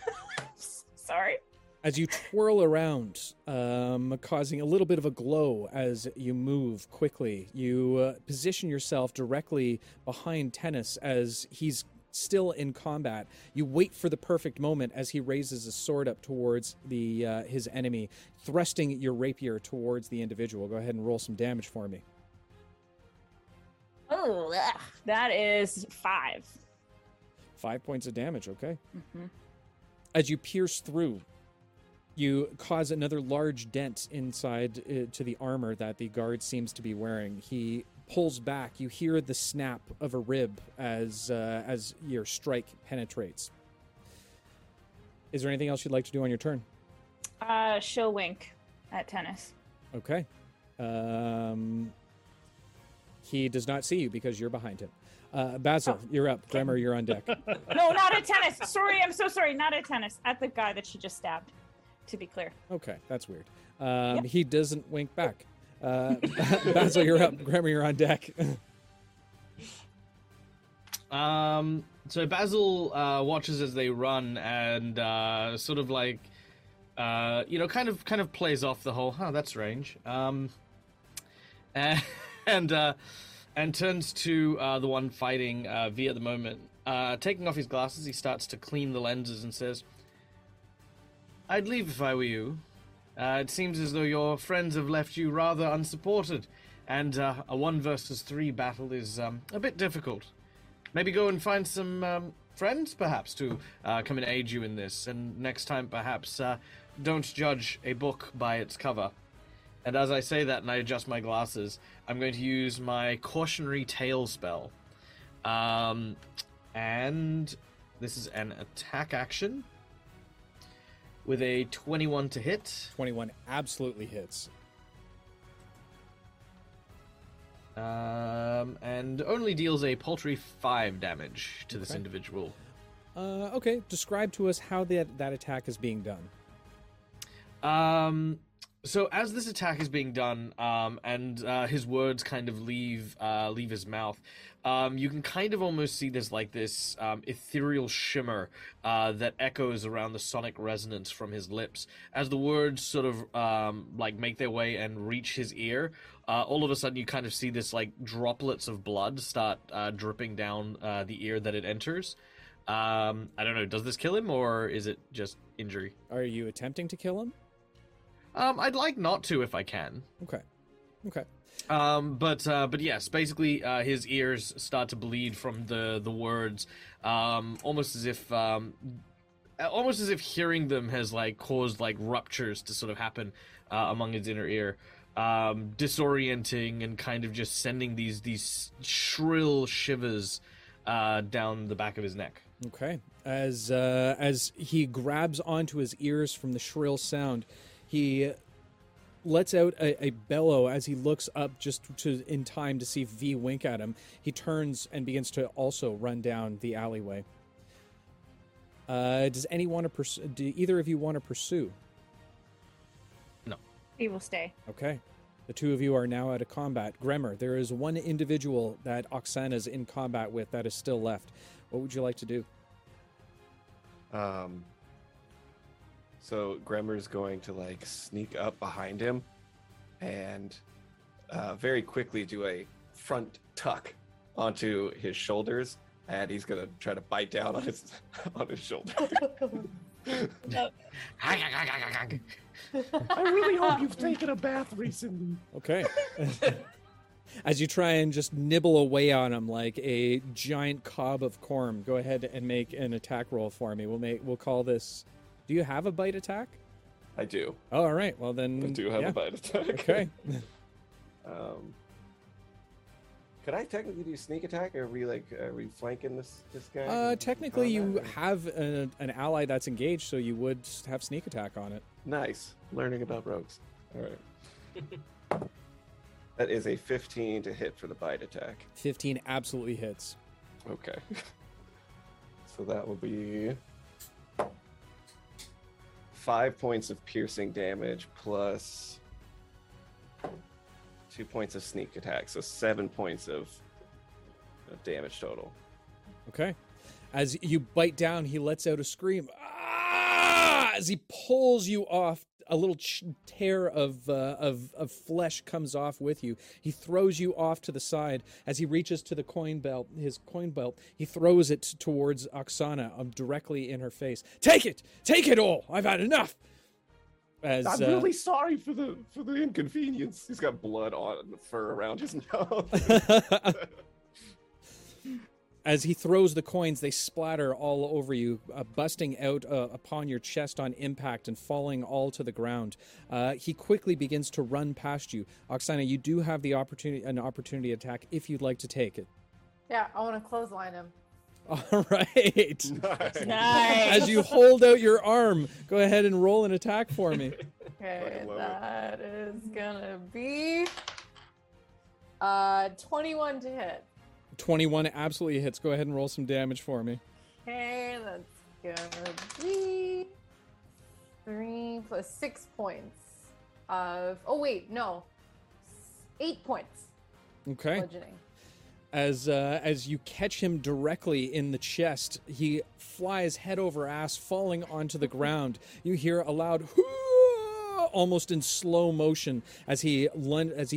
Sorry. As you twirl around, causing a little bit of a glow as you move quickly, you position yourself directly behind Tennis as he's still in combat. You wait for the perfect moment as he raises his sword up towards the his enemy, thrusting your rapier towards the individual. Go ahead and roll some damage for me. Oh, that is 5. 5 points of damage, okay. Mm-hmm. As you pierce through, you cause another large dent inside to the armor that the guard seems to be wearing. He pulls back. You hear the snap of a rib as your strike penetrates. Is there anything else you'd like to do on your turn? She'll wink at Tennis. Okay. He does not see you because you're behind him. Basil, you're up. Grimmor, you're on deck. No, not at Tennis. Sorry, I'm so sorry. Not at Tennis. At the guy that she just stabbed. To be clear. Okay, that's weird. Yep. He doesn't wink back. Basil, you're up. Grimmor, you're on deck. So Basil watches as they run and sort of like, kind of plays off the whole, huh, that's range. And turns to the one fighting V at the moment. Taking off his glasses, he starts to clean the lenses and says, I'd leave if I were you. It seems as though your friends have left you rather unsupported, and a 1-versus-3 battle is a bit difficult. Maybe go and find some friends, perhaps, to come and aid you in this, and next time, perhaps, don't judge a book by its cover. And as I say that and I adjust my glasses, I'm going to use my Cautionary Tale spell. And this is an attack action. With a 21 to hit. 21 absolutely hits. And only deals a paltry 5 damage to this individual. Okay, describe to us how that attack is being done. So as this attack is being done, and his words kind of leave his mouth, you can kind of almost see this like this ethereal shimmer that echoes around the sonic resonance from his lips. As the words sort of make their way and reach his ear, all of a sudden you kind of see this like droplets of blood start dripping down the ear that it enters. I don't know, does this kill him or is it just injury? Are you attempting to kill him? I'd like not to if I can. Okay. But yes, basically his ears start to bleed from the words, almost as if hearing them has like caused like ruptures to sort of happen among his inner ear, disorienting and kind of just sending these shrill shivers down the back of his neck. Okay, as he grabs onto his ears from the shrill sound, he lets out a bellow as he looks up in time to see V wink at him. He turns and begins to also run down the alleyway. Do either of you want to pursue? No. He will stay. Okay. The two of you are now out of combat. Grimmor, there is one individual that Oksana's in combat with that is still left. What would you like to do? So Grimmor's going to like sneak up behind him and very quickly do a front tuck onto his shoulders, and he's going to try to bite down on his shoulder. I really hope you've taken a bath recently. Okay. As you try and just nibble away on him like a giant cob of corn, go ahead and make an attack roll for me. We'll call this... Do you have a bite attack? I do. Oh, all right. Well, then... I do have a bite attack. Okay. Could I technically do sneak attack? Are we flanking this guy? Technically, you have an ally that's engaged, so you would have sneak attack on it. Nice. Learning about rogues. All right. That is a 15 to hit for the bite attack. 15 absolutely hits. Okay. So that will be 5 points of piercing damage plus 2 points of sneak attack, so 7 points of damage total. Okay. As you bite down, he lets out a scream. Ah! As he pulls you off, a little tear of flesh comes off with you. He throws you off to the side. As he reaches to the coin belt, he throws it towards Oksana, directly in her face. Take it all. I've had enough. As, I'm really sorry for the inconvenience. He's got blood on the fur around his mouth. As he throws the coins, they splatter all over you, busting out upon your chest on impact and falling all to the ground. He quickly begins to run past you. Oksana, you do have an opportunity attack if you'd like to take it. Yeah, I want to clothesline him. All right. Nice. As you hold out your arm, go ahead and roll an attack for me. Okay, that is going to be 21 to hit. 21 absolutely hits. Go ahead and roll some damage for me. Okay, that's going to be 3 plus 6 points of... 8 points. Okay. Bludgeoning. As you catch him directly in the chest, he flies head over ass, falling onto the ground. You hear a loud "Hoo!" almost in slow motion as he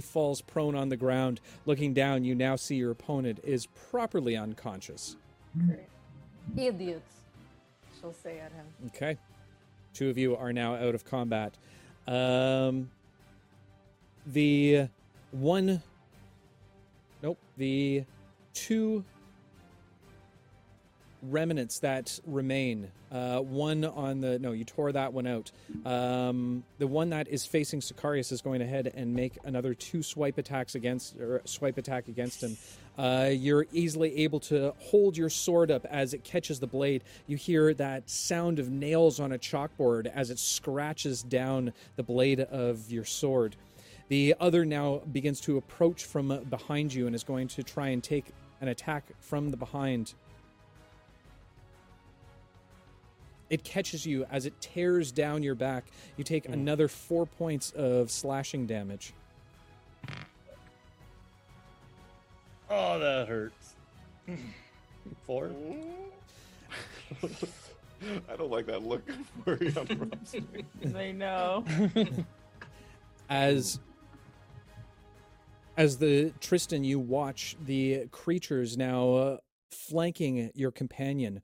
falls prone on the ground. Looking down, you now see your opponent is properly unconscious. Great. Idiots, she'll say at him. Okay. Two of you are now out of combat. The two remnants that remain, you tore that one out. The one that is facing Sicarius is going ahead and make another two swipe attack against him. You're easily able to hold your sword up as it catches the blade. You hear that sound of nails on a chalkboard as it scratches down the blade of your sword. The other now begins to approach from behind you and is going to try and take an attack from the behind. It catches you as it tears down your back. You take another 4 points of slashing damage. Oh, that hurts. 4? I don't like that look. They know. As the Tristan, you watch the creatures now flanking your companion.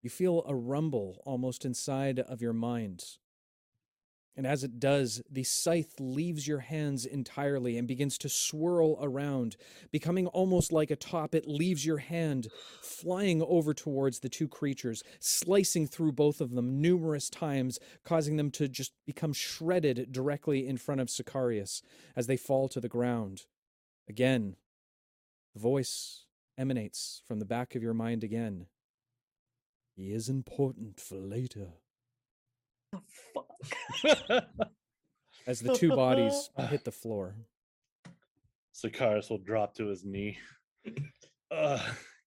You feel a rumble almost inside of your mind. And as it does, the scythe leaves your hands entirely and begins to swirl around. Becoming almost like a top, it leaves your hand, flying over towards the two creatures, slicing through both of them numerous times, causing them to just become shredded directly in front of Sicarius as they fall to the ground. Again, the voice emanates from the back of your mind again. He is important for later. The fuck? As the two bodies hit the floor, Sicarius will drop to his knee,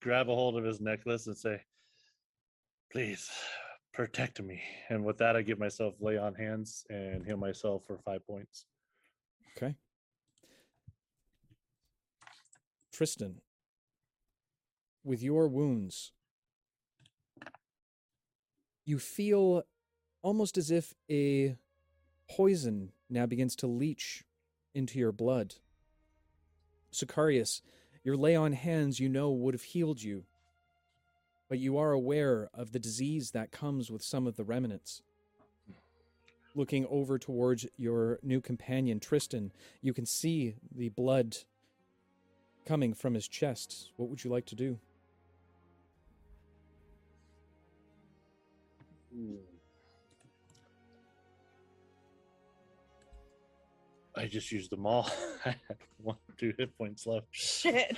grab a hold of his necklace and say, "Please protect me." And with that, I give myself lay on hands and heal myself for 5 points. Okay. Tristan, with your wounds, you feel almost as if a poison now begins to leach into your blood. Sicarius, your lay on hands you know would have healed you, but you are aware of the disease that comes with some of the remnants. Looking over towards your new companion, Tristan, you can see the blood coming from his chest. What would you like to do? I just used them all. I have 1 or 2 hit points left. Shit.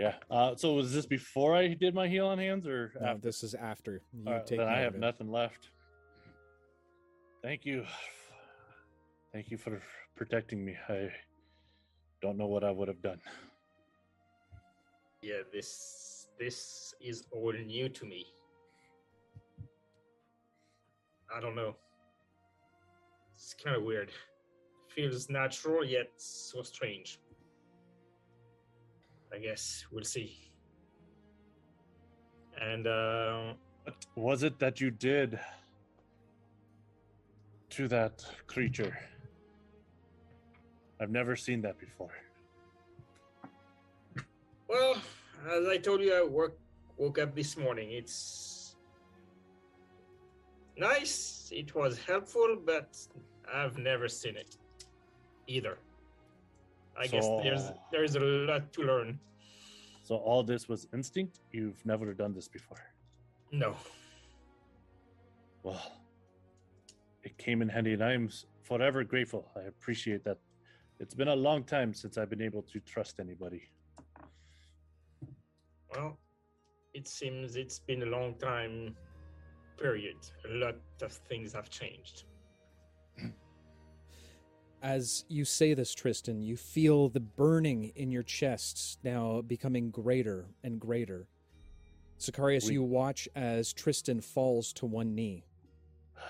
Yeah. So was this before I did my heal on hands, or no, after? This is after. You take then I have nothing left. Thank you. Thank you for protecting me. I don't know what I would have done. Yeah, this is all new to me. I don't know. It's kind of weird. Feels natural, yet so strange. I guess we'll see. And what was it that you did to that creature? I've never seen that before. Well, as I told you, I woke up this morning. It's nice, it was helpful, but I've never seen it either. I guess there's a lot to learn. So all this was instinct? You've never done this before? No. Well, it came in handy, and I'm forever grateful. I appreciate that. It's been a long time since I've been able to trust anybody. Well, it seems it's been a long time period. A lot of things have changed. As you say this, Tristan, you feel the burning in your chest now becoming greater and greater. Sicarius, you watch as Tristan falls to one knee.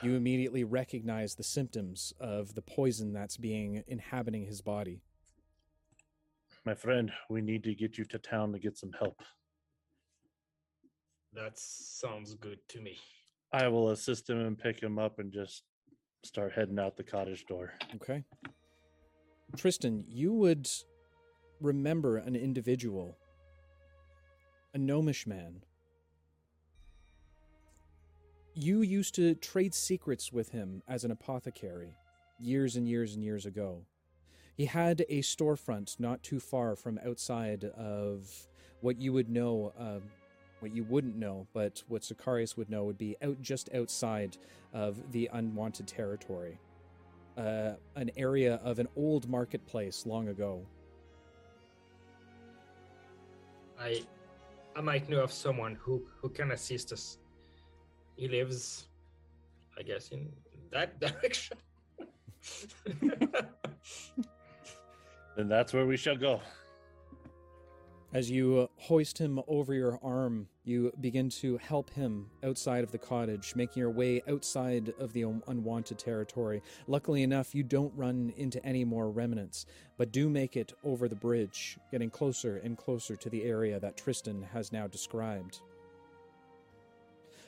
You immediately recognize the symptoms of the poison that's inhabiting his body. My friend, we need to get you to town to get some help. That sounds good to me. I will assist him and pick him up and just start heading out the cottage door. Okay. Tristan, you would remember an individual, a gnomish man. You used to trade secrets with him as an apothecary years and years and years ago. He had a storefront not too far from outside of what you would know, what you wouldn't know, but what Sicarius would know would be just outside of the unwanted territory. An area of an old marketplace long ago. I might know of someone who can assist us. He lives, I guess, in that direction. Then that's where we shall go. As you hoist him over your arm, you begin to help him outside of the cottage, making your way outside of the unwanted territory. Luckily enough, you don't run into any more remnants, but do make it over the bridge, getting closer and closer to the area that Tristan has now described.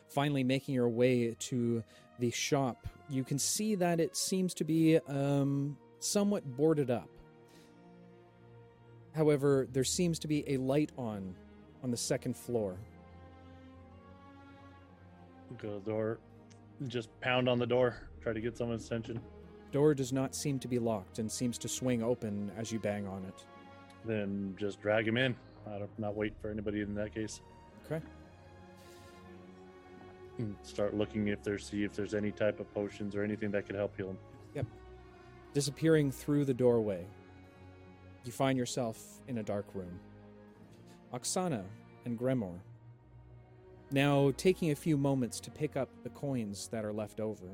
Finally making your way to the shop, you can see that it seems to be somewhat boarded up. However, there seems to be a light on the second floor. Go to the door. Just pound on the door. Try to get someone's attention. Door does not seem to be locked and seems to swing open as you bang on it. Then just drag him in. I'm not waiting for anybody in that case. Okay. Start looking if there's any type of potions or anything that could help heal him. Yep. Disappearing through the doorway. You find yourself in a dark room. Oksana and Grimmor, now taking a few moments to pick up the coins that are left over.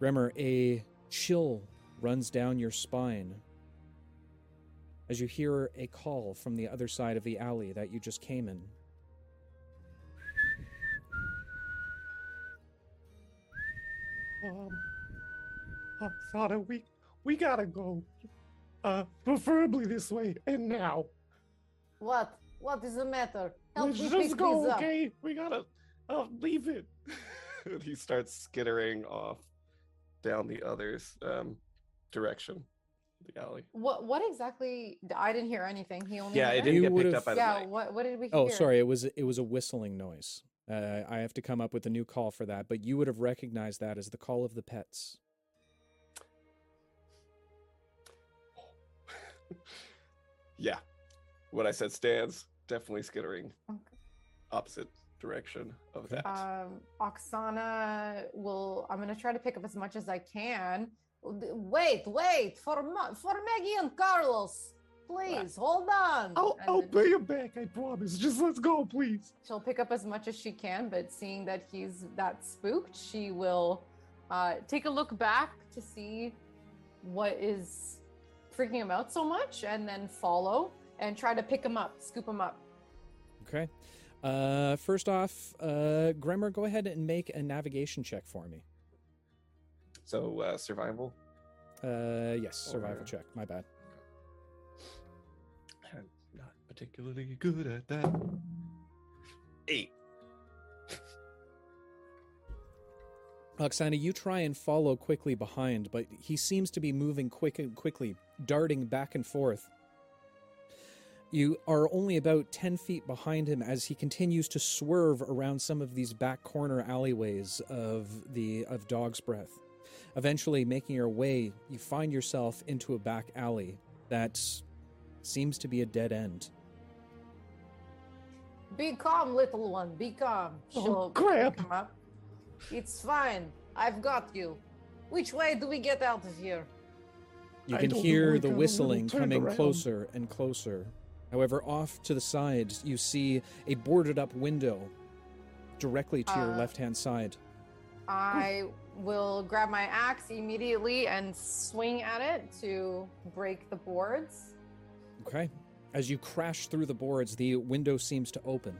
Grimmor, a chill runs down your spine as you hear a call from the other side of the alley that you just came in. Oksana, we gotta go. Preferably this way, and now. What is the matter? Help me just go, okay? We gotta leave it. And he starts skittering off down the other's direction, the alley. What exactly? I didn't hear anything. He only it didn't get picked up by the mic. What did we hear? Oh, sorry, it was a whistling noise. I have to come up with a new call for that, but you would have recognized that as the call of the pets. Yeah, what I said stands. Definitely skittering. Okay. opposite direction of that. Oksana will, I'm going to try to pick up as much as I can. Wait, for Maggie and Carlos, please, hold on. I'll pay you back, I promise. Just let's go, please. She'll pick up as much as she can, but seeing that he's that spooked, she will take a look back to see what is freaking him out so much, and then follow and try to pick him up, scoop him up. Okay. First off, Grimmor, go ahead and make a navigation check for me. So, survival? Yes, or... survival check. My bad. I'm not particularly good at that. 8. Oksana, you try and follow quickly behind, but he seems to be moving quickly, darting back and forth. You are only about 10 feet behind him as he continues to swerve around some of these back corner alleyways of Dog's Breath. Eventually, making your way, you find yourself into a back alley that seems to be a dead end. Be calm, little one. Be calm. She'll pick him up. It's fine. I've got you. Which way do we get out of here? You can hear the whistling coming closer and closer. However, off to the side, you see a boarded-up window directly to your left-hand side. I will grab my axe immediately and swing at it to break the boards. Okay. As you crash through the boards, the window seems to open.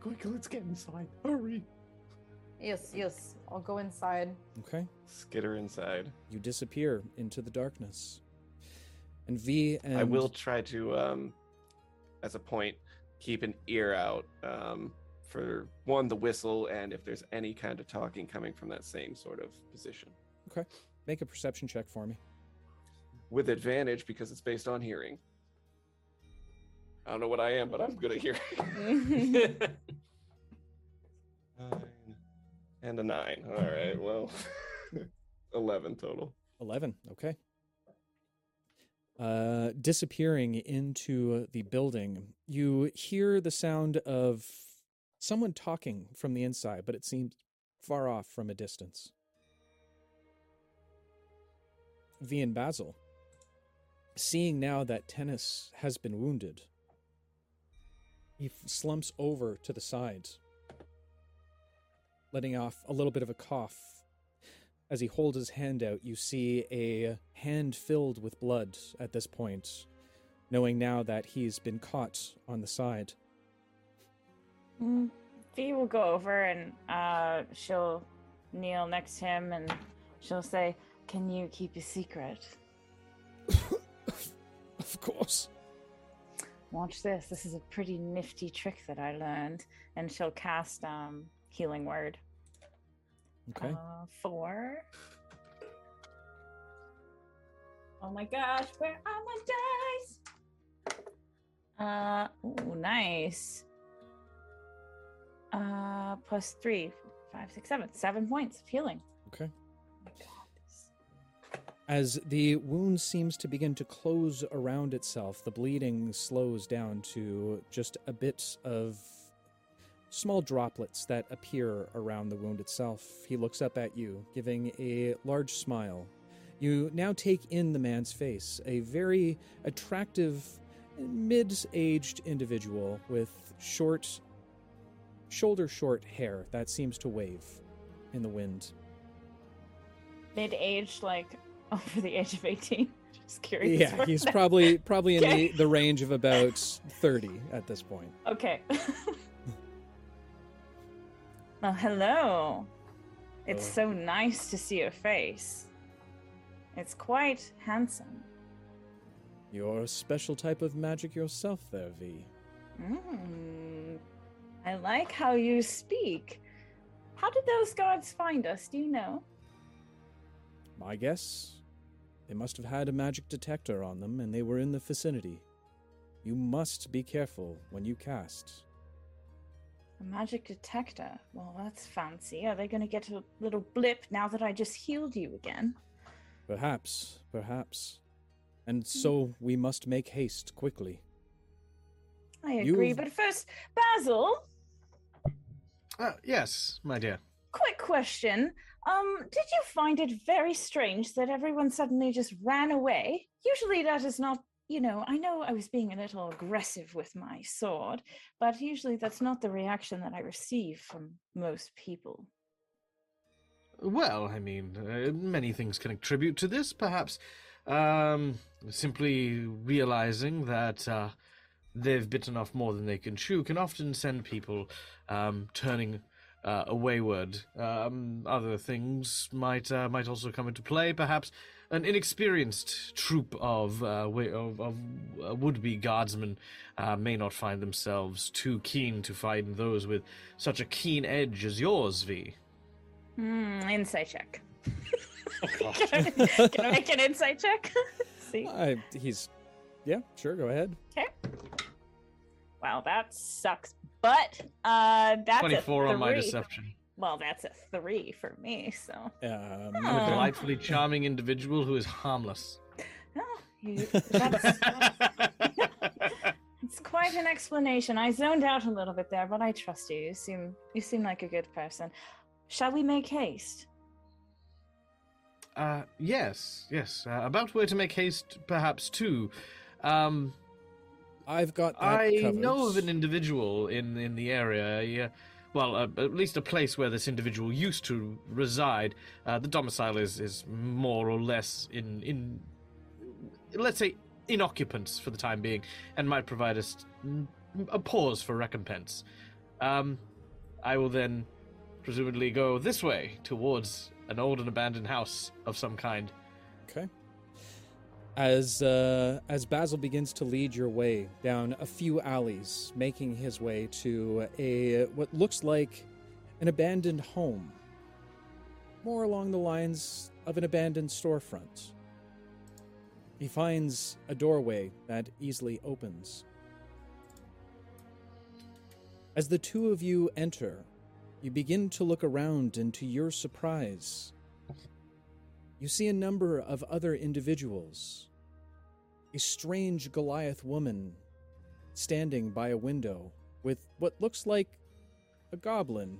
Quick, let's get inside. Hurry. Yes. I'll go inside. Okay. Skitter inside. You disappear into the darkness. And I will try to, as a point, keep an ear out for, one, the whistle, and if there's any kind of talking coming from that same sort of position. Okay. Make a perception check for me. With advantage, because it's based on hearing. I don't know what I am, but I'm good at hearing. 9 and a 9. All right, well, 11 total. 11, okay. Disappearing into the building, you hear the sound of someone talking from the inside, but it seems far off from a distance. V and Basil, seeing now that Tennis has been wounded, he slumps over to the side, letting off a little bit of a cough. As he holds his hand out, you see a hand filled with blood at this point, knowing now that he's been caught on the side. Vee will go over and she'll kneel next to him and she'll say, "Can you keep a secret?" Of course. Watch this. This is a pretty nifty trick that I learned. And she'll cast Healing Word. Okay. 4. Oh my gosh, where are my dice? Ooh, nice. Plus 3, 5, 6, 7. 7 points of healing. Okay. Oh my God. As the wound seems to begin to close around itself, the bleeding slows down to just a bit of small droplets that appear around the wound itself. He looks up at you, giving a large smile. You now take in the man's face, a very attractive, mid-aged individual with shoulder-short hair that seems to wave in the wind. Mid-aged, like over the age of 18? Just curious. Yeah, he's probably in the range of about 30 at this point. Okay. Well, hello. It's so nice to see your face. It's quite handsome. You're a special type of magic yourself there, V. I like how you speak. How did those gods find us? Do you know? My guess? They must have had a magic detector on them, and they were in the vicinity. You must be careful when you cast. A magic detector? Well, that's fancy. Are they going to get a little blip now that I just healed you again? Perhaps. And so we must make haste quickly. I I agree, but first, Basil. Yes, my dear. Quick question. Did you find it very strange that everyone suddenly just ran away? Usually that is not, I know I was being a little aggressive with my sword, but usually that's not the reaction that I receive from most people. Well, many things can attribute to this, perhaps. Simply realizing that they've bitten off more than they can chew can often send people turning wayward. Other things might also come into play. Perhaps an inexperienced troop of would-be guardsmen may not find themselves too keen to find those with such a keen edge as yours, V. Insight check. Oh, can I make an insight check? See. Yeah, sure, go ahead. Okay. Wow, that sucks. But that's 24 on my deception. Well, that's a 3 for me, so. I'm a delightfully charming individual who is harmless. Oh, it's quite an explanation. I zoned out a little bit there, but I trust you. You seem like a good person. Shall we make haste? Yes. About where to make haste, perhaps, too. I've got that covered. I know of an individual in the area, at least a place where this individual used to reside. The domicile is more or less in, let's say, in occupants for the time being, and might provide us a pause for recompense. I will then presumably go this way, towards an old and abandoned house of some kind. Okay. As Basil begins to lead your way down a few alleys, making his way to what looks like an abandoned home, more along the lines of an abandoned storefront. He finds a doorway that easily opens. As the two of you enter, you begin to look around, and to your surprise, you see a number of other individuals. A strange Goliath woman standing by a window with what looks like a goblin,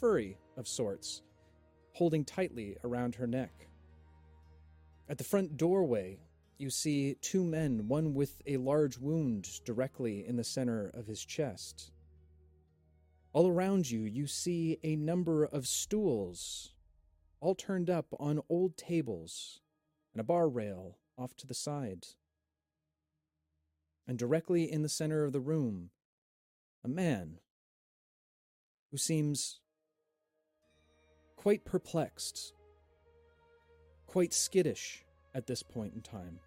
furry of sorts, holding tightly around her neck. At the front doorway, you see two men, one with a large wound directly in the center of his chest. All around you, you see a number of stools, all turned up on old tables and a bar rail off to the side. And directly in the center of the room, a man who seems quite perplexed, quite skittish at this point in time.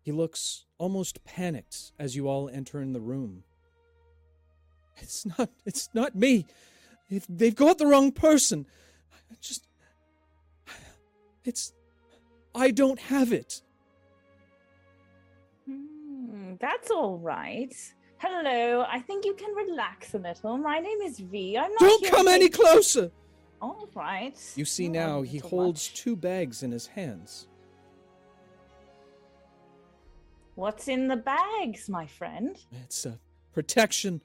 He looks almost panicked as you all enter in the room. It's not me. They've got the wrong person. I don't have it. That's all right. Hello, I think you can relax a little. My name is V. I'm not Don't here come any closer! All right. You see now he holds two bags in his hands. What's in the bags, my friend? It's a protection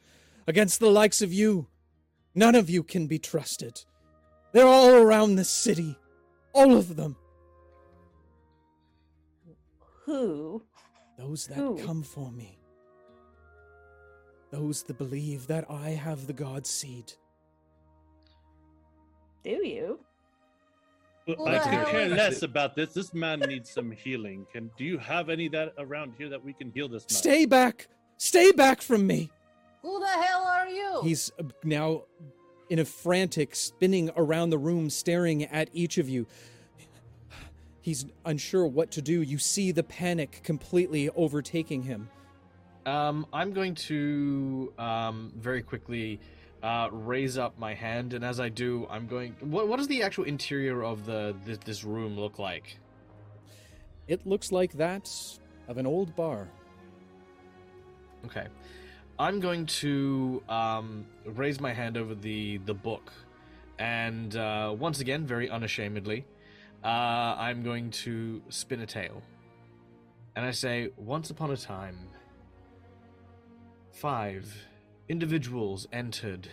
against the likes of you. None of you can be trusted. They're all around the city. All of them. Who? Those that come for me. Those that believe that I have the God Seed. Do you? Well, I could care less about this. This man needs some healing. Do you have any that around here that we can heal this man? Stay back! Stay back from me! Who the hell are you? He's now in a frantic, spinning around the room, staring at each of you. He's unsure what to do. You see the panic completely overtaking him. I'm going to very quickly raise up my hand, and as I do, I'm going... What does the actual interior of this room look like? It looks like that of an old bar. Okay. I'm going to raise my hand over the book, and once again, very unashamedly, I'm going to spin a tale. And I say, once upon a time, 5 individuals entered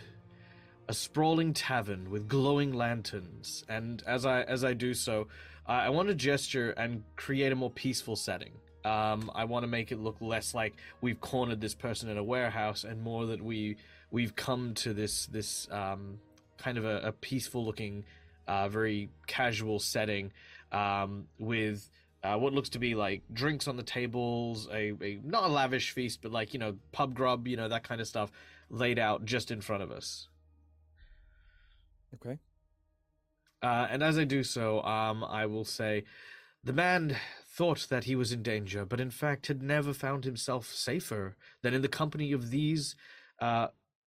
a sprawling tavern with glowing lanterns, and as I do so, I want to gesture and create a more peaceful setting. I want to make it look less like we've cornered this person in a warehouse, and more that we've come to this kind of a peaceful looking, very casual setting, with what looks to be like drinks on the tables, a not a lavish feast, but like, you know, pub grub, you know, that kind of stuff laid out just in front of us. Okay. And as I do so, I will say, the man thought that he was in danger, but in fact had never found himself safer than in the company of these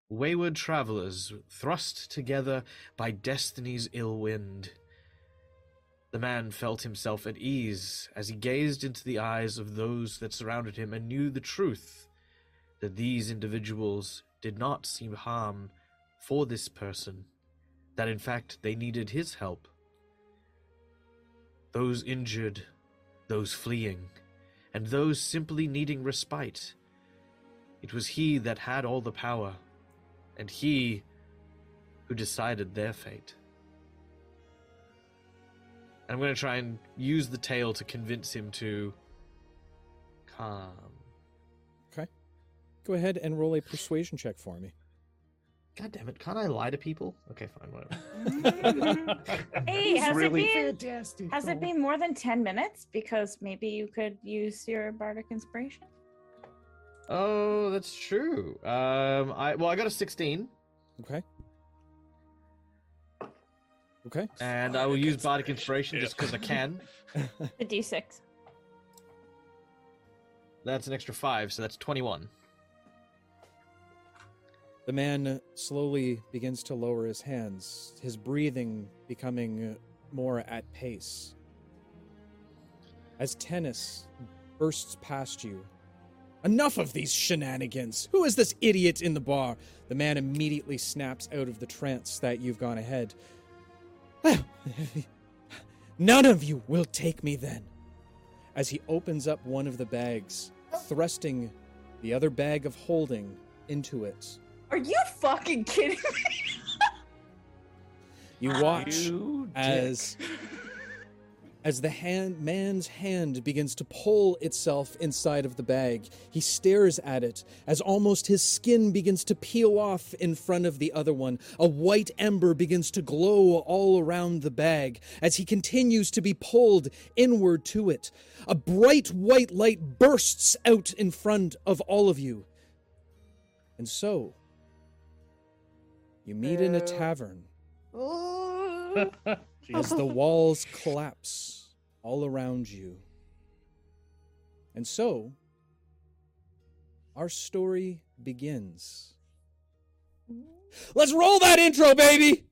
wayward travelers, thrust together by destiny's ill wind. The man felt himself at ease as he gazed into the eyes of those that surrounded him and knew the truth, that these individuals did not seem harm for this person, that in fact they needed his help. Those injured, those fleeing, and those simply needing respite. It was he that had all the power, and he who decided their fate. And I'm going to try and use the tale to convince him to calm. Okay. Go ahead and roll a persuasion check for me. God damn it, can't I lie to people? Okay, fine, whatever. Hey, has it been more than 10 minutes? Because maybe you could use your bardic inspiration. Oh, that's true. I got a 16. Okay. Okay. And I will use bardic inspiration just because I can. The D6. That's an extra 5, so that's 21. The man slowly begins to lower his hands, his breathing becoming more at pace. As Tennis bursts past you, "Enough of these shenanigans! Who is this idiot in the bar?" The man immediately snaps out of the trance that you've gone ahead. "None of you will take me then!" As he opens up one of the bags, thrusting the other bag of holding into it. Are you fucking kidding me? You watch as the man's hand begins to pull itself inside of the bag. He stares at it as almost his skin begins to peel off in front of the other one. A white ember begins to glow all around the bag as he continues to be pulled inward to it. A bright white light bursts out in front of all of you. And so, you meet in a tavern as the walls collapse all around you. And so, our story begins. Let's roll that intro, baby!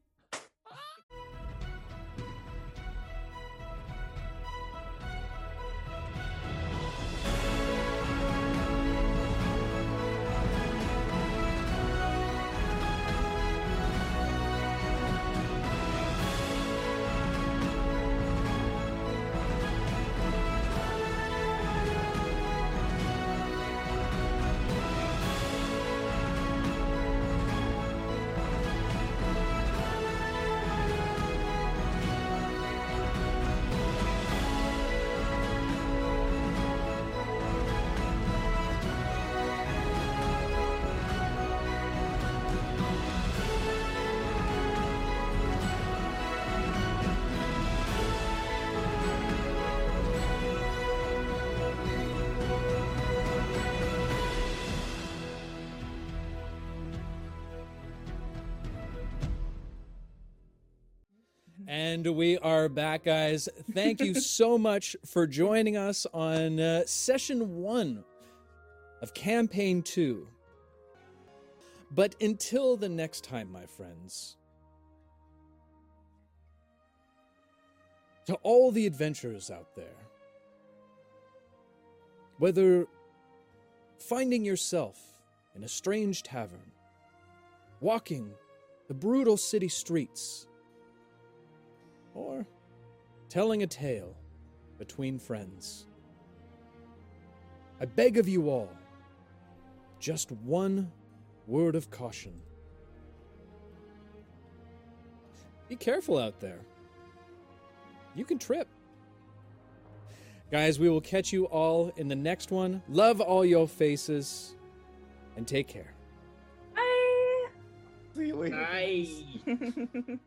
And we are back, guys. Thank you so much for joining us on session 1 of campaign 2. But until the next time, my friends, to all the adventurers out there, whether finding yourself in a strange tavern, walking the brutal city streets, or telling a tale between friends, I beg of you all Just one word of caution. Be careful out there. You can trip. Guys, we will catch you all in the next one. Love all your faces and take care. Bye. See you later. Bye.